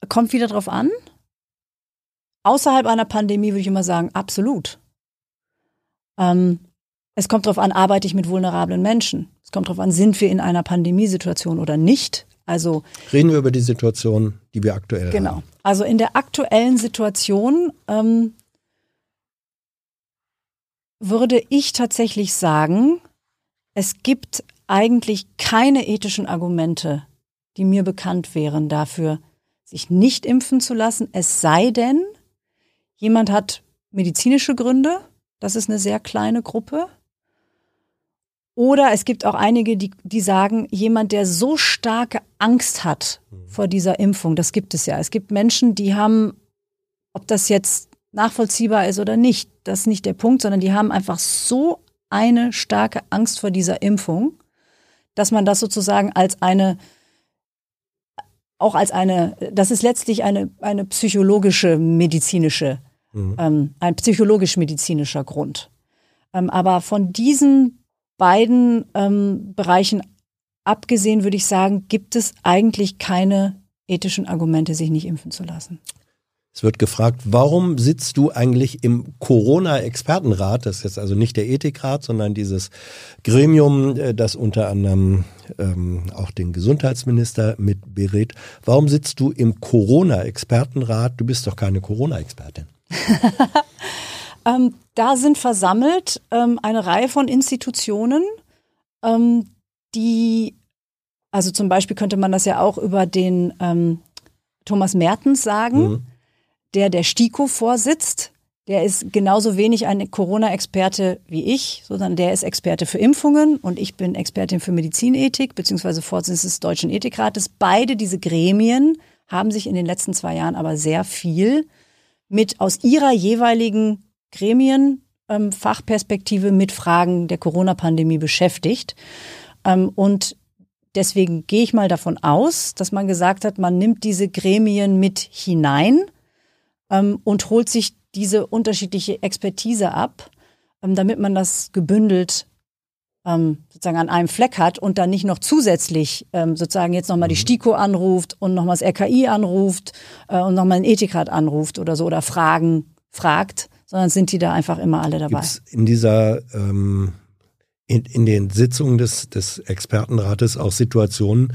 Kommt wieder drauf an. Außerhalb einer Pandemie würde ich immer sagen, absolut. Ähm, es kommt drauf an, arbeite ich mit vulnerablen Menschen? Es kommt drauf an, sind wir in einer Pandemiesituation oder nicht? Also reden wir über die Situation, die wir aktuell genau. haben. Genau. Also in der aktuellen Situation ähm, würde ich tatsächlich sagen, es gibt eigentlich keine ethischen Argumente, die mir bekannt wären dafür, sich nicht impfen zu lassen. Es sei denn, jemand hat medizinische Gründe. Das ist eine sehr kleine Gruppe. Oder es gibt auch einige, die, die sagen, jemand, der so starke Angst hat vor dieser Impfung, das gibt es ja. Es gibt Menschen, die haben, ob das jetzt nachvollziehbar ist oder nicht, das ist nicht der Punkt, sondern die haben einfach so eine starke Angst vor dieser Impfung, dass man das sozusagen als eine, auch als eine, das ist letztlich eine, eine psychologische, medizinische, mhm. ähm, ein psychologisch-medizinischer Grund. Ähm, aber von diesen beiden ähm, Bereichen abgesehen, würde ich sagen, gibt es eigentlich keine ethischen Argumente, sich nicht impfen zu lassen. Es wird gefragt, warum sitzt du eigentlich im Corona-Expertenrat? Das ist jetzt also nicht der Ethikrat, sondern dieses Gremium, das unter anderem ähm, auch den Gesundheitsminister mit berät. Warum sitzt du im Corona-Expertenrat? Du bist doch keine Corona-Expertin. Ähm, da sind versammelt ähm, eine Reihe von Institutionen, ähm, die, also zum Beispiel könnte man das ja auch über den ähm, Thomas Mertens sagen, mhm. der der STIKO vorsitzt. Der ist genauso wenig ein Corona-Experte wie ich, sondern der ist Experte für Impfungen und ich bin Expertin für Medizinethik beziehungsweise Vorsitzende des Deutschen Ethikrates. Beide diese Gremien haben sich in den letzten zwei Jahren aber sehr viel mit aus ihrer jeweiligen Gremien, ähm, Fachperspektive mit Fragen der Corona-Pandemie beschäftigt. Ähm, und deswegen gehe ich mal davon aus, dass man gesagt hat, man nimmt diese Gremien mit hinein ähm, und holt sich diese unterschiedliche Expertise ab, ähm, damit man das gebündelt ähm, sozusagen an einem Fleck hat und dann nicht noch zusätzlich ähm, sozusagen jetzt nochmal die STIKO anruft und nochmal das R K I anruft äh, und nochmal einen Ethikrat anruft oder so oder Fragen fragt. Sondern sind die da einfach immer alle dabei. Gibt's in dieser, ähm, in, in den Sitzungen des, des Expertenrates auch Situationen,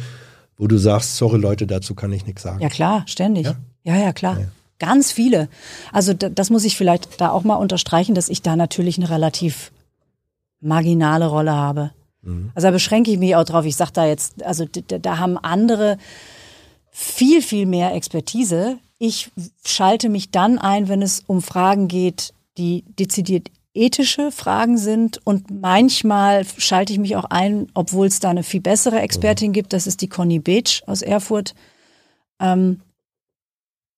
wo du sagst, sorry Leute, dazu kann ich nichts sagen? Ja klar, ständig. Ja, ja, ja klar. Ja. Ganz viele. Also da, das muss ich vielleicht da auch mal unterstreichen, dass ich da natürlich eine relativ marginale Rolle habe. Mhm. Also da beschränke ich mich auch drauf. Ich sage da jetzt, also da, da haben andere viel, viel mehr Expertise. Ich schalte mich dann ein, wenn es um Fragen geht, die dezidiert ethische Fragen sind. Und manchmal schalte ich mich auch ein, obwohl es da eine viel bessere Expertin gibt. Das ist die Conny Beetsch aus Erfurt. Ähm,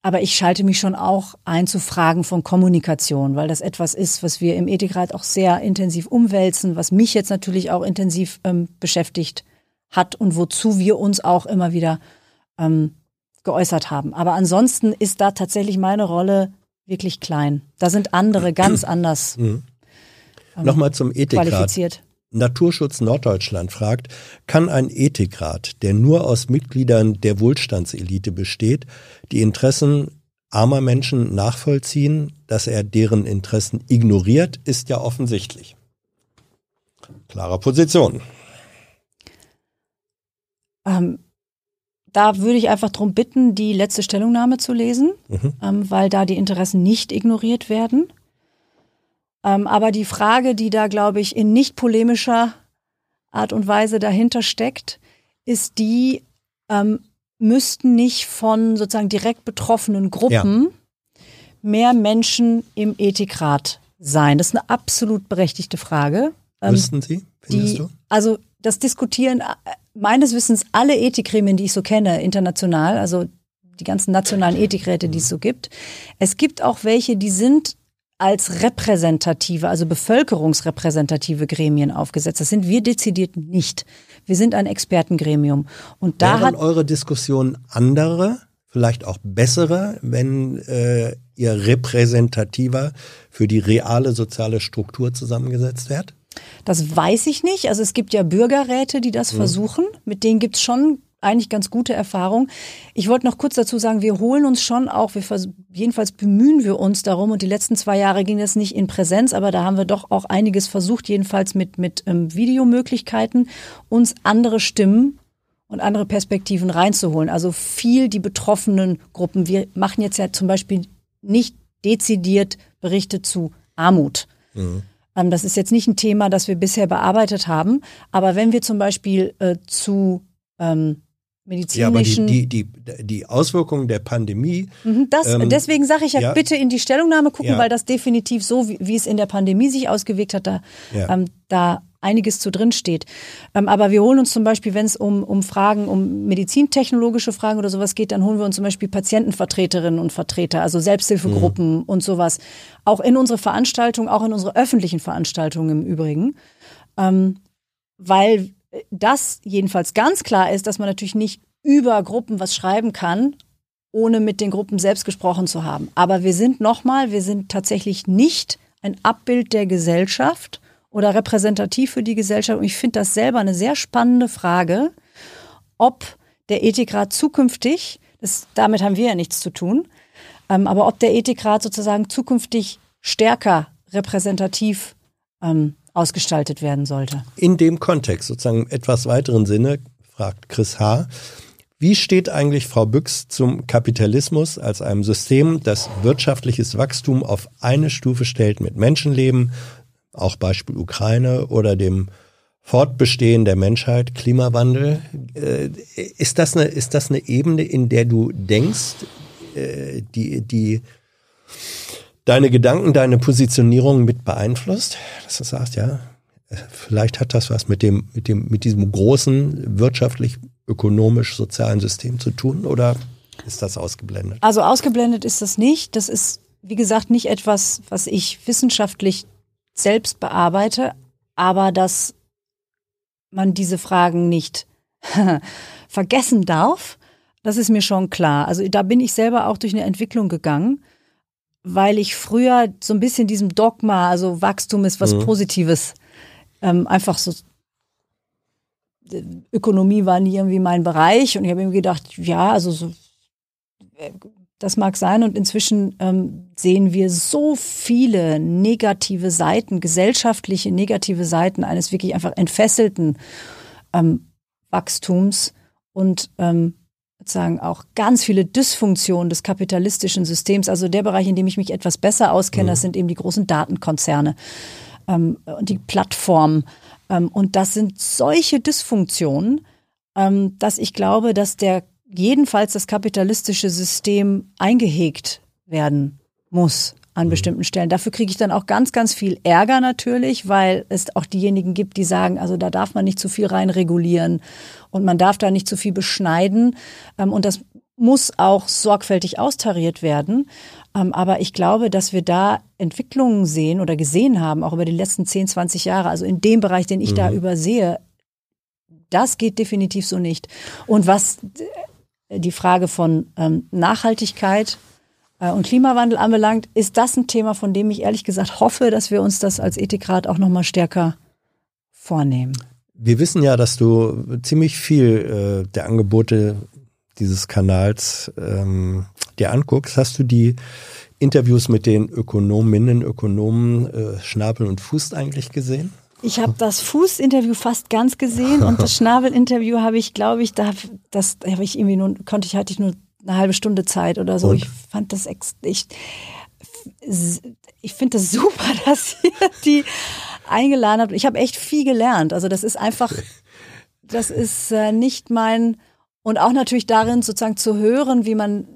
aber ich schalte mich schon auch ein zu Fragen von Kommunikation, weil das etwas ist, was wir im Ethikrat auch sehr intensiv umwälzen, was mich jetzt natürlich auch intensiv ähm, beschäftigt hat und wozu wir uns auch immer wieder ähm, geäußert haben. Aber ansonsten ist da tatsächlich meine Rolle wirklich klein. Da sind andere ganz anders ähm, Nochmal zum Ethikrat. Qualifiziert. Naturschutz Norddeutschland fragt, kann ein Ethikrat, der nur aus Mitgliedern der Wohlstandselite besteht, die Interessen armer Menschen nachvollziehen? Dass er deren Interessen ignoriert, ist ja offensichtlich. Klare Position. Ähm, Da würde ich einfach darum bitten, die letzte Stellungnahme zu lesen, mhm. ähm, weil da die Interessen nicht ignoriert werden. Ähm, aber die Frage, die da, glaube ich, in nicht polemischer Art und Weise dahinter steckt, ist die, ähm, müssten nicht von sozusagen direkt betroffenen Gruppen ja. mehr Menschen im Ethikrat sein? Das ist eine absolut berechtigte Frage. Ähm, müssten sie, findest die, du? Also das diskutieren meines Wissens alle Ethikgremien, die ich so kenne, international, also die ganzen nationalen Ethikräte, die es so gibt. Es gibt auch welche, die sind als repräsentative, also bevölkerungsrepräsentative Gremien aufgesetzt. Das sind wir dezidiert nicht. Wir sind ein Expertengremium. Und da hat eure Diskussion andere, vielleicht auch bessere, wenn äh, ihr repräsentativer für die reale soziale Struktur zusammengesetzt werdet? Das weiß ich nicht. Also es gibt ja Bürgerräte, die das mhm. versuchen. Mit denen gibt es schon eigentlich ganz gute Erfahrung. Ich wollte noch kurz dazu sagen, wir holen uns schon auch, wir vers- jedenfalls bemühen wir uns darum, und die letzten zwei Jahre ging das nicht in Präsenz, aber da haben wir doch auch einiges versucht, jedenfalls mit, mit ähm, Videomöglichkeiten, uns andere Stimmen und andere Perspektiven reinzuholen. Also viel die betroffenen Gruppen. Wir machen jetzt ja zum Beispiel nicht dezidiert Berichte zu Armut. Mhm. Ähm, das ist jetzt nicht ein Thema, das wir bisher bearbeitet haben, aber wenn wir zum Beispiel äh, zu ähm, medizinischen... Ja, aber die, die, die, die Auswirkungen der Pandemie... Das, ähm, deswegen sage ich ja, ja, bitte in die Stellungnahme gucken, ja. weil das definitiv so, wie, wie es in der Pandemie sich ausgewirkt hat, da, ja. ähm, da einiges zu drin steht. Ähm, aber wir holen uns zum Beispiel, wenn es um, um Fragen, um medizintechnologische Fragen oder sowas geht, dann holen wir uns zum Beispiel Patientenvertreterinnen und Vertreter, also Selbsthilfegruppen mhm. und sowas. Auch in unsere Veranstaltungen, auch in unsere öffentlichen Veranstaltungen im Übrigen. Ähm, weil... Das jedenfalls ganz klar ist, dass man natürlich nicht über Gruppen was schreiben kann, ohne mit den Gruppen selbst gesprochen zu haben. Aber wir sind nochmal, wir sind tatsächlich nicht ein Abbild der Gesellschaft oder repräsentativ für die Gesellschaft. Und ich finde das selber eine sehr spannende Frage, ob der Ethikrat zukünftig, das, damit haben wir ja nichts zu tun, ähm, aber ob der Ethikrat sozusagen zukünftig stärker repräsentativ ähm, ausgestaltet werden sollte. In dem Kontext, sozusagen im etwas weiteren Sinne, fragt Chris H., wie steht eigentlich Frau Buyx zum Kapitalismus als einem System, das wirtschaftliches Wachstum auf eine Stufe stellt mit Menschenleben, auch Beispiel Ukraine, oder dem Fortbestehen der Menschheit, Klimawandel? Ist das eine, ist das eine Ebene, in der du denkst, die, die deine Gedanken, deine Positionierung mit beeinflusst, dass du sagst, ja, vielleicht hat das was mit dem, mit dem, mit diesem großen wirtschaftlich, ökonomisch, sozialen System zu tun, oder ist das ausgeblendet? Also ausgeblendet ist das nicht. Das ist, wie gesagt, nicht etwas, was ich wissenschaftlich selbst bearbeite, aber dass man diese Fragen nicht vergessen darf, das ist mir schon klar. Also da bin ich selber auch durch eine Entwicklung gegangen, weil ich früher so ein bisschen diesem Dogma, also Wachstum ist was mhm. Positives, ähm, einfach so, Ökonomie war nie irgendwie mein Bereich, und ich habe mir gedacht, ja, also so, das mag sein, und inzwischen ähm, sehen wir so viele negative Seiten, gesellschaftliche negative Seiten eines wirklich einfach entfesselten ähm, Wachstums und ähm, sozusagen auch ganz viele Dysfunktionen des kapitalistischen Systems. Also der Bereich, in dem ich mich etwas besser auskenne, das sind eben die großen Datenkonzerne ähm, und die Plattformen. Ähm, und das sind solche Dysfunktionen, ähm, dass ich glaube, dass der jedenfalls das kapitalistische System eingehegt werden muss an bestimmten Stellen. Dafür kriege ich dann auch ganz, ganz viel Ärger natürlich, weil es auch diejenigen gibt, die sagen, also da darf man nicht zu viel rein regulieren und man darf da nicht zu viel beschneiden. Und das muss auch sorgfältig austariert werden. Aber ich glaube, dass wir da Entwicklungen sehen oder gesehen haben, auch über die letzten zehn, zwanzig Jahre, also in dem Bereich, den ich mhm. da übersehe, das geht definitiv so nicht. Und was die Frage von Nachhaltigkeit und Klimawandel anbelangt, ist das ein Thema, von dem ich ehrlich gesagt hoffe, dass wir uns das als Ethikrat auch nochmal stärker vornehmen. Wir wissen ja, dass du ziemlich viel äh, der Angebote dieses Kanals ähm, dir anguckst. Hast du die Interviews mit den Ökonominnen, Ökonomen äh, Schnabel und Fuß eigentlich gesehen? Ich habe das Fuß-Interview fast ganz gesehen und das Schnabel-Interview habe ich, glaube ich, da das habe ich irgendwie nur konnte ich hatte ich nur eine halbe Stunde Zeit oder so. Und? Ich fand das ex ich, ich finde das super, dass ihr die eingeladen habt. Ich habe echt viel gelernt. Also das ist einfach, das ist äh, nicht mein, und auch natürlich darin sozusagen zu hören, wie man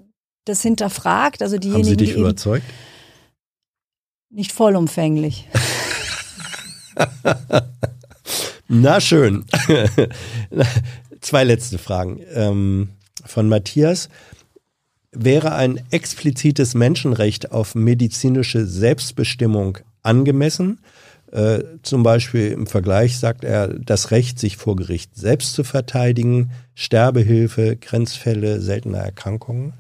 das hinterfragt. Also diejenigen, haben Sie dich die überzeugt? Nicht vollumfänglich. Na schön. Zwei letzte Fragen ähm, von Matthias. Wäre ein explizites Menschenrecht auf medizinische Selbstbestimmung angemessen? Äh, zum Beispiel im Vergleich sagt er, das Recht, sich vor Gericht selbst zu verteidigen, Sterbehilfe, Grenzfälle, seltene Erkrankungen.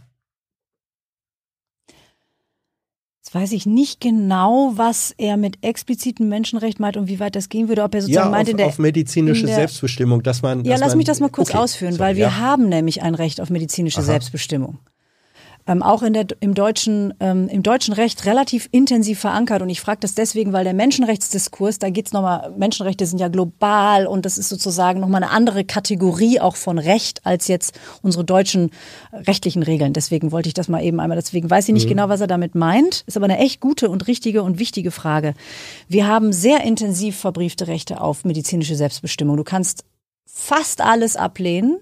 Jetzt weiß ich nicht genau, was er mit explizitem Menschenrecht meint und wie weit das gehen würde, ob er sozusagen ja, meint auf, in der auf medizinische der, Selbstbestimmung, dass man dass Ja, lass man, mich das mal kurz okay. ausführen, so, weil wir ja. haben nämlich ein Recht auf medizinische Aha. Selbstbestimmung. Ähm, auch in der, im, deutschen, ähm, im deutschen Recht relativ intensiv verankert. Und ich frage das deswegen, weil der Menschenrechtsdiskurs, da geht es nochmal, Menschenrechte sind ja global und das ist sozusagen nochmal eine andere Kategorie auch von Recht als jetzt unsere deutschen rechtlichen Regeln. Deswegen wollte ich das mal eben einmal, deswegen weiß ich nicht mhm. genau, was er damit meint. Ist aber eine echt gute und richtige und wichtige Frage. Wir haben sehr intensiv verbriefte Rechte auf medizinische Selbstbestimmung. Du kannst fast alles ablehnen.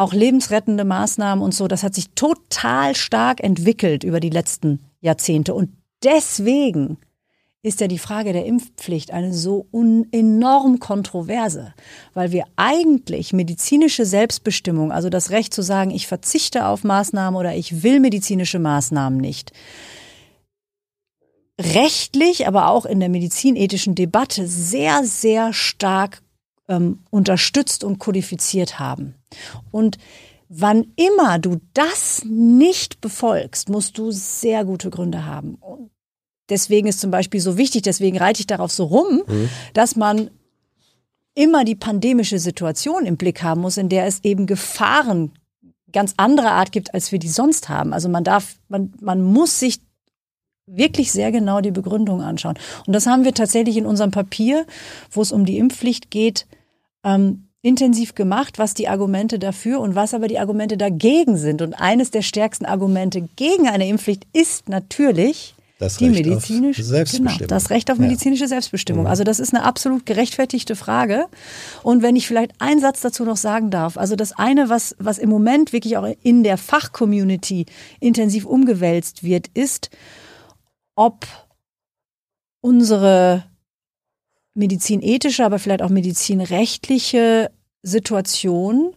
Auch lebensrettende Maßnahmen und so, das hat sich total stark entwickelt über die letzten Jahrzehnte. Und deswegen ist ja die Frage der Impfpflicht eine so enorm kontroverse, weil wir eigentlich medizinische Selbstbestimmung, also das Recht zu sagen, ich verzichte auf Maßnahmen oder ich will medizinische Maßnahmen nicht, rechtlich, aber auch in der medizinethischen Debatte sehr, sehr stark ähm, unterstützt und kodifiziert haben. Und wann immer du das nicht befolgst, musst du sehr gute Gründe haben. Und deswegen ist zum Beispiel so wichtig, deswegen reite ich darauf so rum, mhm. dass man immer die pandemische Situation im Blick haben muss, in der es eben Gefahren ganz anderer Art gibt, als wir die sonst haben. Also man darf, man, man muss sich wirklich sehr genau die Begründung anschauen. Und das haben wir tatsächlich in unserem Papier, wo es um die Impfpflicht geht, ähm, intensiv gemacht, was die Argumente dafür und was aber die Argumente dagegen sind. Und eines der stärksten Argumente gegen eine Impfpflicht ist natürlich das die medizinische Selbstbestimmung. Genau, das Recht auf medizinische ja. Selbstbestimmung. Also das ist eine absolut gerechtfertigte Frage. Und wenn ich vielleicht einen Satz dazu noch sagen darf, also das eine, was, was im Moment wirklich auch in der Fachcommunity intensiv umgewälzt wird, ist, ob unsere medizinethische, aber vielleicht auch medizinrechtliche Situation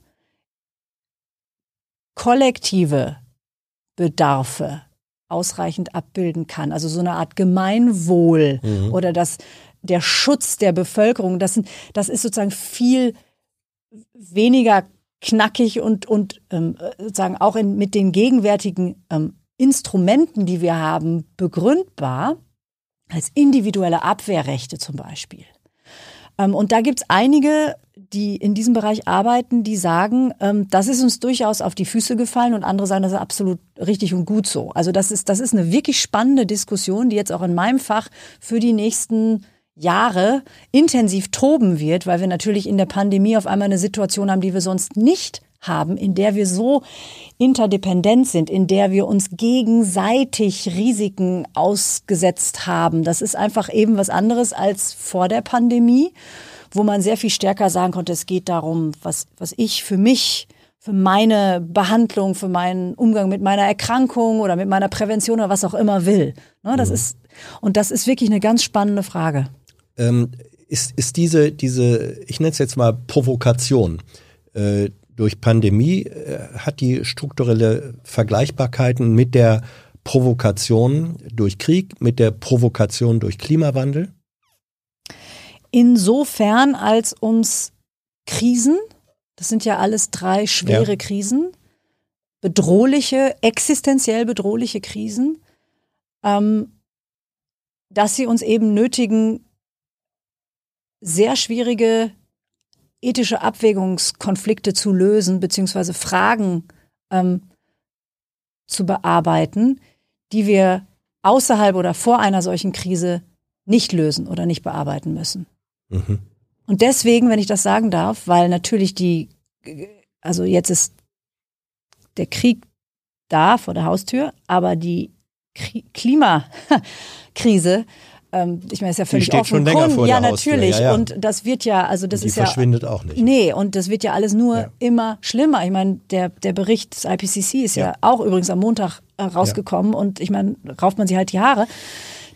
kollektive Bedarfe ausreichend abbilden kann. Also so eine Art Gemeinwohl mhm. oder das, der Schutz der Bevölkerung. Das sind, das ist sozusagen viel weniger knackig und, und ähm, sozusagen auch in, mit den gegenwärtigen ähm, Instrumenten, die wir haben, begründbar. Als individuelle Abwehrrechte zum Beispiel. Ähm, und da gibt es einige, die in diesem Bereich arbeiten, die sagen, ähm, das ist uns durchaus auf die Füße gefallen und andere sagen, das ist absolut richtig und gut so. Also das ist, das ist eine wirklich spannende Diskussion, die jetzt auch in meinem Fach für die nächsten Jahre intensiv toben wird, weil wir natürlich in der Pandemie auf einmal eine Situation haben, die wir sonst nicht haben, in der wir so interdependent sind, in der wir uns gegenseitig Risiken ausgesetzt haben. Das ist einfach eben was anderes als vor der Pandemie, wo man sehr viel stärker sagen konnte, es geht darum, was, was ich für mich, für meine Behandlung, für meinen Umgang mit meiner Erkrankung oder mit meiner Prävention oder was auch immer will. Ne, das mhm. ist, und das ist wirklich eine ganz spannende Frage. Ähm, ist, ist diese, diese, ich nenne es jetzt mal Provokation, äh, durch Pandemie äh, hat die strukturelle Vergleichbarkeiten mit der Provokation durch Krieg, mit der Provokation durch Klimawandel? Insofern, als uns Krisen, das sind ja alles drei schwere ja. Krisen, bedrohliche, existenziell bedrohliche Krisen, ähm, dass sie uns eben nötigen, sehr schwierige ethische Abwägungskonflikte zu lösen, beziehungsweise Fragen ähm, zu bearbeiten, die wir außerhalb oder vor einer solchen Krise nicht lösen oder nicht bearbeiten müssen. Mhm. Und deswegen, wenn ich das sagen darf, weil natürlich die, also jetzt ist der Krieg da vor der Haustür, aber die Kri- Klimakrise, ähm, ich meine, es ist ja völlig die steht schon länger vor der Haustür. Ja, natürlich. Ja, ja. Und das wird ja, also das die ist ja. Verschwindet auch nicht. Nee, und das wird ja alles nur ja. immer schlimmer. Ich meine, der, der Bericht des I P C C ist ja, ja auch übrigens am Montag rausgekommen ja. und ich meine, rauft man sich halt die Haare.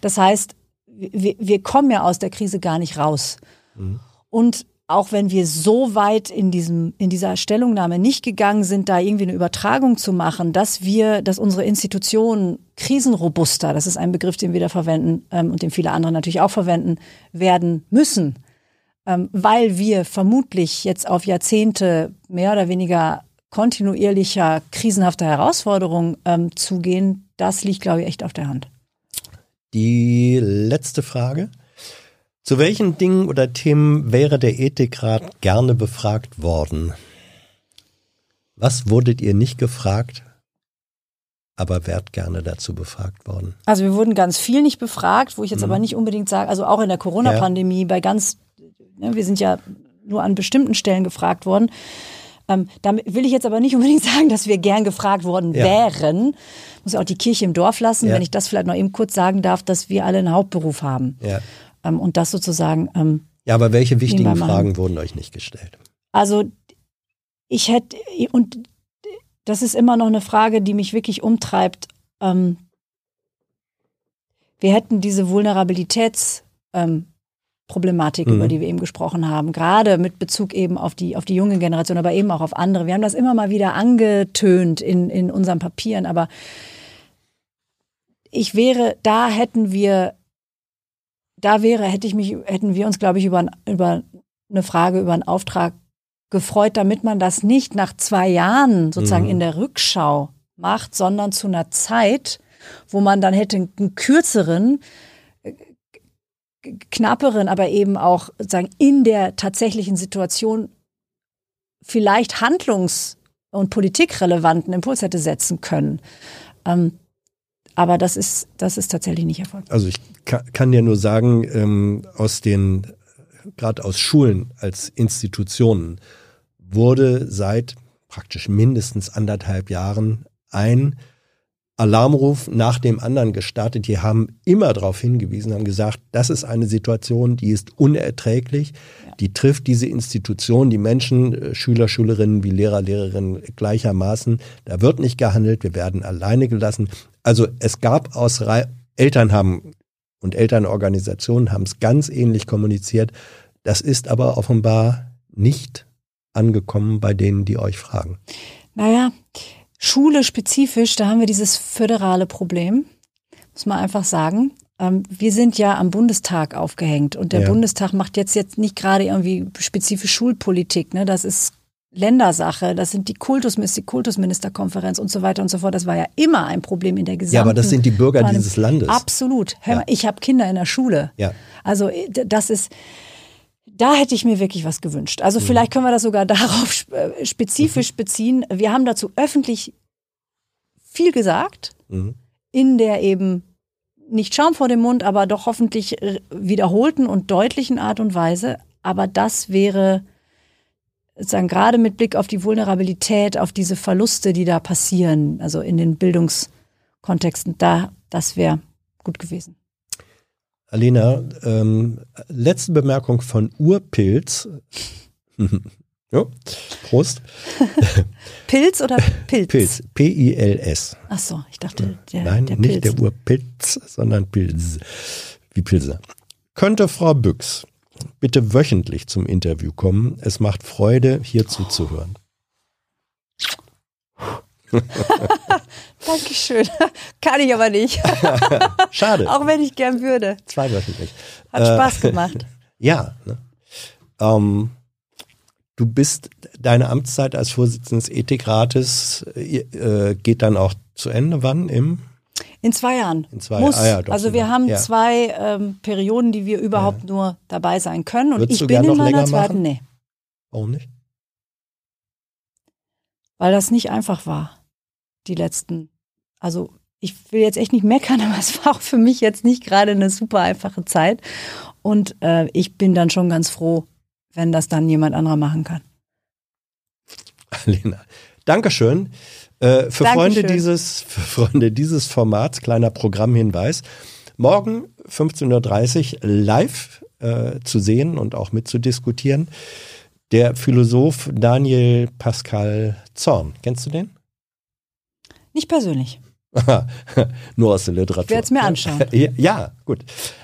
Das heißt, wir, wir kommen ja aus der Krise gar nicht raus. Mhm. Und auch wenn wir so weit in diesem, in dieser Stellungnahme nicht gegangen sind, da irgendwie eine Übertragung zu machen, dass wir, dass unsere Institutionen krisenrobuster, das ist ein Begriff, den wir da verwenden ähm, und den viele andere natürlich auch verwenden, werden müssen, ähm, weil wir vermutlich jetzt auf Jahrzehnte mehr oder weniger kontinuierlicher, krisenhafter Herausforderungen ähm, zugehen, das liegt, glaube ich, echt auf der Hand. Die letzte Frage. Zu welchen Dingen oder Themen wäre der Ethikrat gerne befragt worden? Was wurdet ihr nicht gefragt, aber wärt gerne dazu befragt worden? Also wir wurden ganz viel nicht befragt, wo ich jetzt mhm. aber nicht unbedingt sage, also auch in der Corona-Pandemie, ja. bei ganz, ne, wir sind ja nur an bestimmten Stellen gefragt worden. Ähm, damit will ich jetzt aber nicht unbedingt sagen, dass wir gern gefragt worden ja. wären. Muss ja auch die Kirche im Dorf lassen, ja. wenn ich das vielleicht noch eben kurz sagen darf, dass wir alle einen Hauptberuf haben. Ja. Ähm, und das sozusagen... Ähm, ja, aber welche wichtigen Fragen wurden euch nicht gestellt? Also ich hätte... Und das ist immer noch eine Frage, die mich wirklich umtreibt. Ähm, wir hätten diese Vulnerabilitäts... Ähm, Problematik, mhm. über die wir eben gesprochen haben, gerade mit Bezug eben auf die, auf die junge Generation, aber eben auch auf andere. Wir haben das immer mal wieder angetönt in, in unseren Papieren, aber ich wäre, da hätten wir, da wäre, hätte ich mich, hätten wir uns, glaube ich, über, über eine Frage, über einen Auftrag gefreut, damit man das nicht nach zwei Jahren sozusagen mhm. in der Rückschau macht, sondern zu einer Zeit, wo man dann hätte einen kürzeren, knapperen, aber eben auch sozusagen in der tatsächlichen Situation vielleicht handlungs- und politikrelevanten Impuls hätte setzen können. Ähm, aber das ist, das ist tatsächlich nicht erfolgt. Also ich kann, kann ja nur sagen, ähm, aus den, gerade aus Schulen als Institutionen wurde seit praktisch mindestens anderthalb Jahren ein Alarmruf nach dem anderen gestartet. Die haben immer darauf hingewiesen, haben gesagt, das ist eine Situation, die ist unerträglich, die trifft diese Institution, die Menschen, Schüler, Schülerinnen wie Lehrer, Lehrerinnen gleichermaßen. Da wird nicht gehandelt, wir werden alleine gelassen. Also es gab aus Re- Eltern haben und Elternorganisationen haben es ganz ähnlich kommuniziert. Das ist aber offenbar nicht angekommen bei denen, die euch fragen. Naja, Schule spezifisch, da haben wir dieses föderale Problem, muss man einfach sagen. Ähm, wir sind ja am Bundestag aufgehängt und der ja. Bundestag macht jetzt, jetzt nicht gerade irgendwie spezifische Schulpolitik, ne? Das ist Ländersache, das sind die Kultus, die Kultusministerkonferenz und so weiter und so fort. Das war ja immer ein Problem in der gesamten... Ja, aber das sind die Bürger meinem, dieses Landes. Absolut. Hör ja. mal, ich habe Kinder in der Schule. Ja. Also das ist... Da hätte ich mir wirklich was gewünscht. Also vielleicht können wir das sogar darauf spezifisch beziehen. Wir haben dazu öffentlich viel gesagt, mhm. in der eben nicht Schaum vor dem Mund, aber doch hoffentlich wiederholten und deutlichen Art und Weise. Aber das wäre sozusagen gerade mit Blick auf die Vulnerabilität, auf diese Verluste, die da passieren, also in den Bildungskontexten, da, das wäre gut gewesen. Alena, ähm, letzte Bemerkung von Urpilz. Jo, Prost. Pilz oder Pilz? Pilz, P I L S. Ach so, ich dachte der, Nein, der Pilz. Nein, nicht der Urpilz, sondern Pilz, wie Pilze. Könnte Frau Buyx bitte wöchentlich zum Interview kommen? Es macht Freude, hier zuzuhören. Dankeschön. Kann ich aber nicht. Schade. Auch wenn ich gern würde. Zweiwöchentlich. Hat äh, Spaß gemacht. Ja. Ne? Ähm, du bist, deine Amtszeit als Vorsitzender des Ethikrates äh, geht dann auch zu Ende. Wann? Im? In zwei Jahren. In zwei Muss. Ah, ja, doch, also wir haben ja. zwei ähm, Perioden, die wir überhaupt ja. nur dabei sein können. Und Würdest ich bin in meiner zweiten. Nee. Warum nicht? Weil das nicht einfach war. Die letzten, also ich will jetzt echt nicht meckern, aber es war auch für mich jetzt nicht gerade eine super einfache Zeit. Und äh, ich bin dann schon ganz froh, wenn das dann jemand anderer machen kann. Alena, Dankeschön. Äh, für, Dankeschön. Freunde dieses, für Freunde dieses Formats, kleiner Programmhinweis. Morgen fünfzehn Uhr dreißig live äh, zu sehen und auch mitzudiskutieren. Der Philosoph Daniel Pascal Zorn. Kennst du den? Nicht persönlich. Nur aus der Literatur. Ich werde es mir anschauen. Ja, ja, gut.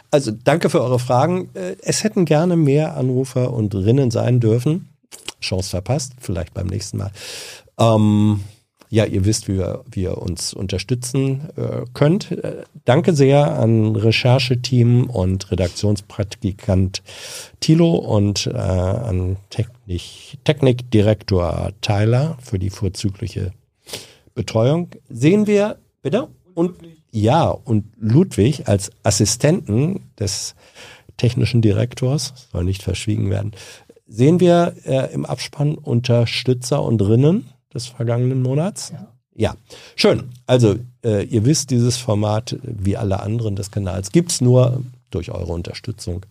Also danke für eure Fragen. Es hätten gerne mehr Anrufer und Rinnen sein dürfen. Chance verpasst, vielleicht beim nächsten Mal. Ähm, ja, ihr wisst, wie ihr, wie ihr uns unterstützen äh, könnt. Äh, danke sehr an Rechercheteam und Redaktionspraktikant Thilo und äh, an Technik, Technikdirektor Tyler für die vorzügliche Betreuung. Sehen wir, bitte? Und ja, und Ludwig als Assistenten des technischen Direktors, soll nicht verschwiegen werden, sehen wir äh, im Abspann Unterstützer und Rinnen des vergangenen Monats. Ja, ja. Schön. Also äh, ihr wisst, dieses Format, wie alle anderen des Kanals, gibt es nur durch eure Unterstützung.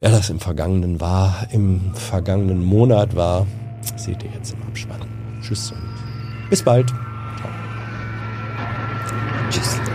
Wer das im vergangenen war, im vergangenen Monat war, seht ihr jetzt im Abspann. Tschüss und bis bald. Ciao. Tschüss.